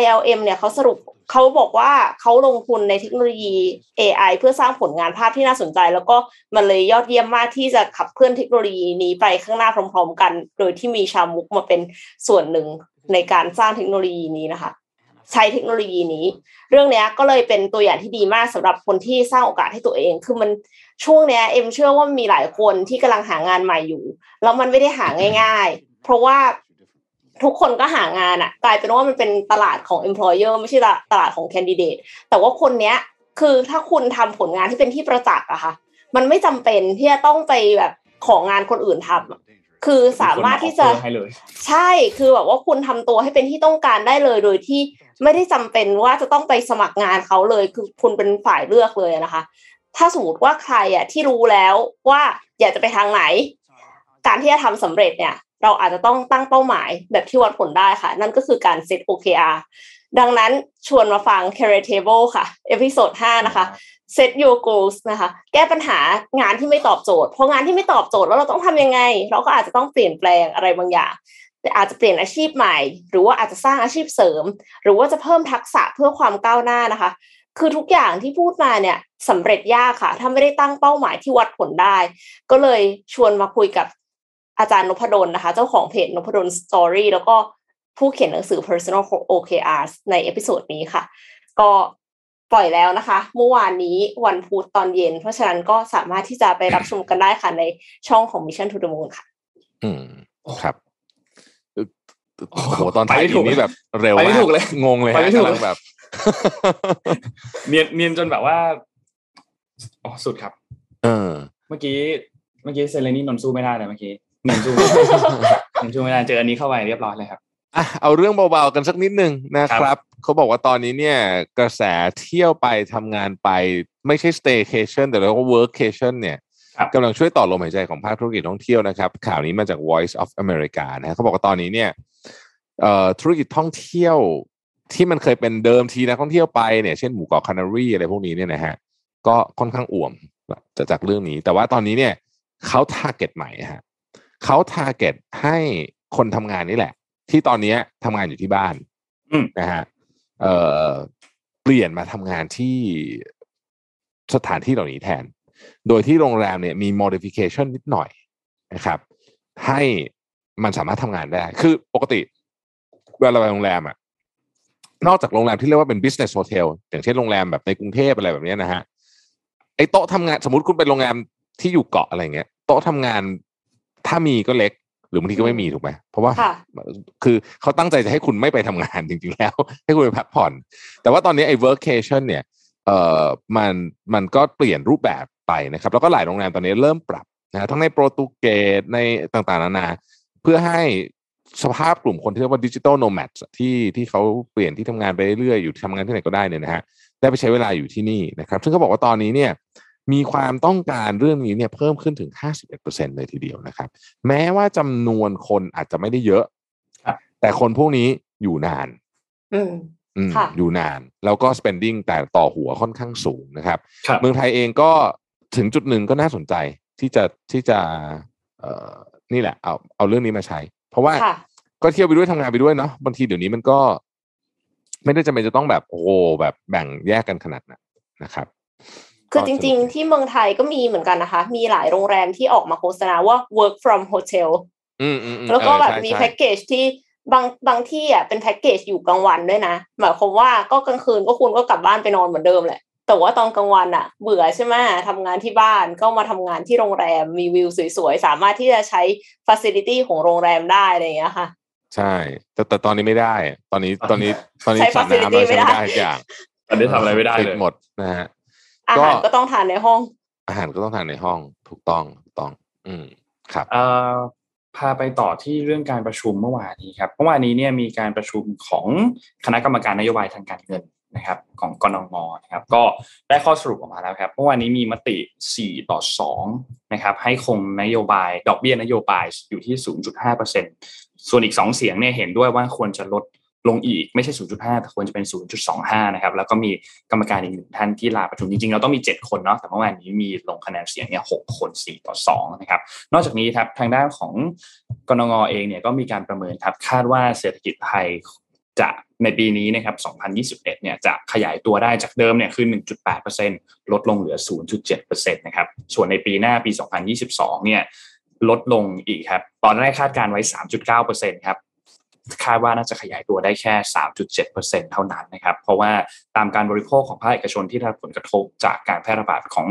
ILM เนี่ยเขาสรุปเขาบอกว่าเขาลงทุนในเทคโนโลยี AI เพื่อสร้างผลงานภาพที่น่าสนใจแล้วก็มันเลยยอดเยี่ยมมากที่จะขับเคลื่อนเทคโนโลยีนี้ไปข้างหน้าพร้อมๆกันโดยที่มี Chamuk มาเป็นส่วนหนึ่งในการสร้างเทคโนโลยีนี้นะคะใช้เทคโนโลยีนี้เรื่องนี้ก็เลยเป็นตัวอย่างที่ดีมากสำหรับคนที่สร้างโอกาสให้ตัวเองคือมันช่วงนี้เอ็มเชื่อว่ามีหลายคนที่กำลังหางานใหม่อยู่แล้วมันไม่ได้หาง่ายๆเพราะว่าทุกคนก็หางานอะกลายเป็นว่ามันเป็นตลาดของ employer ไม่ใช่ตลาดของ candidate แต่ว่าคนนี้คือถ้าคุณทำผลงานที่เป็นที่ประจักษ์อะค่ะมันไม่จำเป็นที่จะต้องไปแบบของานคนอื่นทำคือสามารถที่จะใช่คือแบบว่าคุณทำตัวให้เป็นที่ต้องการได้เลยโดยที่ไม่ได้จำเป็นว่าจะต้องไปสมัครงานเขาเลยคือคุณเป็นฝ่ายเลือกเลยนะคะถ้าสมมติว่าใครอ่ะที่รู้แล้วว่าอยากจะไปทางไหนการที่จะทำสำเร็จเนี่ยเราอาจจะต้องตั้งเป้าหมายแบบที่วัดผลได้ค่ะนั่นก็คือการ set OKR ดังนั้นชวนมาฟัง Career Table ค่ะเอพิโซด 5นะคะ Set Your Goals นะคะแก้ปัญหางานที่ไม่ตอบโจทย์เพราะงานที่ไม่ตอบโจทย์แล้วเราต้องทำยังไงเราก็อาจจะต้องเปลี่ยนแปลงอะไรบางอย่างอาจจะเปลี่ยนอาชีพใหม่หรือว่าอาจจะสร้างอาชีพเสริมหรือว่าจะเพิ่มทักษะเพื่อความก้าวหน้านะคะคือทุกอย่างที่พูดมาเนี่ยสำเร็จยากค่ะถ้าไม่ได้ตั้งเป้าหมายที่วัดผลได้ก็เลยชวนมาคุยกับอาจารย์นพดลนะคะเจ้าของเพจนพดลสตอรี่แล้วก็ผู้เขียนหนังสือ Personal OKR ในเอพิโซดนี้ค่ะก็ปล่อยแล้วนะคะเมื่อวานนี้วันพุธตอนเย็นเพราะฉะนั้นก็สามารถที่จะไปรับชมกันได้ค่ะในช่องของ Mission to the Moon ค่ะครับโอ้โหตอนถ่ายนี่แบบเร็วมากงงเลยฮะกำลังแบบเนียนจนแบบว่าอ๋อสุดครับเมื่อกี้เซเลนี่นนสู้ไม่ได้เลยเมื่อกี้หนึ่งสู้ไม่ได้เจออันนี้เข้าไปเรียบร้อยเลยครับอ่ะเอาเรื่องเบาๆกันสักนิดนึงนะครับเขาบอกว่าตอนนี้เนี่ยกระแสเที่ยวไปทำงานไปไม่ใช่ staycation แต่เรียกว่า workcation เนี่ยกำลังช่วยต่อลมหายใจของภาคธุรกิจท่องเที่ยวนะครับข่าวนี้มาจาก Voice of America นะเขาบอกว่าตอนนี้เนี่ยธุรกิจท่องเที่ยวที่มันเคยเป็นเดิมทีนะท่องเที่ยวไปเนี่ยเช่นหมู่เกาะคานารีอะไรพวกนี้เนี่ยนะฮะก็ค่อนข้างอ่วมจากเรื่องนี้แต่ว่าตอนนี้เนี่ยเขาทาร์เก็ตใหม่ฮะเขาทาร์เก็ตให้คนทำงานนี่แหละที่ตอนนี้ทำงานอยู่ที่บ้านนะฮะเปลี่ยนมาทำงานที่สถานที่เหล่านี้แทนโดยที่โรงแรมเนี่ยมี modification นิดหน่อยนะครับให้มันสามารถทำงานได้คือปกติเวลาไปโรงแรมอ่ะนอกจากโรงแรมที่เรียกว่าเป็น business hotel อย่างเช่นโรงแรมแบบในกรุงเทพอะไรแบบนี้นะฮะไอ้โต๊ะทำงานสมมุติคุณเป็นโรงแรมที่อยู่เกาะอะไรเงี้ยโต๊ะทำงานถ้ามีก็เล็กหรือบางทีก็ไม่มีถูกไหมเพราะว่าคือเขาตั้งใจจะให้คุณไม่ไปทำงานจริงๆแล้วให้คุณไปพักผ่อนแต่ว่าตอนนี้ไอ้ workcation เนี่ยมันก็เปลี่ยนรูปแบบไปนะครับแล้วก็หลายโรงแรมตอนนี้เริ่มปรับนะทั้งในโปรตุเกสในต่างๆนานาเพื่อให้สภาพกลุ่มคนที่เรียกว่า digital nomads ที่เขาเปลี่ยนที่ทำงานไปเรื่อยๆอยู่ทำงานที่ไหนก็ได้เนี่ยนะฮะได้ไปใช้เวลาอยู่ที่นี่นะครับซึ่งเขาบอกว่าตอนนี้เนี่ยมีความต้องการเรื่องนี้เนี่ยเพิ่มขึ้นถึง 51% เลยทีเดียวนะครับแม้ว่าจำนวนคนอาจจะไม่ได้เยอะแต่คนพวกนี้อยู่นานอยู่นานแล้วก็ spending แต่ต่อหัวค่อนข้างสูงนะครับเมืองไทยเองก็ถึงจุดหนึ่งก็น่าสนใจที่จะนี่แหละเอาเรื่องนี้มาใช้เพราะว่าก็เที่ยวไปด้วยทำงานไปด้วยเนาะบางทีเดี๋ยวนี้มันก็ไม่ได้จำเป็นจะต้องแบบโอ้แบบแบ่งแยกกันขนาดนั้นนะครับคือจริงๆที่เมืองไทยก็มีเหมือนกันนะคะมีหลายโรงแรมที่ออกมาโฆษณาว่า work from hotel แล้วก็แบบมีแพ็กเกจที่บางที่อ่ะเป็นแพ็กเกจอยู่กลางวันด้วยนะหมายความว่าก็กลางคืนก็คุณก็กลับบ้านไปนอนเหมือนเดิมแหละแต่ว่าตอนกลางวันอ่ะเบื่อใช่ไหมทำงานที่บ้านก็มาทำงานที่โรงแรมมีวิวสวยๆสามารถที่จะใช้ facility ของโรงแรมได้อะไรอย่างเงี้ยค่ะ ใช่แต่ตอนนี้ไม่ได้ตอนนี้สระน้ำเราใช้ไม่ได้อย่างตอนนี้ทำอะไรไม่ได้เลยหมดนะฮะอาหารก็ต้องทานในห้องถูกต้องอืมครับพาไปต่อที่เรื่องการประชุมเมื่อวานนี้ครับเมื่อวานนี้เนี่ยมีการประชุมของคณะกรรมการนโยบายทางการเงินนะครับของกนง.นะครับก็ได้ข้อสรุปออกมาแล้วครับเมื่อวานนี้มีมติ4-2นะครับให้คงนโยบายดอกเบี้ยนโยบายอยู่ที่ 0.5% ส่วนอีก2เสียงเนี่ยเห็นด้วยว่าควรจะลดลงอีกไม่ใช่ 0.5 แต่ควรจะเป็น 0.25 นะครับแล้วก็มีกรรมการอีก1ท่านที่ลาประชุมจริงๆเราต้องมี7คนเนาะแต่เมื่อวานนี้มีลงคะแนนเสียงเนี่ย6คน4-2นะครับนอกจากนี้ครับทางด้านของกนง.เองเนี่ยก็มีการประเมินครับคาดว่าเศรษฐกิจไทยจะในปีนี้นะครับ2021เนี่ยจะขยายตัวได้จากเดิมเนี่ยคือ 1.8% ลดลงเหลือ 0.7% นะครับส่วนในปีหน้าปี2022เนี่ยลดลงอีกครับตอนแรกคาดการไว้ 3.9% ครับคาดว่าน่าจะขยายตัวได้แค่ 3.7% เท่านั้นนะครับเพราะว่าตามการบริโภคของภาคเอกชนที่ได้รับผลกระทบจากการแพร่ระบาดของ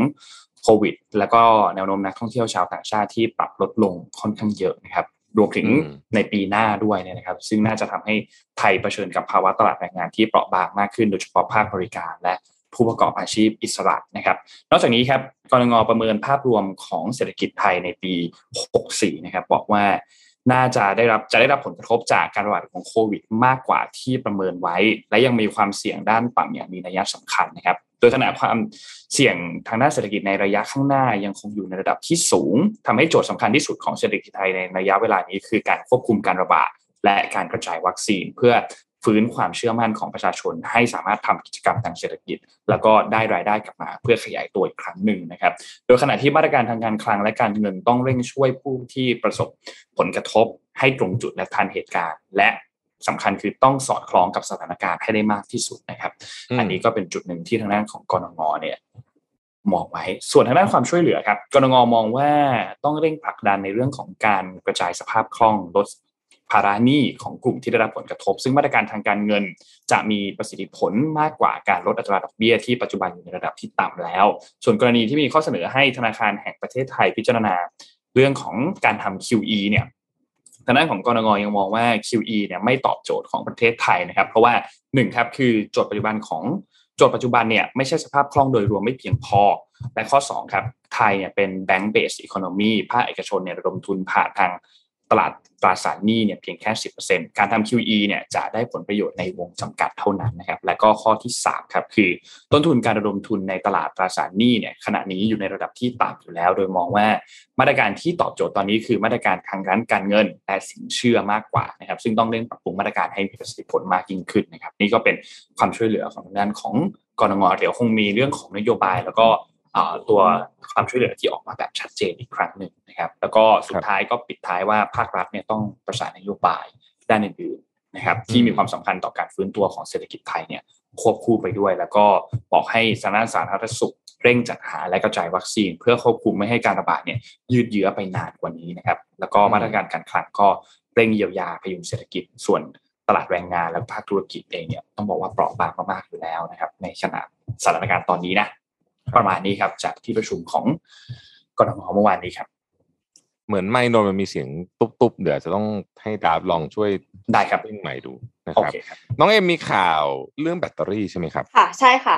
โควิดแล้วก็แนวโน้มนักท่องเที่ยวชาวต่างชาติที่ปรับลดลงค่อนข้างเยอะนะครับรวมถึงในปีหน้าด้วยนะครับซึ่งน่าจะทำให้ไทยเผชิญกับภาวะตลาดแรงงานที่เปราะบางมากขึ้นโดยเฉพาะภาคบริการและผู้ประกอบอาชีพอิสระนะครับนอกจากนี้ครับกนง.ประเมินภาพรวมของเศรษฐกิจไทยในปี64นะครับบอกว่าน่าจะได้รับผลกระทบจากการระบาดของโควิดมากกว่าที่ประเมินไว้และยังมีความเสี่ยงด้านต่ำอย่างมีนัยสำคัญนะครับโดยขณะความเสี่ยงทางด้านเศรษฐกิจในระยะข้างหน้ายังคงอยู่ในระดับที่สูงทำให้โจทย์สำคัญที่สุดของเศรษฐกิจไทยในระยะเวลานี้คือการควบคุมการระบาดและการกระจายวัคซีนเพื่อฟื้นความเชื่อมั่นของประชาชนให้สามารถทำกิจกรรมทางเศรษฐกิจแล้วก็ได้รายได้กลับมาเพื่อขยายตัวอีกครั้งหนึ่งนะครับโดยขณะที่มาตรการทางการคลังและการเงินต้องเร่งช่วยผู้ที่ประสบผลกระทบให้ตรงจุดและทันเหตุการณ์และสำคัญคือต้องสอดคล้องกับสถานการณ์ให้ได้มากที่สุดนะครับอันนี้ก็เป็นจุดหนึ่งที่ทางด้านของกนง.เนี่ยมองไว้ส่วนทางด้านความช่วยเหลือครับกนง.มองว่าต้องเร่งผลักดันในเรื่องของการกระจายสภาพคล่องลดภาระหนี้ของกลุ่มที่ได้รับผลกระทบซึ่งมาตรการทางการเงินจะมีประสิทธิผลมากกว่าการลดอัตราดอกเบี้ยที่ปัจจุบันอยู่ในระดับที่ต่ำแล้วส่วนกรณีที่มีข้อเสนอให้ธนาคารแห่งประเทศไทยพิจารณาเรื่องของการทำ QE เนี่ยทางด้านของกนง.ยังมองว่า QE เนี่ยไม่ตอบโจทย์ของประเทศไทยนะครับเพราะว่า1ครับคือโจทย์ปัจจุบันเนี่ยไม่ใช่สภาพคล่องโดยรวมไม่เพียงพอและข้อ2ครับไทยเนี่ยเป็นแบงก์เบสอีโคโนมีภาคเอกชนเนี่ยระดมทุนผ่านทางตลาดตราสารหนี้เนี่ยเพียงแค่ 10% การทำ QE เนี่ยจะได้ผลประโยชน์ในวงจำกัดเท่านั้นนะครับและก็ข้อที่3ครับคือต้นทุนการระดมทุนในตลาดตราสารหนี้เนี่ยขณะนี้อยู่ในระดับที่ต่ำอยู่แล้วโดยมองว่ามาตรการที่ตอบโจทย์ตอนนี้คือมาตรการทางด้านการเงินและสินเชื่อมากกว่านะครับซึ่งต้องเร่งปรับปรุงมาตรการให้มีประสิทธิผลมากยิ่งขึ้นนะครับนี่ก็เป็นความช่วยเหลือของด้านของกนง.เดี๋ยวคงมีเรื่องของนโยบายแล้วก็ตัวความช่วยเหลือที่ออกมาแบบชัดเจนอีกครั้งหนึ่งนะครับแล้วก็สุดท้ายก็ปิดท้ายว่าภาครัฐเนี่ยต้องประสานนโยบายด้านอื่นๆนะครับที่มีความสำคัญต่อการฟื้นตัวของเศรษฐกิจไทยเนี่ยควบคู่ไปด้วยแล้วก็บอกให้ทางด้านสาธารณสุขเร่งจัดหาและกระจายวัคซีนเพื่อควบคุมไม่ให้การระบาดเนี่ยยืดเยื้อไปนานกว่านี้นะครับแล้วก็มาตรการการคลังก็เร่งเยียวยาพยุงเศรษฐกิจส่วนตลาดแรงงานและภาคธุรกิจเองเนี่ยต้องบอกว่าเปราะบางมากๆอยู่แล้วนะครับในขณะสถานการณ์ตอนนี้นะประมาณนี้ครับจากที่ประชุมของกนง.เมื่อวานนี้ครับเหมือนไมค์โนนมันมีเสียงตุ๊บๆเดี๋ยวจะต้องให้ดาบลองช่วยได้ครับใหม่ดูนะครับน้องเอ็มมีข่าวเรื่องแบตเตอรี่ใช่ไหมครับค่ะใช่ค่ะ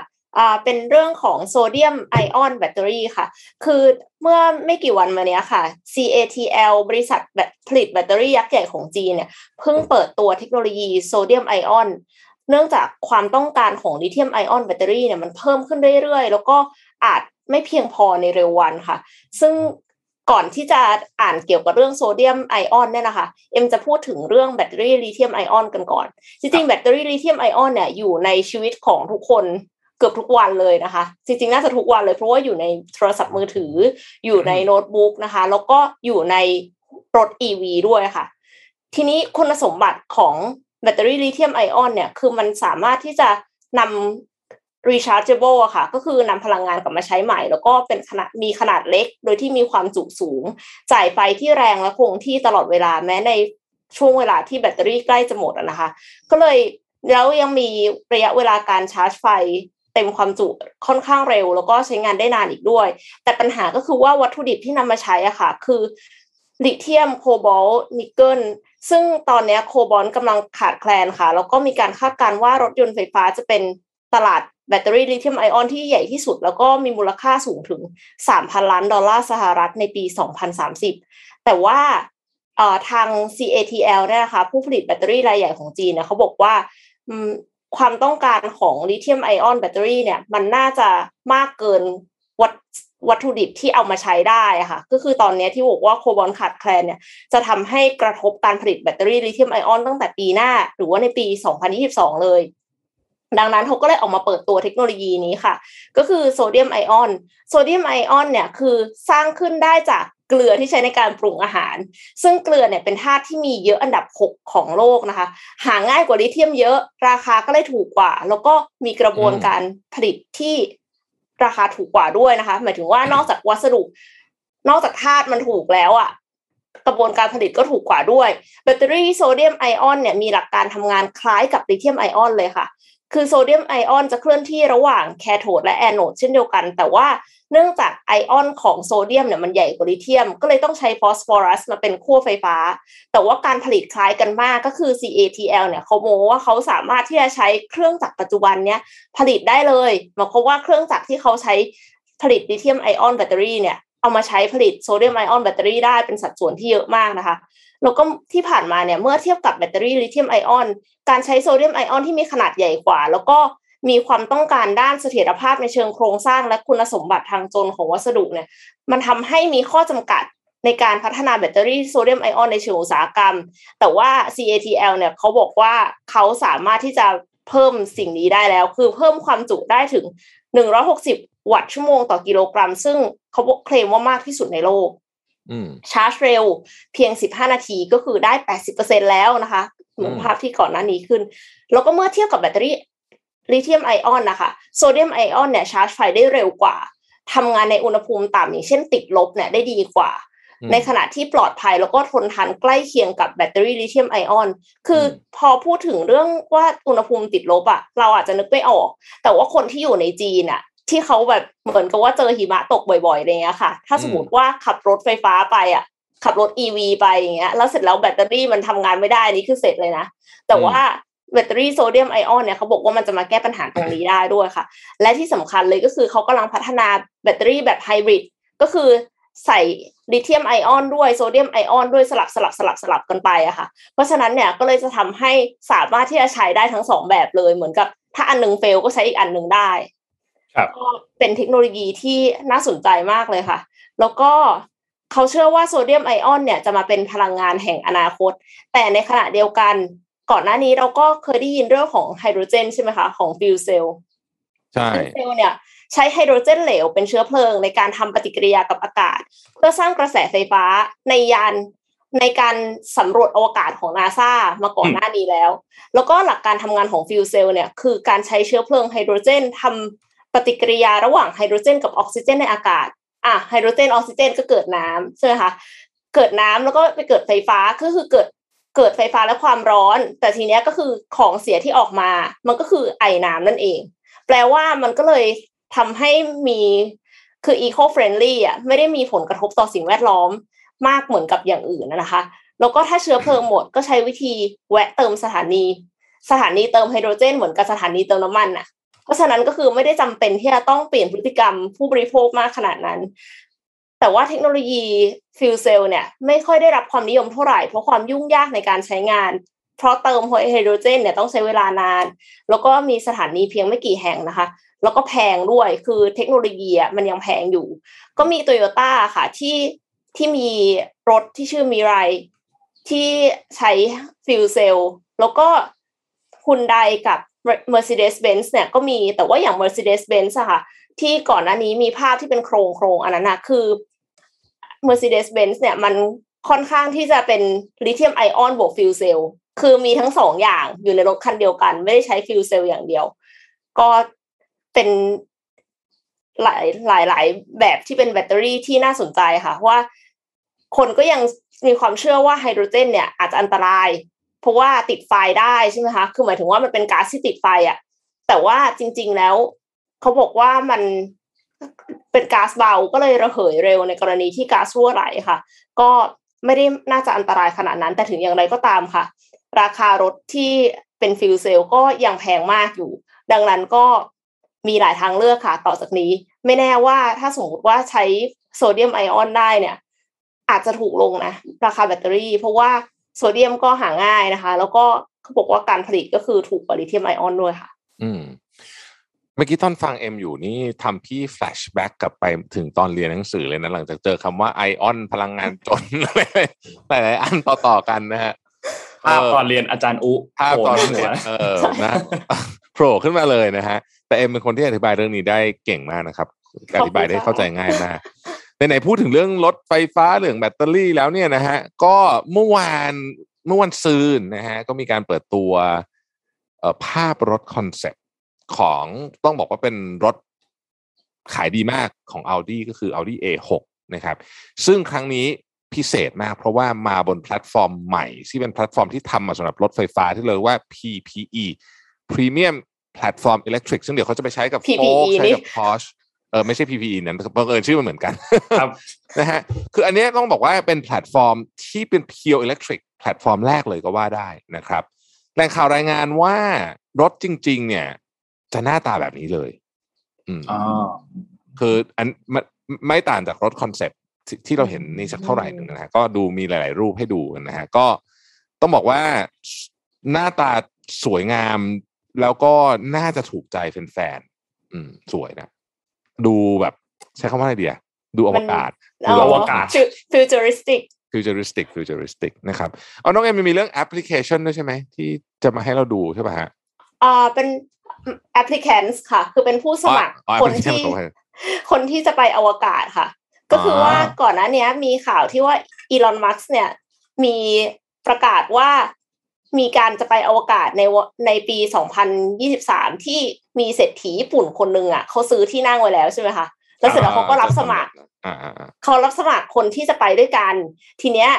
เป็นเรื่องของโซเดียมไอออนแบตเตอรี่ค่ะคือเมื่อไม่กี่วันมาเนี้ยค่ะ CATL บริษัทผลิตแบตเตอรี่ยักษ์ใหญ่ของจีนเนี่ยเพิ่งเปิดตัวเทคโนโลยีโซเดียมไอออนเนื่องจากความต้องการของลิเธียมไอออนแบตเตอรี่เนี่ยมันเพิ่มขึ้นเรื่อยๆแล้วก็อาจไม่เพียงพอในเร็ววันค่ะซึ่งก่อนที่จะอ่านเกี่ยวกับเรื่องโซเดียมไอออนเนี่ยนะคะเอ็มจะพูดถึงเรื่องแบตเตอรี่ลิเธียมไอออนกันก่อนจริงๆแบตเตอรี่ลิเธียมไอออนเนี่ยอยู่ในชีวิตของทุกคนเกือบทุกวันเลยนะคะจริงๆน่าจะทุกวันเลยเพราะว่าอยู่ในโทรศัพท์มือถืออยู่ในโน้ตบุ๊กนะคะแล้วก็อยู่ในรถ EV ด้วยค่ะทีนี้คุณสมบัติของแบตเตอรี่ลิเธียมไอออนเนี่ยคือมันสามารถที่จะนำ rechargeable อะค่ะก็คือนำพลังงานกลับมาใช้ใหม่แล้วก็เป็นขนาดมีขนาดเล็กโดยที่มีความจุสูงจ่ายไฟที่แรงและคงที่ตลอดเวลาแม้ในช่วงเวลาที่แบตเตอรี่ใกล้จะหมดนะคะก็เลยแล้วยังมีระยะเวลาการชาร์จไฟเต็มความจุค่อนข้างเร็วแล้วก็ใช้งานได้นานอีกด้วยแต่ปัญหาก็คือว่าวัตถุดิบที่นำมาใช้อะค่ะคือลิเธียมโคบอลต์นิกเกิล ซึ่งตอนนี้โคบอลกำลังขาดแคลนค่ะแล้วก็มีการคาดการณ์ว่ารถยนต์ไฟฟ้าจะเป็นตลาดแบตเตอรี่ลิเธียมไอออนที่ใหญ่ที่สุดแล้วก็มีมูลค่าสูงถึง 3,000 ล้านดอลลาร์สหรัฐในปี 2030 แต่ว่าทาง CATL เนี่ยนะคะผู้ผลิตแบตเตอรี่รายใหญ่ของจีนเนี่ยเขาบอกว่าความต้องการของลิเธียมไอออนแบตเตอรี่เนี่ยมันน่าจะมากเกินวัตถุดิบที่เอามาใช้ได้ค่ะก็คือตอนนี้ที่บอกว่าโคบอลขาดแคลนเนี่ยจะทำให้กระทบการผลิตแบตเตอรี่ลิเธียมไอออนตั้งแต่ปีหน้าหรือว่าในปี 2022 เลยดังนั้นเขาก็เลยออกมาเปิดตัวเทคโนโลยีนี้ค่ะก็คือโซเดียมไอออนเนี่ยคือสร้างขึ้นได้จากเกลือที่ใช้ในการปรุงอาหารซึ่งเกลือเนี่ยเป็นธาตุที่มีเยอะอันดับ6ของโลกนะคะหาง่ายกว่าลิเธียมเยอะราคาก็เลยถูกกว่าแล้วก็มีกระบวนการผลิตที่ราคาถูกกว่าด้วยนะคะหมายถึงว่านอกจากวัสดุนอกจากธาตุมันถูกแล้วอ่ะกระบวนการผลิตก็ถูกกว่าด้วยแบตเตอรี่โซเดียมไอออนเนี่ยมีหลักการทำงานคล้ายกับลิเธียมไอออนเลยค่ะคือโซเดียมไอออนจะเคลื่อนที่ระหว่างแคโทดและแอนโอดเช่นเดียวกันแต่ว่าเนื่องจากไอออนของโซเดียมเนี่ยมันใหญ่กว่าลิเธียมก็เลยต้องใช้ฟอสฟอรัสมาเป็นขั้วไฟฟ้าแต่ว่าการผลิตคล้ายกันมากก็คือ CATL เนี่ยเขาโม้ว่าเขาสามารถที่จะใช้เครื่องจักรปัจจุบันเนี่ยผลิตได้เลยหมายความว่าเครื่องจักรที่เขาใช้ผลิตลิเธียมไอออนแบตเตอรี่เนี่ยเอามาใช้ผลิตโซเดียมไอออนแบตเตอรี่ได้เป็นสัดส่วนที่เยอะมากนะคะแล้วก็ที่ผ่านมาเนี่ยเมื่อเทียบกับแบตเตอรี่ลิเธียมไอออนการใช้โซเดียมไอออนที่มีขนาดใหญ่กว่าแล้วก็มีความต้องการด้านเสถียรภาพในเชิงโครงสร้างและคุณสมบัติทางจนของวัสดุเนี่ยมันทำให้มีข้อจำกัดในการพัฒนาแบตเตอรี่โซเดียมไอออนในเชิงอุตสาหกรรมแต่ว่า CATL เนี่ยเขาบอกว่าเขาสามารถที่จะเพิ่มสิ่งนี้ได้แล้วคือเพิ่มความจุได้ถึง160วัตต์ชั่วโมงต่อกิโลกรัมซึ่งเขาเคลมว่ามากที่สุดในโลกชาร์จเร็วเพียง15นาทีก็คือได้ 80% แล้วนะคะเหมือนภาพที่ก่อนหน้านี้ขึ้นแล้วก็เมื่อเทียบกับแบตเตอรี่ลิเธียมไอออนนะคะโซเดียมไอออนเนี่ยชาร์จไฟได้เร็วกว่าทำงานในอุณหภูมิต่ำอย่างเช่นติดลบเนี่ยได้ดีกว่าในขณะที่ปลอดภัยแล้วก็ทนทานใกล้เคียงกับแบตเตอรี่ลิเธียมไอออนคือพอพูดถึงเรื่องว่าอุณหภูมิติดลบอะเราอาจจะนึกไม่ออกแต่ว่าคนที่อยู่ในจีนอะที่เขาแบบเหมือนกับว่าเจอหิมะตกบ่อยๆอะไรเงี้ยค่ะถ้าสมมติว่าขับรถไฟฟ้าไปอ่ะขับรถ EV ไปอย่างเงี้ยแล้วเสร็จแล้วแบตเตอรี่มันทำงานไม่ได้นี่คือเสร็จเลยนะแต่ว่าแบตเตอรี่โซเดียมไอออนเนี่ยเขาบอกว่ามันจะมาแก้ปัญหาตรงนี้ได้ด้วยค่ะและที่สำคัญเลยก็คือเขากำลังพัฒนาแบตเตอรี่แบบไฮบริดก็คือใส่ลิเธียมไอออนด้วยโซเดียมไอออนด้วยสลับกันไปอะค่ะเพราะฉะนั้นเนี่ยก็เลยจะทำให้สามารถที่จะใช้ได้ทั้งสองแบบเลยเหมือนกับถ้าอันนึงเฟลก็ใช้อีกอันนึงได้ก็เป็นเทคโนโลยีที่น่าสนใจมากเลยค่ะแล้วก็เขาเชื่อว่าโซเดียมไอออนเนี่ยจะมาเป็นพลังงานแห่งอนาคตแต่ในขณะเดียวกันก่อนหน้านี้เราก็เคยได้ยินเรื่องของไฮโดรเจนใช่ไหมคะของฟิวเซลใช่ฟิวเซลเนี่ยใช้ไฮโดรเจนเหลวเป็นเชื้อเพลิงในการทำปฏิกิริยากับอากาศเพื่อสร้างกระแสไฟฟ้าในยานในการสำรวจอวกาศของ NASA มาก่อนหน้านี้แล้วแล้วก็หลักการทำงานของฟิวเซลเนี่ยคือการใช้เชื้อเพลิงไฮโดรเจนทำปฏิกิริยาระหว่างไฮโดรเจนกับออกซิเจนในอากาศไฮโดรเจนออกซิเจนก็เกิดน้ำใช่ไหมคะเกิดน้ำแล้วก็ไปเกิดไฟฟ้าก็คือเกิดไฟฟ้าและความร้อนแต่ทีเนี้ยก็คือของเสียที่ออกมามันก็คือไอน้ำนั่นเองแปลว่ามันก็เลยทำให้มีคือ eco-friendly ไม่ได้มีผลกระทบต่อสิ่งแวดล้อมมากเหมือนกับอย่างอื่นนะคะแล้วก็ถ้าเชื้อเพลิงหมดก็ใช้วิธีแวะเติมสถานีเติมไฮโดรเจนเหมือนกับสถานีเติมน้ำมันนะเพราะฉะนั้นก็คือไม่ได้จำเป็นที่จะต้องเปลี่ยนพฤติกรรมผู้บริโภคมากขนาดนั้นแต่ว่าเทคโนโลยีฟิวเซลเนี่ยไม่ค่อยได้รับความนิยมเท่าไหร่เพราะความยุ่งยากในการใช้งานเพราะเติมไฮโดรเจนเนี่ยต้องใช้เวลานานแล้วก็มีสถานีเพียงไม่กี่แห่งนะคะแล้วก็แพงด้วยคือเทคโนโลยีมันยังแพงอยู่ก็มี Toyota ค่ะที่มีรถที่ชื่อมิไรที่ใช้ฟิวเซลแล้วก็ Hyundai กับMercedes-Benz เนี่ยก็มีแต่ว่าอย่าง Mercedes-Benz อะค่ะที่ก่อนหน้านี้มีภาพที่เป็นโครงอันนั้นนะคือ Mercedes-Benz เนี่ยมันค่อนข้างที่จะเป็นลิเธียมไอออนบวกฟิวเซลคือมีทั้งสองอย่างอยู่ในรถคันเดียวกันไม่ได้ใช้ฟิวเซลอย่างเดียวก็เป็นหลายแบบที่เป็นแบตเตอรี่ที่น่าสนใจค่ะว่าคนก็ยังมีความเชื่อว่าไฮโดรเจนเนี่ยอาจจะอันตรายเพราะว่าติดไฟได้ใช่ไหมคะคือหมายถึงว่ามันเป็นก๊าซที่ติดไฟอ่ะแต่ว่าจริงๆแล้วเขาบอกว่ามันเป็นก๊าซเบาก็เลยระเหยเร็วในกรณีที่ก๊าซรั่วไหลค่ะก็ ไม่ได้น่าจะอันตรายขนาดนั้นแต่ถึงอย่างไรก็ตามค่ะราคารถที่เป็นฟิวเซลก็ยังแพงมากอยู่ดังนั้นก็มีหลายทางเลือกค่ะต่อจากนี้ไม่แน่ว่าถ้าสมมติว่าใช้โซเดียมไอออนได้เนี่ยอาจจะถูกลงนะราคาแบตเตอรี่เพราะว่าโซเดียมก็หาง่ายนะคะแล้วก็เขาบอกว่าการผลิตก็คือถูกกว่าลิเธียมไอออนด้วยค่ะเมื่อกี้ตอนฟังเอ็มอยู่นี่ทำพี่แฟลชแบ็กกลับไปถึงตอนเรียนหนังสือเลยนะหลังจากเจอคำว่าไอออนพลังงานจนหลายๆอันต่อๆกันนะฮะภาพตอนเรียนอาจารย์อุภาพตอนเรียนนะโผล่ขึ้นมาเลยนะฮะแต่เอ็มเป็นคนที่อธิบายเรื่องนี้ได้เก่งมากนะครับอธิบายได้เข้าใจง่ายมากไหนๆพูดถึงเรื่องรถไฟฟ้าเรื่องแบตเตอรี่แล้วเนี่ยนะฮะก็เมื่อวันซืนนะฮะก็มีการเปิดตัวภาพรถคอนเซ็ปต์ของต้องบอกว่าเป็นรถขายดีมากของ Audi ก็คือ Audi A6 นะครับซึ่งครั้งนี้พิเศษมากเพราะว่ามาบนแพลตฟอร์มใหม่ที่เป็นแพลตฟอร์มที่ทำมาสำหรับรถไฟฟ้าที่เรียกว่า PPE Premium Platform Electric ซึ่งเดี๋ยวเขาจะไปใช้กับ Ford ใช้กับ Porsche ไม่ใช่ PPE นั้นบังเอิญชื่อมันเหมือนกันครับ นะฮะคืออันนี้ต้องบอกว่าเป็นแพลตฟอร์มที่เป็น Pure Electric แพลตฟอร์มแรกเลยก็ว่าได้นะครับแหล่งข่าวรายงานว่ารถจริงๆเนี่ยจะหน้าตาแบบนี้เลยคืออันไม่ต่างจากรถคอนเซ็ปต์ที่เราเห็นนี่สักเท่าไหร่นึงนะฮะก็ดูมีหลายๆรูปให้ดูกันนะฮะก็ต้องบอกว่าหน้าตาสวยงามแล้วก็น่าจะถูกใจแฟนๆสวยนะดูแบบใช้คำว่าอะไรดีอ่ะดูอวกาศดูอวกาศฟิวเจอริสติกนะครับเอาน้องเอ็มมีเรื่องแอปพลิเคชันด้วยใช่ไหมที่จะมาให้เราดูใช่ป่ะฮะเป็น applicants ค่ะคือเป็นผู้สมัครคนที่จะไปอวกาศค่ะก็คือว่าก่อนหน้านี้มีข่าวที่ว่าอีลอนมัสก์เนี่ยมีประกาศว่ามีการจะไปอวกาศในปี2023ที่มีเศรษฐีญี่ปุ่นคนนึงอ่ะเขาซื้อที่นั่งไว้แล้วใช่ไหมคะแล้วเสร็จแล้วเขาก็รับสมัครเขารับสมัครคนที่จะไปด้วยกันทีเนี้ย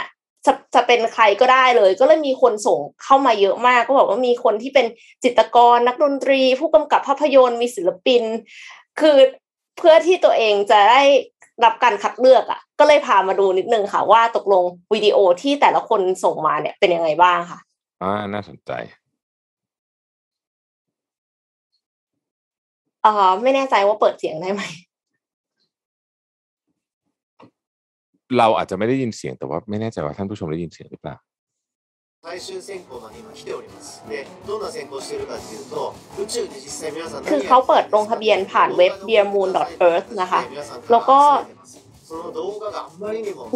จะเป็นใครก็ได้เลยก็เลยมีคนส่งเข้ามาเยอะมากก็บอกว่ามีคนที่เป็นจิตรกรนักดนตรีผู้กำกับภาพยนตร์มีศิลปินคือเพื่อที่ตัวเองจะได้รับการคัดเลือกอ่ะก็เลยพามาดูนิดนึงค่ะว่าตกลงวิดีโอที่แต่ละคนส่งมาเนี่ยเป็นยังไงบ้างค่ะน่าสนใจไม่แน่ใจว่าเปิดเสียงได้ไหมเราอาจจะไม่ได้ยินเสียงแต่ว่าไม่แน่ใจว่าท่านผู้ชมได้ยินเสียงหรือเปล่าคือเขาเปิดลงทะเบียนผ่านเว็บ dearmoon.earth นะคะแล้วก็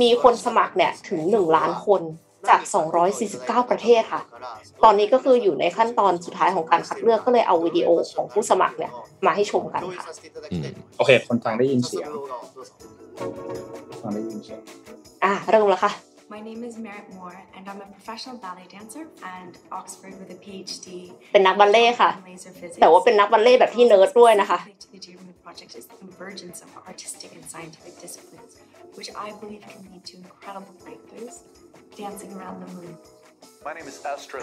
มีคนสมัครเนี่ยถึง1ล้านคนจาก249ประเทศค่ะตอนนี้ก็คืออยู่ในขั้นตอนสุดท้ายของการคัดเลือกก็เลยเอาวิดีโอของผู้สมัครเนี่ยมาให้ชมกันค่ะโอเคคนฟังได้ยินเสียงเริ่มแล้วค่ะ My name is Merritt Moore and I'm a professional ballet dancer and Oxford with a PhD เป็นนักบัลเล่ค่ะแต่ว่าเป็นนักบัลเล่แบบที่เนิร์ดด้วยนะคะ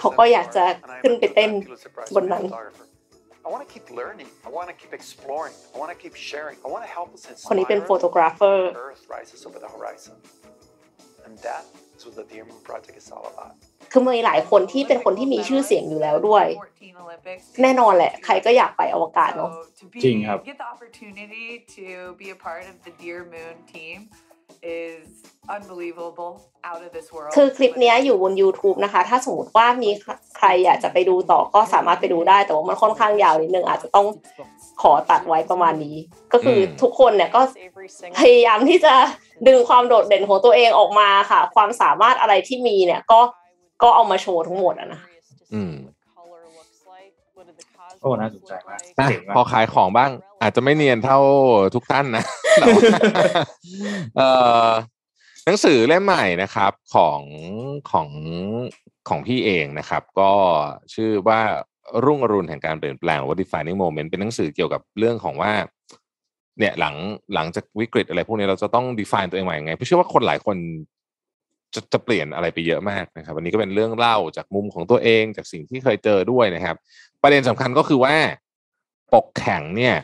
เขาก็อยากจะขึ้นไปเต้นบนนั้นI want to keep learning. I want to keep exploring. I want to keep sharing. I want to help us inspire. คนนี้เป็นโฟโตกราฟเฟอร์ Earth rises over the horizon. And that is what the Dear Moon Project is all about. คือมีหลายคนที่เป็นคนที่มีชื่อเสียงอยู่แล้วด้วยแน่นอนแหละใครก็อยากไปอวกาศเนาะจริงครับ Get the opportunity to be a part of the Dear Moon team is unbelievable out of this world คือคลิปนี้อยู่บน YouTube นะคะถ้าสมมติว่ามีใครอยากจะไปดูต่อก็สามารถไปดูได้แต่ว่ามันค่อนข้างยาวนิดนึงอาจจะต้องขอตัดไว้ประมาณนี้ก็คือทุกคนเนี่ยก็พยายามที่จะดึงความโดดเด่นของตัวเองออกมาค่ะความสามารถอะไรที่มีเนี่ยก็เอามาโชว์ทั้งหมดอ่ะนะโอ้น่าสนใจมากพอขายของบ้างอาจจะไม่เนียนเท่าทุกท่านนะหนังสือเล่มใหม่นะครับของพี่เองนะครับก็ชื่อว่ารุ่งอรุณแห่งการเปลี่ยนแปลงหรือว่า Defining Moment เป็นหนังสือเกี่ยวกับเรื่องของว่าเนี่ยหลังจากวิกฤตอะไรพวกนี้เราจะต้อง define ตัวเองใหม่ยังไงเพราะเชื่อว่าคนหลายคนจะเปลี่ยนอะไรไปเยอะมากนะครับวันนี้ก็เป็นเรื่องเล่าจากมุมของตัวเองจากสิ่งที่เคยเจอด้วยนะครับประเด็นสำคัญก็คือว่าปกแข็งเนี่ย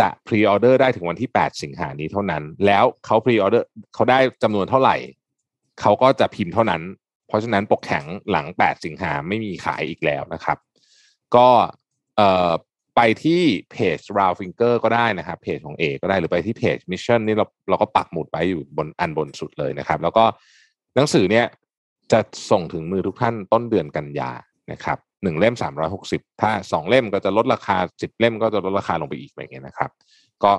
จะพรีออเดอร์ได้ถึงวันที่8 สิงหาคมนี้เท่านั้นแล้วเขาพรีออเดอร์เขาได้จำนวนเท่าไหร่ เขาก็จะพิมพ์เท่านั้นเพราะฉะนั้นปกแข็งหลัง8สิงหาไม่มีขายอีกแล้วนะครับก็ไปที่เพจ Round Finger ก็ได้นะครับเพจของเอก็ได้หรือไปที่เพจ Mission นี่เราก็ปักหมุดไว้อยู่บนอันบนสุดเลยนะครับแล้วก็หนังสือเนี่ยจะส่งถึงมือทุกท่านต้นเดือนกันยานะครับ1เล่ม360ถ้า2เล่มก็จะลดราคา10เล่มก็จะลดราคาลงไปอีกอย่างเงี้ยนะครับก็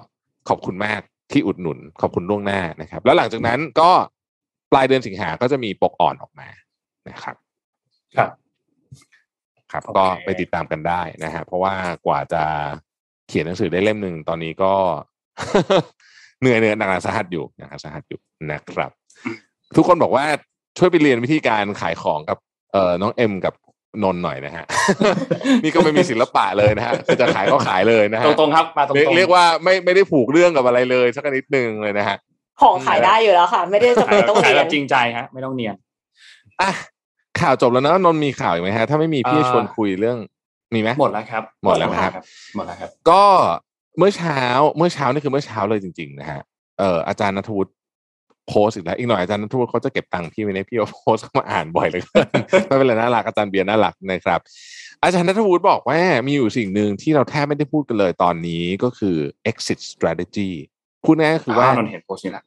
ขอบคุณมากที่อุดหนุนขอบคุณล่วงหน้านะครับแล้วหลังจากนั้นก็ปลายเดือนสิงหาก็จะมีปกอ่อนออกมานะครับครับ okay. ก็ไปติดตามกันได้นะฮะเพราะว่ากว่าจะเขียนหนังสือได้เล่มนึงตอนนี้ก็ เหนื่อยหนักสาหัสอยู่นะครับสาหัสอยู่นะครับทุกคนบอกว่าช่วยไปเรียนวิธีการขายของกับน้องเอ็มกับนนหน่อยนะฮะ นี่ก็ไม่มีศิลปะเลยนะฮะจะขายก็ขายเลยนะฮะตรงๆครับมาตรงๆเรียกว่าไม่ได้ผูกเรื่องกับอะไรเลยสักนิดนึงเลยนะฮะของขายได้อยู่แล้วค่ะไม่ได้จำเป็นต้องเนียนจริงใจฮะไม่ต้องเนียนอ่ะข่าวจบแล้วนะนนมีข่าวอีกไหมฮะถ้าไม่มีพี่ชวนคุยเรื่องมีไหมหมดแล้วครับหมดแล้วครับหมดแล้วครับก็เมื่อเช้านี่คือเมื่อเช้าเลยจริงๆนะฮะอาจารย์ณัฐวุฒิโพสต์อีกแล้วอีกหน่อยอาจารย์ณัฐวุฒิเขาจะเก็บตังค์พี่ไว้ในพี่เอาโพสต์มาอ่านบ่อยเลยไม่เป็นไรน่ารักอาจารย์เบียร์น่ารักนะครับอาจารย์ณัฐวุฒิบอกว่ามีอยู่สิ่งหนึ่งที่เราแทบไม่ได้พูดกันเลยตอนนี้ก็คือ exit strategy พูดง่ายๆคือว่าเราเห็นโพสต์นี่แหละ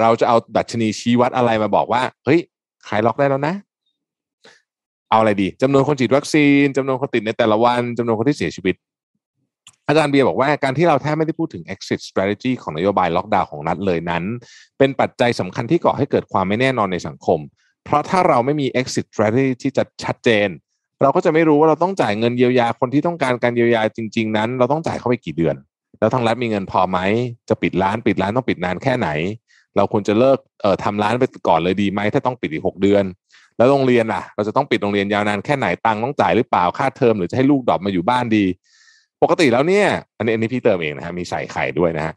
เราจะเอาดัชนีชี้วัดอะไรมาบอกว่าเฮ้ยขายล็อกได้แล้วนะเอาอะไรดีจำนวนคนฉีดวัคซีนจำนวนคนติดในแต่ละวันจำนวนคนที่เสียชีวิตอาจารย์เบียร์บอกว่าการที่เราแทบไม่ได้พูดถึง exit strategy ของนโยบายล็อกดาวน์ของรัฐเลยนั้นเป็นปัจจัยสำคัญที่ก่อให้เกิดความไม่แน่นอนในสังคมเพราะถ้าเราไม่มี exit strategy ที่ชัดเจนเราก็จะไม่รู้ว่าเราต้องจ่ายเงินเยียวยาคนที่ต้องการการเยียวยาจริงๆนั้นเราต้องจ่ายเข้าไปกี่เดือนแล้วทางรัฐมีเงินพอไหมจะปิดร้านต้องปิดนานแค่ไหนเราควรจะเลิกทำร้านไปก่อนเลยดีไหมถ้าต้องปิดอีก6เดือนแล้วโรงเรียนล่ะเราจะต้องปิดโรงเรียนยาวนานแค่ไหนตังค์ต้องจ่ายหรือเปล่าค่าเทอมหรือจะให้ลูกดรอปมาอยู่บ้านดีปกติแล้วเนี่ยอันนี้พี่เติมเองนะฮะมีใส่ไข่ด้วยนะฮะ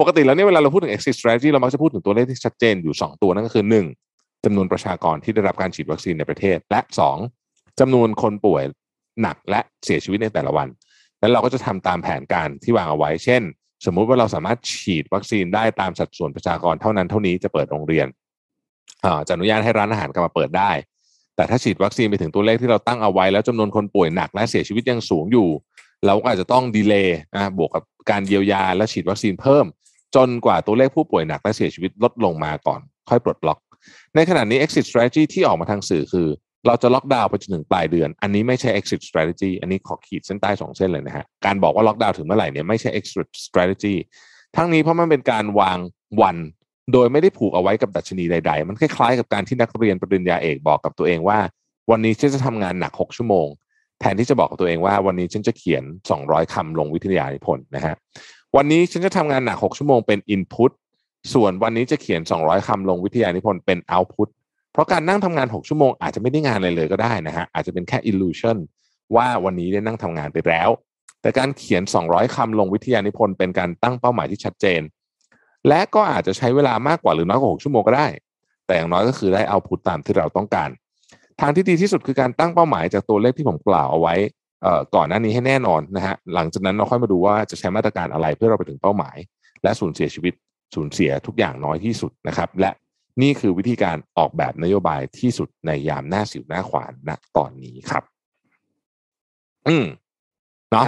ปกติแล้วเนี่ยเวลาเราพูดถึง exit strategy เรามักจะพูดถึงตัวเลขที่ชัดเจนอยู่2ตัวนั่นก็คือ1จำนวนประชากรที่ได้รับการฉีดวัคซีนในประเทศและ2จำนวนคนป่วยหนักและเสียชีวิตในแต่ละวันแล้วเราก็จะทำตามแผนการที่วางเอาไว้เช่นสมมุติว่าเราสามารถฉีดวัคซีนได้ตามสัดส่วนประชากรเท่านั้นเท่านี้จะเปิดโรงเรียนจะอนุญาตให้ร้านอาหารกลับมาเปิดได้แต่ถ้าฉีดวัคซีนไปถึงตัวเลขที่เราตั้งเอาไว้แล้วจำนวนคนป่วยหนักและเสียชีวิตยังสูงอยู่เราก็อาจจะต้องดีเลย์บวกกับการเยียวยาและฉีดวัคซีนเพิ่มจนกว่าตัวเลขผู้ป่วยหนักและเสียชีวิตลดลงมาก่อนค่อยปลดล็อกในขณะนี้ exit strategy ที่ออกมาทางสื่อคือเราจะล็อกดาวน์ไปจนถึงปลายเดือนอันนี้ไม่ใช่ exit strategy อันนี้ขอขีดเส้นใต้2เส้นเลยนะฮะการบอกว่าล็อกดาวน์ถึงเมื่อไหร่เนี่ยไม่ใช่ exit strategy ทั้งนี้เพราะมันเป็นการวางวันโดยไม่ได้ผูกเอาไว้กับดัชนีใดๆมันคล้ายๆกับการที่นักเรียนปริญญาเอกบอกกับตัวเองว่าวันนี้ฉันจะทำงานหนัก6ชั่วโมงแทนที่จะบอกกับตัวเองว่าวันนี้ฉันจะเขียน200คำลงวิทยานิพนธ์นะฮะวันนี้ฉันจะทำงานหนัก6ชั่วโมงเป็น input ส่วนวันนี้จะเขียน200คำลงวิทยานิพนธ์เป็น output เพราะการนั่งทำงาน6ชั่วโมงอาจจะไม่ได้งานอะไรเลยก็ได้นะฮะอาจจะเป็นแค่ illusion ว่าวันนี้ได้นั่งทำงานไปแล้วแต่การเขียน200คำลงวิทยานิพนธ์เป็นการตั้งเป้าหมายที่ชัดเจนและก็อาจจะใช้เวลามากกว่าหรือน้อยกว่า6ชั่วโมงก็ได้แต่อย่างน้อยก็คือได้เอาพุทตามที่เราต้องการทางที่ดีที่สุดคือการตั้งเป้าหมายจากตัวเลขที่ผมกล่าวเอาไว้ก่อนหน้านี้ให้แน่นอนนะฮะหลังจากนั้นเราค่อยมาดูว่าจะใช้มาตรการอะไรเพื่อเราไปถึงเป้าหมายและสูญเสียทุกอย่างน้อยที่สุดนะครับและนี่คือวิธีการออกแบบนโยบายที่สุดในยามหน้าสิวหน้าขวานณตอนนี้ครับเนาะ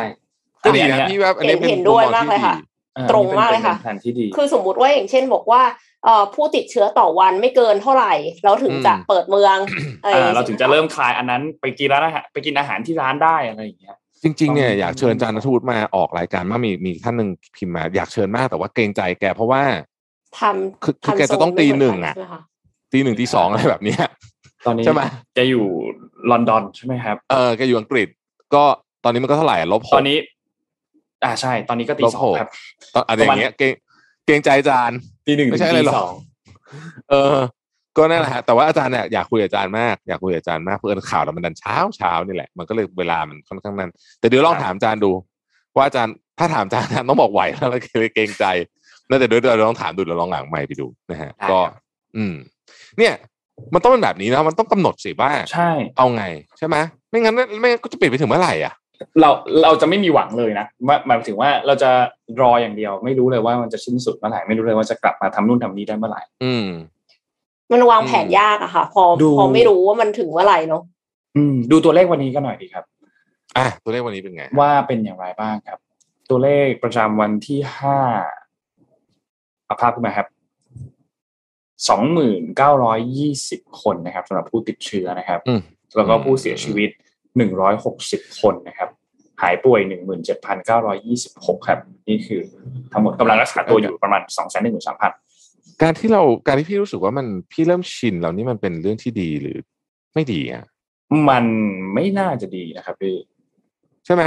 อันนี้นะพี่ว่าอันนี้เป็นด้วยมากเลยค่ะตรงมากเลยค่ะคือสมมุติว่าอย่างเช่นบอกว่าผู้ติดเชื้อต่อวันไม่เกินเท่าไหร่เราถึงจะเปิดเมือง เราถึงจะเริ่มคลายอันนั้นไปกินร้านอาหารไปกินอาหารที่ร้านได้อะไรอย่างเงี้ยจริงๆเนี่ยอยากเชิญอาจารย์ณัฐวุฒิมาออกรายการมามีท่านนึงพิมพ์มาอยากเชิญมากแต่ว่าเกรงใจแกเพราะว่าคือแกจะต้องตีหนึ่งอ่ะตีหนึ่งตีสองอะไรแบบนี้ตอนนี้ใช่ไหมแกอยู่ลอนดอนใช่ไหมครับแกอยู่อังกฤษก็ตอนนี้มันก็เท่าไหร่ลบ6ตอนนี้ใช่ตอนนี้ก็ตีสองครับตอนอะไรอย่างเงี้ยเกรงใจอาจารย์ตีหนึ่งไม่ใช่อะไรหรอกก็นั่นแหละฮะแต่ว่าอาจารย์เนี่ยอยากคุยอาจารย์มากเพื่อนข่าวเรามันดันเช้านี่แหละมันก็เลยเวลามันค่อนข้างนั้นแต่เดี๋ยวลองถามอาจารย์ดูว่าอาจารย์ถ้าถามอาจารย์ต้องบอกไหวแล้วเกรงใจแล้วแต่เดี๋ยวเราลองถามดูเราลองหลังใหม่ไปดูนะฮะก็เนี่ยมันต้องเป็นแบบนี้นะมันต้องกำหนดสิว่าใช่เอาไงใช่ไหมไม่งั้นก็จะปิดไปถึงเมื่อไหร่อ่ะเราจะไม่มีหวังเลยนะหมายถึงว่าเราจะรออย่างเดียวไม่รู้เลยว่ามันจะสิ้นสุดเมื่อไหร่ไม่รู้เลยว่าจะกลับมาทำนู่นทำนี้ได้เมื่อไหร่ มันวางแผนยากอะค่ะพอไม่รู้ว่ามันถึงเมื่อไหร่เนาะดูตัวเลขวันนี้กันหน่อยดีครับตัวเลขวันนี้เป็นไงว่าเป็นอย่างไรบ้างครับตัวเลขประจำวันที่5เอาภาพขึ้นมาครับ 2,920 คนนะครับสำหรับผู้ติดเชื้อนะครับแล้วก็ผู้เสียชีวิต160คนนะครับหายป่วย 17,926 ครับนี่คือทั้งหมดกำลังรักษาตัวอยู่ประมาณ 213,000 การที่พี่รู้สึกว่าพี่เริ่มชินแล้วนี่มันเป็นเรื่องที่ดีหรือไม่ดีอ่ะมันไม่น่าจะดีนะครับพี่ใช่ไหม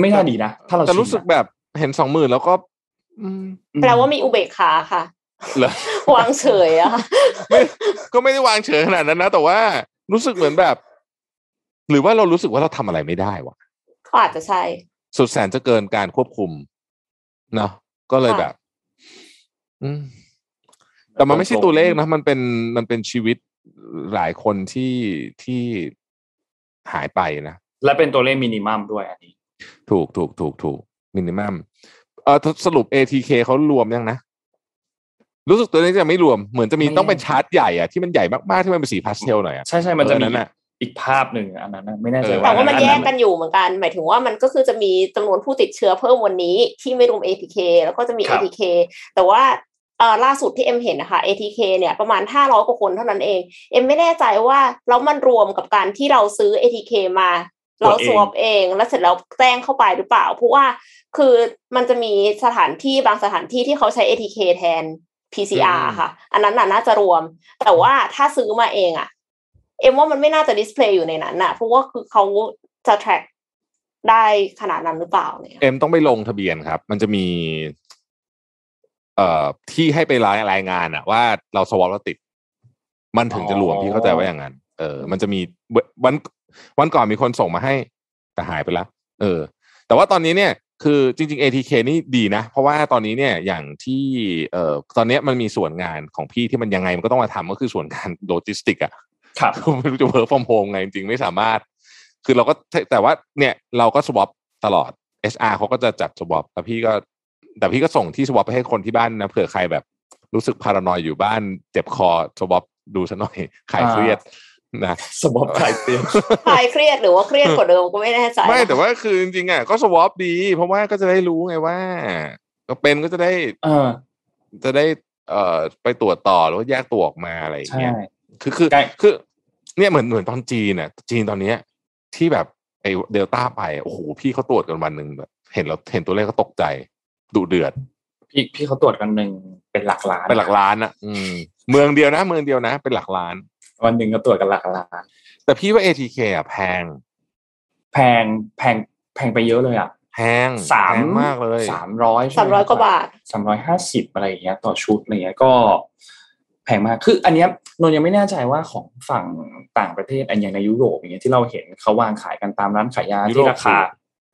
ไม่น่าดีนะถ้าเราจะรู้สึกแบบเห็น 20,000 แล้วก็แปลว่ามีอุเบกขาค่ะเหรอวางเฉยอ่ะก็ไม่ได้วางเฉยขนาดนั้นนะแต่ว่ารู้สึกเหมือนแบบหรือว่าเรารู้สึกว่าเราทำอะไรไม่ได้วะอาจจะใช่สุดแสนจะเกินการควบคุมเนาะก็เลยแบบแต่มันไม่ใช่ตัวเลขนะมันเป็นชีวิตหลายคนที่หายไปนะและเป็นตัวเลขมินิมัมด้วยอันนี้ถูกมินิมัมสรุป ATK เขารวมยังนะรู้สึกตัวนี้จะไม่รวมเหมือนจะมีต้องเป็นชาร์ตใหญ่อ่ะที่มันใหญ่มากๆที่มันเป็นสีพาสเทลหน่อยอ่ะใช่ๆมันจะมีอีกภาพหนึ่งอันนั้นไม่แน่ใจว่าแต่ว่ามันแยกกันอยู่เหมือนกันหมายถึงว่ามันก็คือจะมีจำนวนผู้ติดเชื้อเพิ่มวันนี้ที่ไม่รวม ATK แล้วก็จะมี ATK แต่ว่าล่าสุดที่เอ็มเห็นนะคะ ATK เนี่ยประมาณ500กว่าคนเท่านั้นเองเอ็มไม่แน่ใจว่าแล้วมันรวมกับการที่เราซื้อ ATK มาเราสวมเองแล้วเสร็จแล้วแจ้งเข้าไปหรือเปล่าเพราะว่าคือมันจะมีสถานที่บางสถานที่ที่เขาใช้ ATK แทน PCR ค่ะอันนั้นน่าจะรวมแต่ว่าถ้าซื้อมาเองอะเอ็มว่ามันไม่น่าจะดิสเพลย์อยู่ในนั้นนะเพราะว่าคือเขาจะแทร็กได้ขนาดนั้นหรือเปล่าเนี่ยเอ็มต้องไปลงทะเบียนครับมันจะมีที่ให้ไปรายงานอะว่าเราสวอปแล้วติดมันถึงจะรวมพี่เข้าใจว่าอย่างนั้นมันจะมีวันก่อนมีคนส่งมาให้แต่หายไปแล้วแต่ว่าตอนนี้เนี่ยคือจริงๆ ATK นี่ดีนะเพราะว่าตอนนี้เนี่ยอย่างที่ตอนนี้มันมีส่วนงานของพี่ที่มันยังไงมันก็ต้องมาทำก็คือส่วนงานโลจิสติกอะครับไม่รู้จะเวิร์คฟอร์มโฮมไงจริงๆไม่สามารถคือเราก็แต่ว่าเนี่ยเราก็สวอปตลอด SR เขาก็จะจัดสวอปแต่พี่ก็ส่งที่สวอปไปให้คนที่บ้านนะเผื่อใครแบบรู้สึกพารานอยอยู่บ้านเจ็บคอสวอปดูซะหน่อยคลายเครียดนะสวอปคลายเครียดหรือว่าเครียดกว่าเดิมก็ไม่แน่ใจไม่แต่ว่าคือจริงๆอ่ะก็สวอปดีเพราะว่าก็จะได้รู้ไงว่าก็เป็นก็จะได้ไปตรวจต่อแล้วแยกตัวออกมาอะไรอย่างเงี้ยคือเนี่ยเหมือนตอนจีนน่ะจีนตอนนี้ที่แบบไอ้เดลต้าไปโอ้โหพี่เขาตรวจกันวันนึงแบบเห็นตัวเลขก็ตกใจดุเดือดพี่เขาตรวจกันนึงเป็นหลักล้านนะเมืองเดียวนะเป็นหลักล้านวันนึงก็ตรวจกันหลักล้านแต่พี่ว่า ATK อ่ะแพงไปเยอะเลยอ่ะแพงมากเลย300กว่าบาท350อะไรอย่างเงี้ยต่อชุดอะไรเงี้ยก็แพงมากคืออันเนี้ยนนยังไม่แน่ใจว่าของฝั่งต่างประเทศอันอย่างในยุโรปอย่างเงี้ยที่เราเห็นเขาวางขายกันตามร้านขายยาที่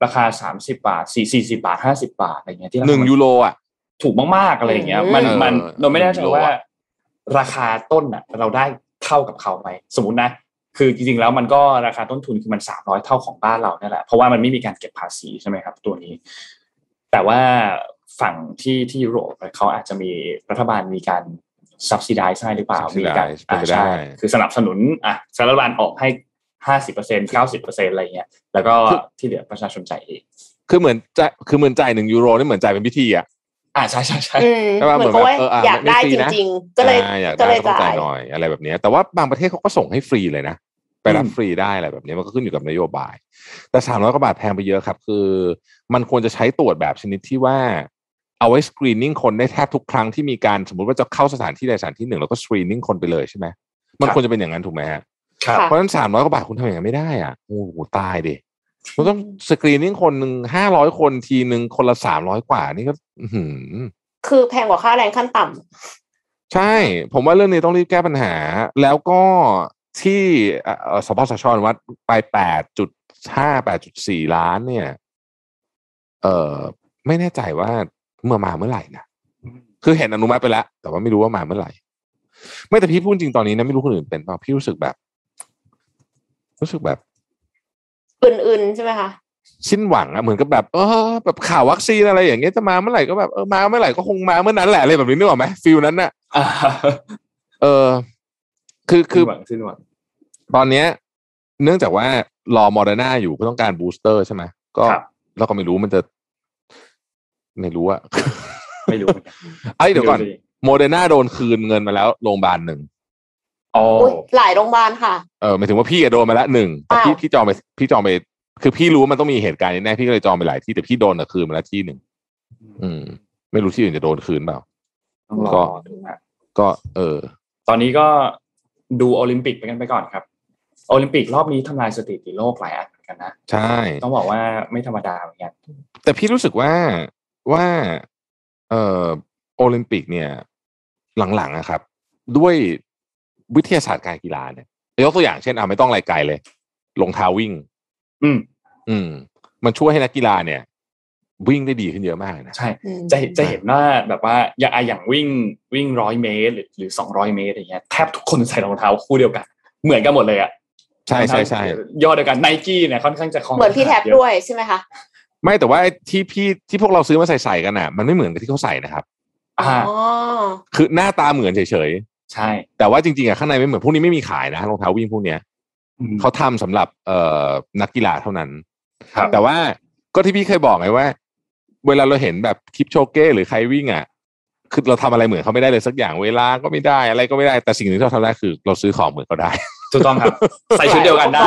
ราคา30 บาท40 บาท50 บาทอะไรเงี้ยที่1ยูโรอ่ะถูกมากๆอะไรอย่างเงี้ยมันนนไม่แน่ใจว่าราคาต้นอ่ะเราได้เท่ากับเขาไหมสมมตินะคือจริงๆแล้วมันก็ราคาต้นทุนคือมัน300เท่าของบ้านเราเนี่ยแหละเพราะว่ามันไม่มีการเก็บภาษีใช่ไหมครับตัวนี้แต่ว่าฝั่งที่ยุโรปเขาอาจจะมีรัฐบาลมีการsubsidize ใช่หรือเปล่ามีการใช่คือสนับสนุนรัฐบาลออกให้ 50% 90% อะไรเงี้ยแล้วก็ที่เหลือประชาชนจ่ายเองคือเหมือนจ่าย1ยูโรนี่เหมือนจ่ายเป็นพิธีอ่ะใช่แต่ว่าเหมือนแบบอยากได้จริงๆก็เลยจ่ายหน่อยอะไรแบบนี้แต่ว่าบางประเทศเขาก็ส่งให้ฟรีเลยนะไปรับฟรีได้อะไรแบบนี้มันก็ขึ้นอยู่กับนโยบายแต่300กว่าบาทแพงไปเยอะครับคือมันควรจะใช้ตรวจแบบชนิดที่ว่าเอาไว้สกรีนนิ่งคนได้แทบทุกครั้งที่มีการสมมุติว่าจะเข้าสถานที่ใดสถานที่หนึ่งแล้วก็สกรีนนิ่งคนไปเลยใช่ไหมมันควรจะเป็นอย่างนั้นถูกไหมฮะเพราะฉะนั้น300กว่าบาทคุณทำอย่างนั้นไม่ได้อ่ะโอ้โหตายดิมันต้องสกรีนนิ่งคนหนึ่ง500คนทีหนึ่งคนละ300กว่านี่ก็คือแพงกว่าค่าแรงขั้นต่ำใช่ผมว่าเรื่องนี้ต้องรีบแก้ปัญหาแล้วก็ที่สปสช.วัดไป 8.5 8.4 ล้านเนี่ยไม่แน่ใจว่าเมื่อไหร่นะคือเห็นอนุมัติไปแล้วแต่ว่าไม่รู้ว่ามาเมื่อไหร่ไม่แต่พี่พูดจริงตอนนี้นะไม่รู้คนอื่นเป็นป่ะพี่รู้สึกแบบอื่นๆใช่ไหมคะสิ้นหวังอะเหมือนกับแบบแบบข่าววัคซีนอะไรอย่างเงี้ยจะมาเมื่อไหร่ก็แบบมาเมื่อไหร่ก็คงมาเมื่อนั้นแหละอะไรแบบนี้นึกออกไหมฟีลนั้นน่ะ คือตอนเนี้ยเนื่องจากว่ารอโมเดอร์นาอยู่ก็ต้องการบูสเตอร์ใช่ไหมก็เราก็ไม่รู้มันจะไม่รู้อะไม่รู้ไอ้เดี๋ยวก่อนโมเดอร์นาโดนคืนเงินมาแล้วโรงพยาบาลหนึ่งอ๋อหลายโรงพยาบาลค่ะหมายถึงว่าพี่โดนมาละหนึ่งแต่พี่จองไปคือพี่รู้ว่ามันต้องมีเหตุการณ์นี้แน่พี่ก็เลยจองไปหลายที่แต่พี่โดนน่ะคืนมาละที่หนึ่งไม่รู้ที่อื่นจะโดนคืนเปล่าต้องรอดูฮะก็ตอนนี้ก็ดูโอลิมปิกไปกันไปก่อนครับโอลิมปิกรอบนี้ทำลายสถิติโลกหลายอันเหมือนกันนะใช่ต้องบอกว่าไม่ธรรมดาเหมือนกันแต่พี่รู้สึกว่าโอลิมปิกเนี่ยหลังๆนะครับด้วยวิทยาศาสตร์การกีฬาเนี่ยยกตัวอย่างเช่นไม่ต้องไกลเลยลงเท้าวิ่งมันช่วยให้นักกีฬาเนี่ยวิ่งได้ดีขึ้นเยอะมากนะใช่จะเห็นว่าแบบว่าอย่างวิ่ง100เมตรหรือ200เมตรอย่างเงี้ยแทบทุกคนใส่รองเท้าคู่เดียวกันเหมือนกันหมดเลยอ่ะใช่ๆๆย่อเดียวกัน Nike เนี่ยค่อนข้างจะคล่องเหมือนพี่แท็บด้วยใช่มั้ยคะไม่แต่ว่าที่พวกเราซื้อมาใส่ๆกันน่ะมันไม่เหมือนกับที่เขาใส่นะครับคือหน้าตาเหมือนเฉยๆใช่แต่ว่าจริงๆอ่ะข้างในไม่เหมือนพวกนี้ไม่มีขายนะรองเท้าวิ่งพวกเนี้ยเขาทำสำหรับนักกีฬาเท่านั้นแต่ว่าก็ที่พี่เคยบอกไงว่าเวลาเราเห็นแบบคิปโชเก้หรือใครวิ่งอ่ะคือเราทำอะไรเหมือนเขาไม่ได้เลยสักอย่างเวลาก็ไม่ได้อะไรก็ไม่ได้แต่สิ่งหนึ่งที่เราทำได้คือเราซื้อของเหมือนเขาได้ถูกต้องครับใส่ชุดเดียวกันได้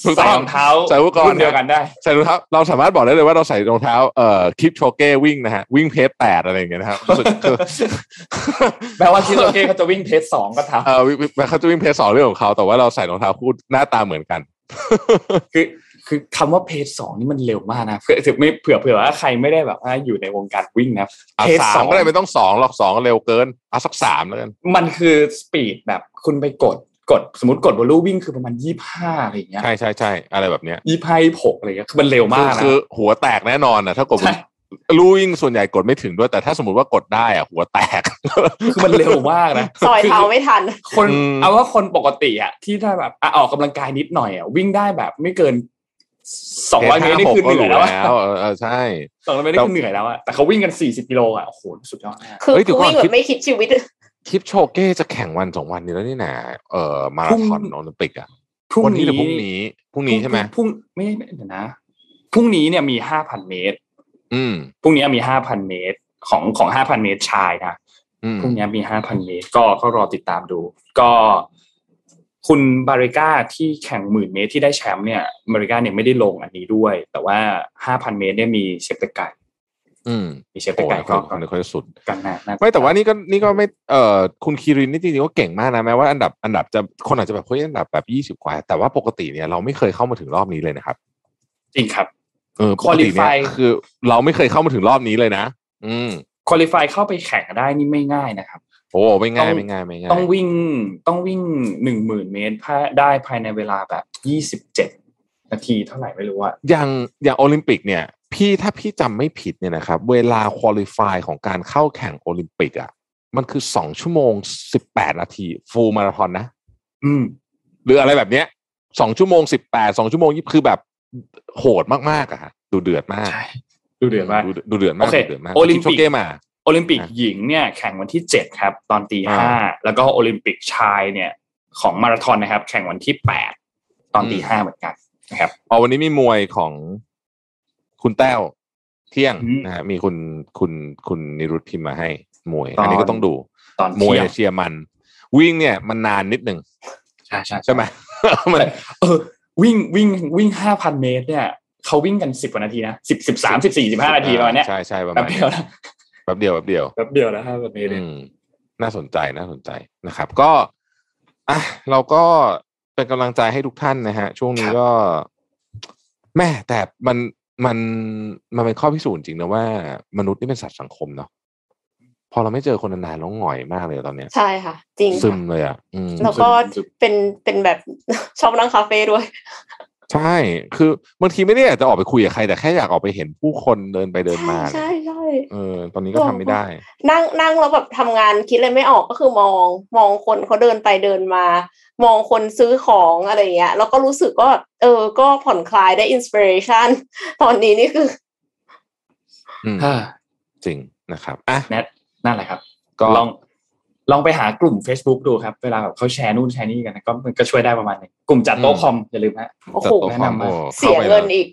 ใส่รองเท้าใส่อุปกรณ์เดียวกันได้ใส่รองเท้าเราสามารถบอกได้เลยว่าเราใส่รองเท้าคิปโชเก้วิ่งนะฮะวิ่งเพจ8อะไรอย่างเงี้ยนะครับแปลว่าคิปโชเก้เขาจะวิ่งเพจ2ก็ทำเขาจะวิ่งเพจ2เรื่องของเขาแต่ว่าเราใส่รองเท้าคู่หน้าตาเหมือนกันคือคำว่าเพจ2นี่มันเร็วมากนะเผื่อว่าใครไม่ได้แบบว่าอยู่ในวงการวิ่งนะเพจ2ก็ได้ไม่ต้อง2หรอก2เร็วเกินเอาสัก3แล้วกันมันคือสปีดแบบคุณไปกดสมมติกดวอลลุ่มวิ่งคือประมาณ25อะไรอย่างเงี้ยใช่ๆๆอะไรแบบเนี้ย25 26อะไรเงี้ยคือมันเร็วมากนะคือหัวแตกแน่นอนนะถ้ากดลู่วิ่งส่วนใหญ่กดไม่ถึงด้วยแต่ถ้าสมมติว่ากดได้อ่ะหัวแตกคือมันเร็วมากนะซอยเท้าไม่ทันคนเอาว่าคนปกติอ่ะที่ถ้าแบบออกกำลังกายนิดหน่อยอ่ะวิ่งได้แบบไม่เกิน200เมตรนี่คือเหนื่อยแล้วใช่200เมตรนี่คือเหนื่อยแล้วอ่ะแต่เขาวิ่งกัน40กิโลอ่ะโอ้โหสุดยอดคือวิ่งแบบไม่คิดชีวิตคิปโชเก้จะแข่งวัน2วันนี้แล้วนี่นะมาราธอนโอลิมปิกอ่ะวันนี้หรือพรุ่งนี้ใช่ไหมพรุ่งไม่เดี๋ยวนะพรุ่งนี้เนี่ยมี 5,000 เมตรพรุ่งนี้มี 5,000 เมตรของ 5,000 เมตรชายนะพรุ่งนี้มี 5,000 เมตรก็รอติดตามดูก็คุณบาริก้าที่แข่ง 10,000 เมตรที่ได้แชมป์เนี่ยบาริก้าเนี่ยไม่ได้ลงอันนี้ด้วยแต่ว่า 5,000 เมตรเนี่ยมีเชฟตะไก่มีเชฟตะไก่ก็ในข้อสุดกันนะไม่แต่ว่านี่ก็ไม่คุณคีรินนี่จริงๆก็เก่งมากนะแม้ว่าอันดับจะคนอาจจะแบบเฮ้ยอันดับแบบ20กว่าแต่ว่าปกติเนี่ยเราไม่เคยเข้ามาถึงรอบนี้เลยนะครับจริงครับควอลิฟายคือเราไม่เคยเข้ามาถึงรอบนี้เลยนะควอลิฟายเข้าไปแข่งได้นี่ไม่ง่ายนะครับโอ้ไม่ง่ายต้องวิ่ง 10,000 เมตรได้ภายในเวลาแบบ27นาทีเท่าไหร่ไม่รู้อ่ะอย่างโอลิมปิกเนี่ยถ้าพี่จำไม่ผิดเนี่ยนะครับเวลาควอลิฟายของการเข้าแข่งโอลิมปิกอ่ะมันคือ2ชั่วโมง18นาทีฟูลมาราธอนนะหรืออะไรแบบเนี้ย2ชั่วโมง18 2ชั่วโมง20คือแบบโหดมากๆอ่ะดูเดือดมากดูเดือดมากโอลิมปิกหญิงเนี่ยแข่งวันที่7ครับตอน 5:00 แล้วก็โอลิมปิกชายเนี่ยของมาราธอนนะครับแข่งวันที่8ตอน 5:00 เหมือนกันนะครับวันนี้มีมวยของคุณแต้วเที่ยงนะฮะมีคุณนิรุตพิมพ์มาให้มวยอันนี้ก็ต้องดูมวยเชียร์มันวิ่งเนี่ยมันนานนิดนึงใช่มั้ยมันวิ่ง 5,000 เมตรเนี่ยเขาวิ่งกัน10กว่านาทีนะ13 14 15นาทีประมาณเนี้ยใช่ๆประมาณแป๊บเดียวนะ5,000 เมตรน่าสนใจนะครับก็เราก็เป็นกำลังใจให้ทุกท่านนะฮะช่วงนี้ก็แม่แต่มันเป็นข้อพิสูจน์จริงนะว่ามนุษย์นี่เป็นสัตว์สังคมเนาะพอเราไม่เจอคนนานๆเราหงอยมากเลยตอนเนี้ยใช่ค่ะจริงซึมเลยอ่ะแล้วก็เป็นแบบชอบนั่งคาเฟ่ด้วยใช่คือบางทีไม่ได้อยากจะออกไปคุยกับใครแต่แค่อยากออกไปเห็นผู้คนเดินไปเดินมาใช่ๆตอนนี้ก็ทำไม่ได้นั่งแล้วแบบทำงานคิดอะไรไม่ออกก็คือมองคนเขาเดินไปเดินมามองคนซื้อของอะไรเงี้ยแล้วก็รู้สึกว่าก็ผ่อนคลายได้อินสปิเรชันตอนนี้นี่คือจริงนะครับนั่นแหละครับก็ลอง ลองไปหากลุ่ม Facebook ดูครับเวลาแบบเขาแชร์นู่นแชร์นี่กันก็มันก็ช่วยได้ประมาณนึงกลุ่มจัดโต๊ะคอมอย่าลืมฮะโอ้โหแนะนำมากเสียเงินอีก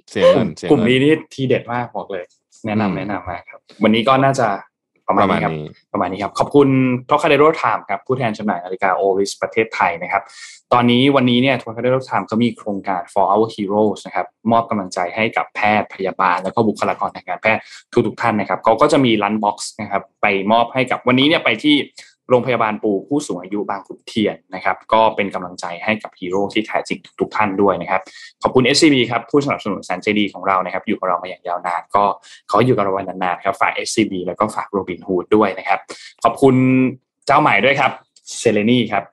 กลุ่มนี้นี่ทีเด็ดมากบอกเลยแนะนำมากครับวันนี้ก็น่าจะประมาณนี้ครับขอบคุณ Trocadero Time ครับผู้แทนจำหน่ายนาฬิกา Oris ประเทศไทยนะครับตอนนี้วันนี้เนี่ย Trocadero Time เขามีโครงการ For Our Heroes นะครับมอบกำลังใจให้กับแพทย์พยาบาลแล้วก็บุคลากรทางการแพทย์ทุกท่านนะครับเขาก็จะมีลันบ็อกซ์นะครับไปมอบให้กับวันนี้เนี่ยไปที่โรงพยาบาลปูผู้สูงอายุบางขุนเทียนนะครับก็เป็นกำลังใจให้กับฮีโร่ที่แท้จริงทุกท่านด้วยนะครับขอบคุณ SCB ครับผู้สนับสนุนแสนใจดีของเรานะครับอยู่กับเรามาอย่างยาวนานก็ขออยู่กับเรานานๆครับฝาก SCB แล้วก็ฝากโรบินฮูดด้วยนะครับขอบคุณเจ้าใหม่ด้วยครับเซเลนี่ครับ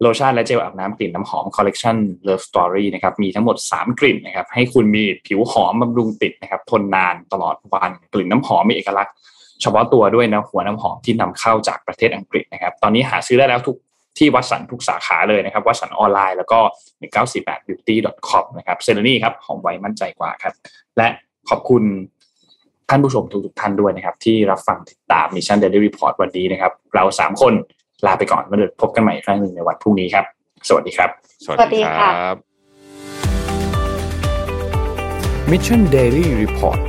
โลชั่นและเจลอาบน้ำกลิ่นน้ำหอมคอลเลกชัน Love Story นะครับมีทั้งหมด3กลิ่นนะครับให้คุณมีผิวหอมบำรุงติดนะครับทนนานตลอดวันกลิ่นน้ำหอมมีเอกลักษณ์เฉพาะตัวด้วยนะหัวน้ำหอมที่นำเข้าจากประเทศอังกฤษนะครับตอนนี้หาซื้อได้แล้วทุกที่วัดสันทุกสาขาเลยนะครับวัดสันออนไลน์แล้วก็ 1948beauty.com นะครับเซเลนี่ครับหอมไว้มั่นใจกว่าครับและขอบคุณท่านผู้ชมทุกท่านด้วยนะครับที่รับฟังติดตาม Mission Daily Report วันนี้นะครับเรา3คนลาไปก่อนแล้วพบกันใหม่ครั้งนึงในวันพรุ่งนี้ครับสวัสดีครับสวัสดีครับ Mission Daily Report